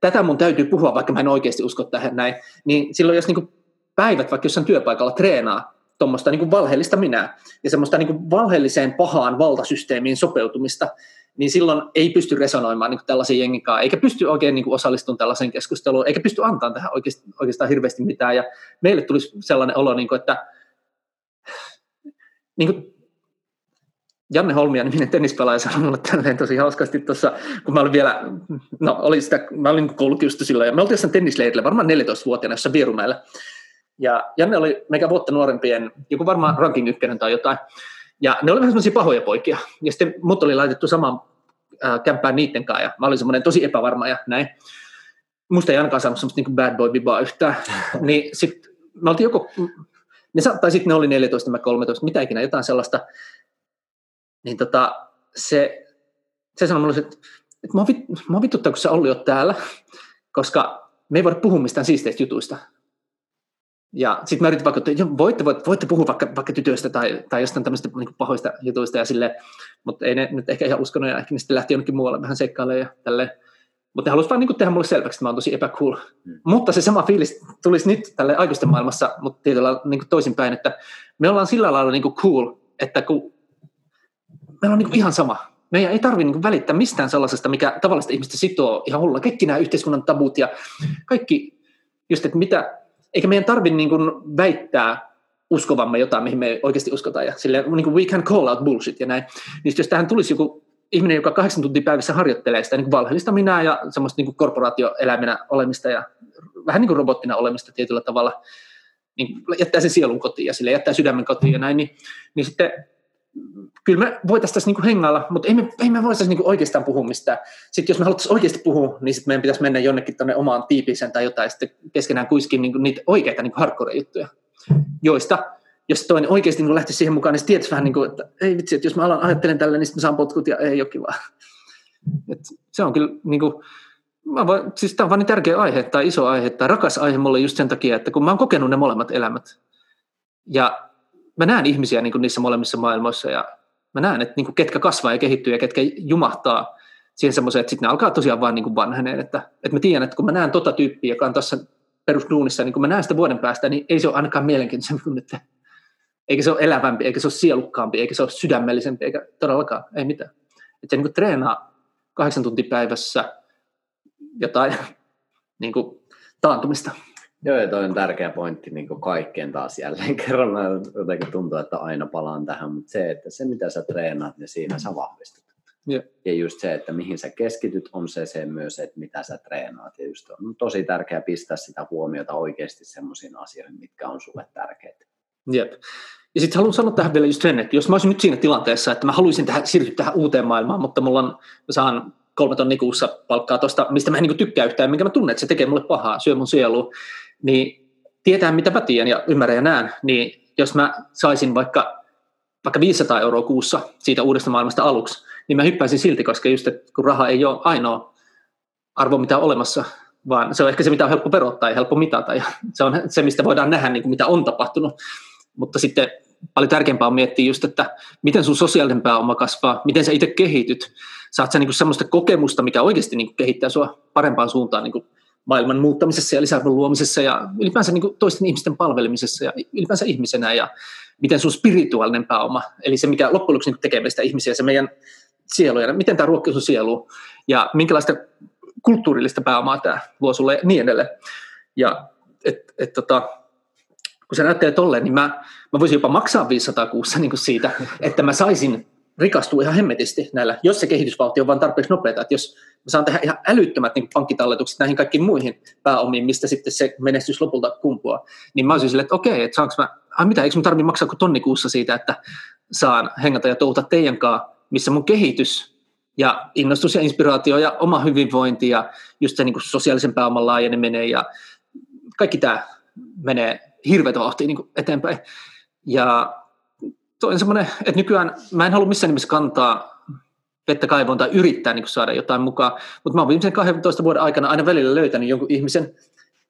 tätä mun täytyy puhua, vaikka mä en oikeasti usko tähän näin, niin silloin jos niin kuin päivät vaikka jossain työpaikalla treenaa tuommoista niin kuin valheellista minää ja semmoista niin kuin valheelliseen pahaan valtasysteemiin sopeutumista, niin silloin ei pysty resonoimaan niin kuin tällaisen jenginkaan, eikä pysty oikein niin kuin osallistumaan tällaiseen keskusteluun, eikä pysty antamaan tähän oikeastaan hirveästi mitään. Ja meille tulisi sellainen olo, niin kuin, että niin kuin Janne Holmia, niminen tennispelaaja, sanoi minulle tälleen tosi hauskasti tuossa, kun mä olin vielä, no oli sitä, mä olin niin koulukiusta silloin, ja me oltiin jossain tennisleirillä, varmaan neljätoistavuotiaana jossain Vierumäellä. Ja Janne oli meikä vuotta nuorempien, joku varmaan ranking ykkönen tai jotain. Ja ne oli vähän semmoisia pahoja poikia. Ja sitten mut oli laitettu samaan äh, kämppään niiden kanssa. Ja mä olin semmoinen tosi epävarma ja näin. Musta ei ainakaan saanut semmoista niin bad boy vibaa yhtään. Niin sitten me oltiin joko, ne, tai sitten ne oli neljätoista, mä kolmetoista, mitä ikinä, jotain sellaista. Niin tota, se, se sanoi mulle, että, että mä oon vit, vituttaa, kun sä Olli oot täällä. Koska me ei voida puhua mistään siisteistä jutuista. Ja sitten mä yritin vaikka, että voitte, voitte, voitte puhua vaikka, vaikka tytöstä tai, tai jostain tämmöistä niin pahoista jutuista ja silleen, mutta ei ne nyt ehkä ihan uskonut ja ehkä ne sitten lähti jonnekin muualle vähän seikkailemaan ja tälleen. Mutta ne halusivat vaan niin tehdä mulle selväksi, että mä oon tosi epäcool. Mm. Mutta se sama fiilis tulisi nyt tälleen aikuisten maailmassa, mutta tietyllä lailla niin toisinpäin, että me ollaan sillä lailla niin cool, että kun meillä on niin ihan sama. Meidän ei tarvitse niin välittää mistään sellaisesta, mikä tavallista ihmistä sitoo ihan hullaan. Kaikki nämä yhteiskunnan tabut ja kaikki just, että mitä... Eikä meidän tarvitse niin kuin väittää uskovamme jotain, mihin me ei oikeasti uskotaan. Ja silleen, niin kuin we can call out bullshit ja näin. Niin jos tähän tulisi joku ihminen, joka kahdeksan tuntia päivässä harjoittelee sitä niin kuin valheellista minää ja semmoista niin kuin korporaatioeläimenä olemista ja vähän niin kuin robottina olemista tietyllä tavalla, niin jättää sen sielun kotiin ja sille jättää sydämen kotiin ja näin, niin, niin sitten kyllä me voitaisiin tässä niin kuin hengailla, mutta ei me, ei me voitaisiin niin kuin oikeastaan puhua mistään. Sitten jos me haluttaisiin oikeasti puhua, niin sitten meidän pitäisi mennä jonnekin tuonne omaan tiipiiseen tai jotain, ja sitten keskenään kuiskin niin kuin niitä oikeita niin kuin hardcore-juttuja, joista, jos toinen oikeasti niin kuin lähtisi siihen mukaan, niin sitten tietysti vähän niin kuin, että ei vitsi, että jos mä alan ajattelen tällä, niin sitten mä saan potkut, ja ei ole kivaa. Et se on kyllä, niin kuin, mä voin, siis tämä on vaan niin tärkeä aihe, tai iso aihe, tai rakas aihe mulle just sen takia, että kun mä oon kokenut ne molemmat elämät, ja mä näen ihmisiä niin kuin niissä molemmissa maailmoissa ja mä näen, että niin kuin ketkä kasvaa ja kehittyy ja ketkä jumahtaa siihen semmoiseen, että sitten ne alkaa tosiaan vaan niin kuin vanheneen, että, että mä tiedän, että kun mä näen tota tyyppiä, joka on tässä perusduunissa, niin kun mä näen sitä vuoden päästä, niin ei se ole ainakaan mielenkiintoisempi kuin nyt. Eikä se ole elävämpi, eikä se ole sielukkaampi, eikä se ole sydämellisempi, eikä todellakaan, ei mitään. Että se niin kuin treenaa kahdeksan tuntia päivässä jotain niin kuin taantumista. Joo, ja toi on tärkeä pointti niin kuin kaikkeen taas jälleen kerran. Mä jotenkin tuntuu, että aina palaan tähän, mutta se, että se mitä sä treenaat, niin siinä sä vahvistut. Yeah. Ja just se, että mihin sä keskityt, on se, se myös, että mitä sä treenaat. Ja just on tosi tärkeää pistää sitä huomiota oikeasti semmoisiin asioihin, mitkä on sulle tärkeitä. Jep. Ja sitten haluan sanoa tähän vielä just sen, että jos mä olisin nyt siinä tilanteessa, että mä haluaisin tähän, siirtyä tähän uuteen maailmaan, mutta mulla on, mä saan kolme tonni kuussa palkkaa tuosta, mistä mä en niin tykkää yhtään, minkä mä tunnen, että se tekee mulle pahaa, syö mun sielua, niin tietää mitä mä tiedän ja ymmärrän ja näen, niin jos mä saisin vaikka, vaikka viisisataa euroa kuussa siitä uudesta maailmasta aluksi, niin mä hyppäisin silti, koska just, että kun raha ei ole ainoa arvo, mitä on olemassa, vaan se on ehkä se, mitä on helppo verottaa ja helppo mitata, ja se on se, mistä voidaan nähdä, niin kuin mitä on tapahtunut. Mutta sitten paljon tärkeämpää on miettiä just, että miten sun sosiaalinen pääoma kasvaa, miten sä itse kehityt, saat sä niin kuin semmoista kokemusta, mikä oikeasti niin kuin kehittää sua parempaan suuntaan niin kuin maailman muuttamisessa ja lisäarvon luomisessa ja ylipäänsä niin kuin toisten ihmisten palvelemisessa ja ylipäänsä ihmisenä ja miten sun spirituaalinen pääoma, eli se, mikä loppujen lopuksi niin kuin tekee meistä ihmisiä, se meidän sielu ja miten tämä ruokkii sun sielua ja minkälaista kulttuurillista pääomaa tämä luo sulle ja niin edelleen. Ja et, et, tota, kun sä näyttelet tolleen, niin mä, mä voisin jopa maksaa viisisataa kuussa niin kuin siitä, että mä saisin rikastua ihan hemmetisti näillä, jos se kehitysvauhti on vaan tarpeeksi nopeata. Että jos mä saan tehdä ihan älyttömät niin kuin pankkitalletukset näihin kaikkiin muihin pääomiin, mistä sitten se menestys lopulta kumpuaa, niin mä olisin silleen, että okei, että saanko mä, ai mitä, eikö mä tarvitse maksaa kuin tonni kuussa siitä, että saan hengata ja touhuta teidän kanssa, missä mun kehitys ja innostus ja inspiraatio ja oma hyvinvointi ja just se niin kuin sosiaalisen pääoman laajeneminen ja kaikki tämä menee hirveätä vauhtia niin kuin eteenpäin. Ja toi on semmoinen, että nykyään mä en halua missään nimessä kantaa vettä kaivoon tai yrittää niin kuin saada jotain mukaan, mutta mä oon viimeisen kahdentoista vuoden aikana aina välillä löytänyt jonkun ihmisen,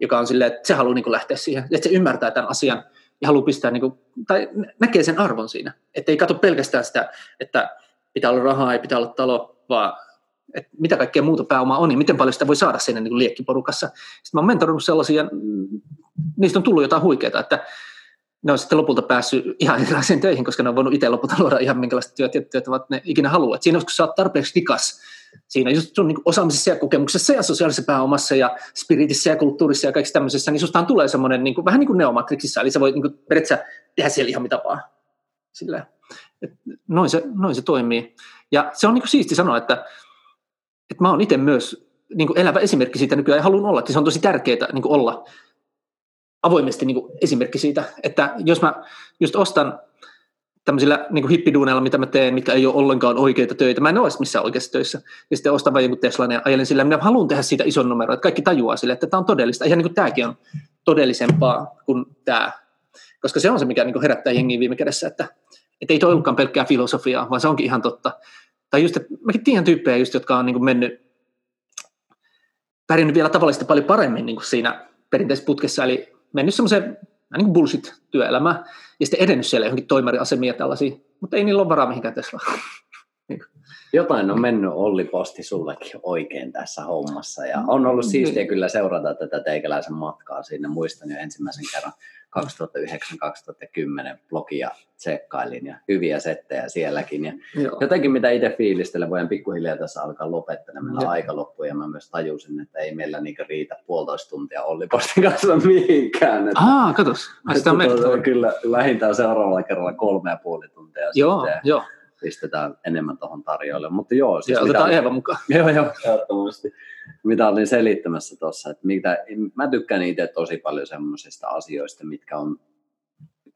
joka on silleen, että se haluaa niin kuin lähteä siihen, että se ymmärtää tämän asian ja haluaa pistää, niin kuin, tai näkee sen arvon siinä, että ei katso pelkästään sitä, että pitää olla rahaa, ei pitää olla talo, vaan että mitä kaikkea muuta pääomaa on ja miten paljon sitä voi saada siinä niin kuin liekkiporukassa. Sitten mä oon mentoroinut sellaisia, niistä on tullut jotain huikeaa, että ne on sitten lopulta päässyt ihan erilaisiin töihin, koska ne on voinut itse lopulta luoda ihan minkälaista työtä, työtä vaan ne ikinä haluaa. Et siinä kun sä oot tarpeeksi rikas, siinä just sun niin kuin osaamisessa ja kokemuksessa ja sosiaalisessa pääomassa ja spiritissä ja kulttuurissa ja kaikissa tämmöisessä, niin sustahan tulee semmoinen niin kuin, vähän niin kuin neomatriksissa, eli sä voit niin kuin, periaatteessa tehdä siellä ihan mitä vaan sillä. Noin se, noin se toimii. Ja se on niin kuin siisti sanoa, että, että mä oon itse myös niin kuin elävä esimerkki siitä nykyään ja haluan olla, että se on tosi tärkeää niin kuin olla avoimesti niin kuin esimerkki siitä, että jos mä just ostan tämmöisillä niin kuin hippiduuneilla, mitä mä teen, mitkä ei ole ollenkaan oikeita töitä, mä en ole missään oikeassa töissä, ja sitten ostan vain jonkun Teslan ja ajelen sillä, minä haluan tehdä siitä ison numeron, että kaikki tajuaa sille, että tämä on todellista, ihan niin kuin tämäkin on todellisempaa kuin tämä, koska se on se, mikä niin kuin herättää jengiä viime kädessä, että että ei toi ollutkaan pelkkää filosofiaa, vaan se onkin ihan totta. Tai just, että mäkin tiedän tyyppejä, just, jotka on niin kuin mennyt, pärjännyt vielä tavallisesti paljon paremmin niin kuin siinä perinteisessä putkessa, eli mennyt semmoiseen niin bullshit-työelämään, ja sitten edennyt siellä johonkin toimariasemia tällaisia, mutta ei niillä ole varaa mihinkään Teslaan. Jotain on mennyt Olli Posti sullekin oikein tässä hommassa, ja on ollut siistiä kyllä seurata tätä teikäläisen matkaa siinä. Muistan jo ensimmäisen kerran kaksituhattayhdeksän kaksituhattakymmenen blogia tsekkailin, ja hyviä settejä sielläkin. Ja jotenkin mitä itse fiilistelen, voin pikkuhiljaa tässä alkaa lopettelemaan. Meillä aika loppuu, ja mä myös tajusin, että ei meillä niinku riitä puolitoista tuntia Olli Postin kanssa mihinkään. Aa, katos. Kyllä vähintään seuraavalla kerralla kolme ja puoli tuntia. Joo, joo. Pistetään enemmän tuohon tarjoille, mutta joo. Siis ja otetaan Eeva mukaan. Joo, joo, ehdottomasti. Mitä olin selittämässä tuossa, että mitä, mä tykkään itse tosi paljon semmoisista asioista, mitkä on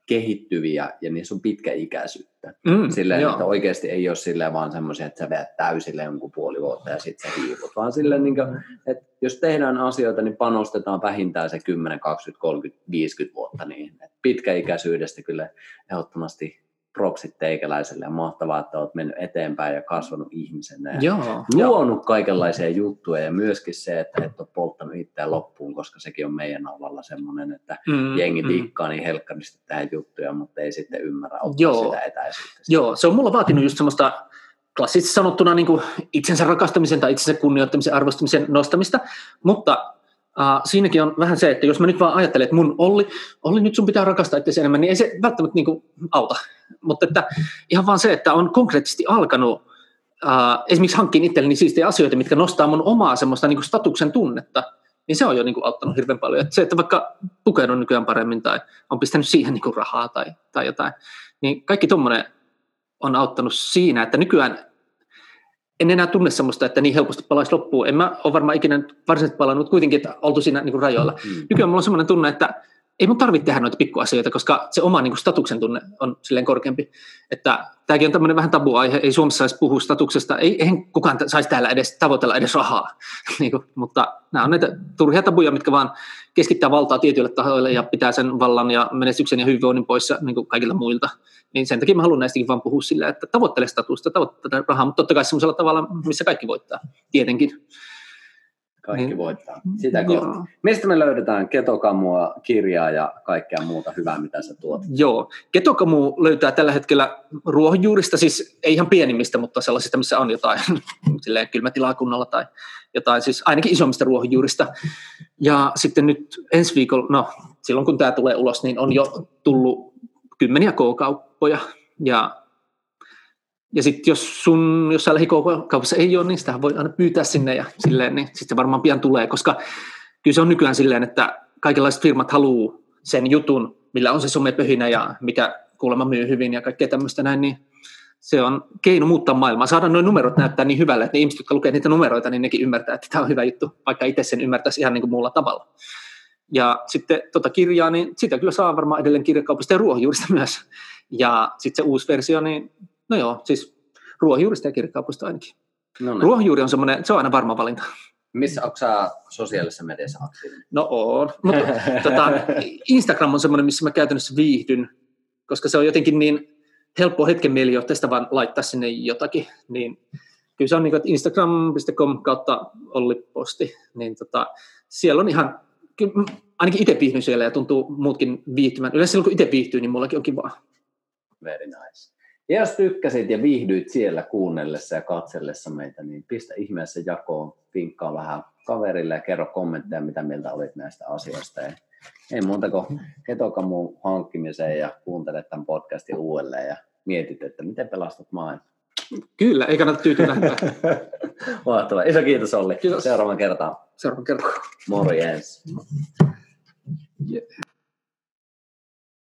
kehittyviä ja niissä on pitkäikäisyyttä. Mm, silleen, joo. Että oikeasti ei ole silleen vaan semmoisia, että sä veät täysille jonkun puoli vuotta ja sit sä hiivut, vaan silleen, niin kuin, että jos tehdään asioita, niin panostetaan vähintään se kymmenen, kaksikymmentä, kolmekymmentä, viisikymmentä vuotta niihin. Pitkäikäisyydestä kyllä ehdottomasti propsit teikäläiselle, mahtavaa, että olet mennyt eteenpäin ja kasvanut ihmisenä ja luonut kaikenlaisia juttuja ja myöskin se, että et ole polttanut itseään loppuun, koska sekin on meidän avalla semmoinen, että mm, jengi diikkaa mm. niin helkkarista tähän juttuja, mutta ei sitten ymmärrä ottaa sitä etäisyyttä. Joo, se on mulla vaatinut just semmoista klassisesti sanottuna niin kuin itsensä rakastamisen tai itsensä kunnioittamisen, arvostamisen nostamista, mutta Uh, siinäkin on vähän se, että jos mä nyt vaan ajattelen, että mun Olli, Olli nyt sun pitää rakastaa itseäsi enemmän, niin ei se välttämättä niin kuin auta. Mutta että ihan vaan se, että on konkreettisesti alkanut uh, esimerkiksi hankkiin itselleni siistejä asioita, mitkä nostaa mun omaa semmoista niin kuin statuksen tunnetta, niin se on jo niin kuin auttanut hirveän paljon. Että se, että vaikka pukeudun nykyään paremmin tai on pistänyt siihen niin kuin rahaa tai, tai jotain, niin kaikki tommoinen on auttanut siinä, että nykyään en enää tunne semmoista, että niin helposti palaisi loppuun. En mä ole varmaan ikinä varsinaisesti palannut, mutta kuitenkin, että oltu siinä niin kuin rajoilla. Mm. Nykyään mulla on semmoinen tunne, että ei mun tarvitse tehdä noita pikkuasioita, koska se oma niin kuin statuksen tunne on silleen korkeampi. Että tämäkin on tämmöinen vähän tabuaihe, ei Suomessa saisi puhua statuksesta, ei, eihän kukaan saisi täällä edes tavoitella edes rahaa. niin kuin, mutta nämä on näitä turhia tabuja, mitkä vaan keskittää valtaa tietyille tahoille ja pitää sen vallan ja menestyksen ja hyvinvoinnin poissa niin kuin kaikilta muilta. Niin sen takia mä haluan näistäkin vaan puhua sillä, että tavoittele statusta, tavoittele rahaa, mutta totta kai semmoisella tavalla, missä kaikki voittaa, tietenkin. Kaikki niin voittaa. Sitä kohtaa. Mistä me löydetään Ketokamua, kirjaa ja kaikkea muuta hyvää, mitä sä tuot? Joo. Ketokamu löytää tällä hetkellä ruohonjuurista, siis ei ihan pienimmistä, mutta sellaisista, missä on jotain silleen kylmätilakunnalla tai jotain, siis ainakin isommista ruohonjuurista. Ja sitten nyt ensi viikolla, no silloin kun tämä tulee ulos, niin on jo tullut kymmeniä K-kauppoja ja Ja sitten jos sun jossain lähikaupassa ei ole, niin sitä voi aina pyytää sinne ja silleen, niin sitten se varmaan pian tulee, koska kyllä se on nykyään silleen, että kaikenlaiset firmat haluaa sen jutun, millä on se somepöhinä ja mikä kuulemma myy hyvin ja kaikkea tämmöistä näin, niin se on keino muuttaa maailmaa. Saadaan nuo numerot näyttää niin hyvälle, että ne ihmiset, jotka lukee niitä numeroita, niin nekin ymmärtää, että tämä on hyvä juttu, vaikka itse sen ymmärtäisi ihan niin kuin muulla tavalla. Ja sitten tota kirjaa, niin sitä kyllä saa varmaan edelleen kirjakaupasta ja ruohonjuurista myös. Ja sitten se uusi versio, niin no joo, siis ruohonjuurista ja kirjakaupoista ainakin. No niin. Ruohonjuuri on semmoinen, se on aina varma valinta. Missä, onko sä sosiaalisessa mediassa aktiivinen? No on, mutta tota, Instagram on semmoinen, missä mä käytännössä viihdyn, koska se on jotenkin niin helppo hetken mielijohteesta vaan laittaa sinne jotakin. Niin, kyllä se on niin kuin, että instagram piste com kautta Olli Posti, niin tota, siellä on ihan, kyllä, ainakin itse viihdyn siellä ja tuntuu muutkin viihtymään. Yleensä silloin kun itse viihtyy, niin mullakin on kivaa. Very nice. Ja jos tykkäsit ja viihdyit siellä kuunnellessa ja katsellessa meitä, niin pistä ihmeessä jakoon, vinkkaa vähän kaverille ja kerro kommentteja, mitä mieltä olit näistä asioista. Ja ei muuta kuin Ketokamun hankkimiseen ja kuuntele tämän podcastin uudelleen ja mietit, että miten pelastat maailman. Kyllä, ei kannata tyytyvähtää. Mahtavaa. Iso kiitos Olli. Kiitos. Seuraavan kertaan. Seuraavan kertaan. Morjens. Yeah.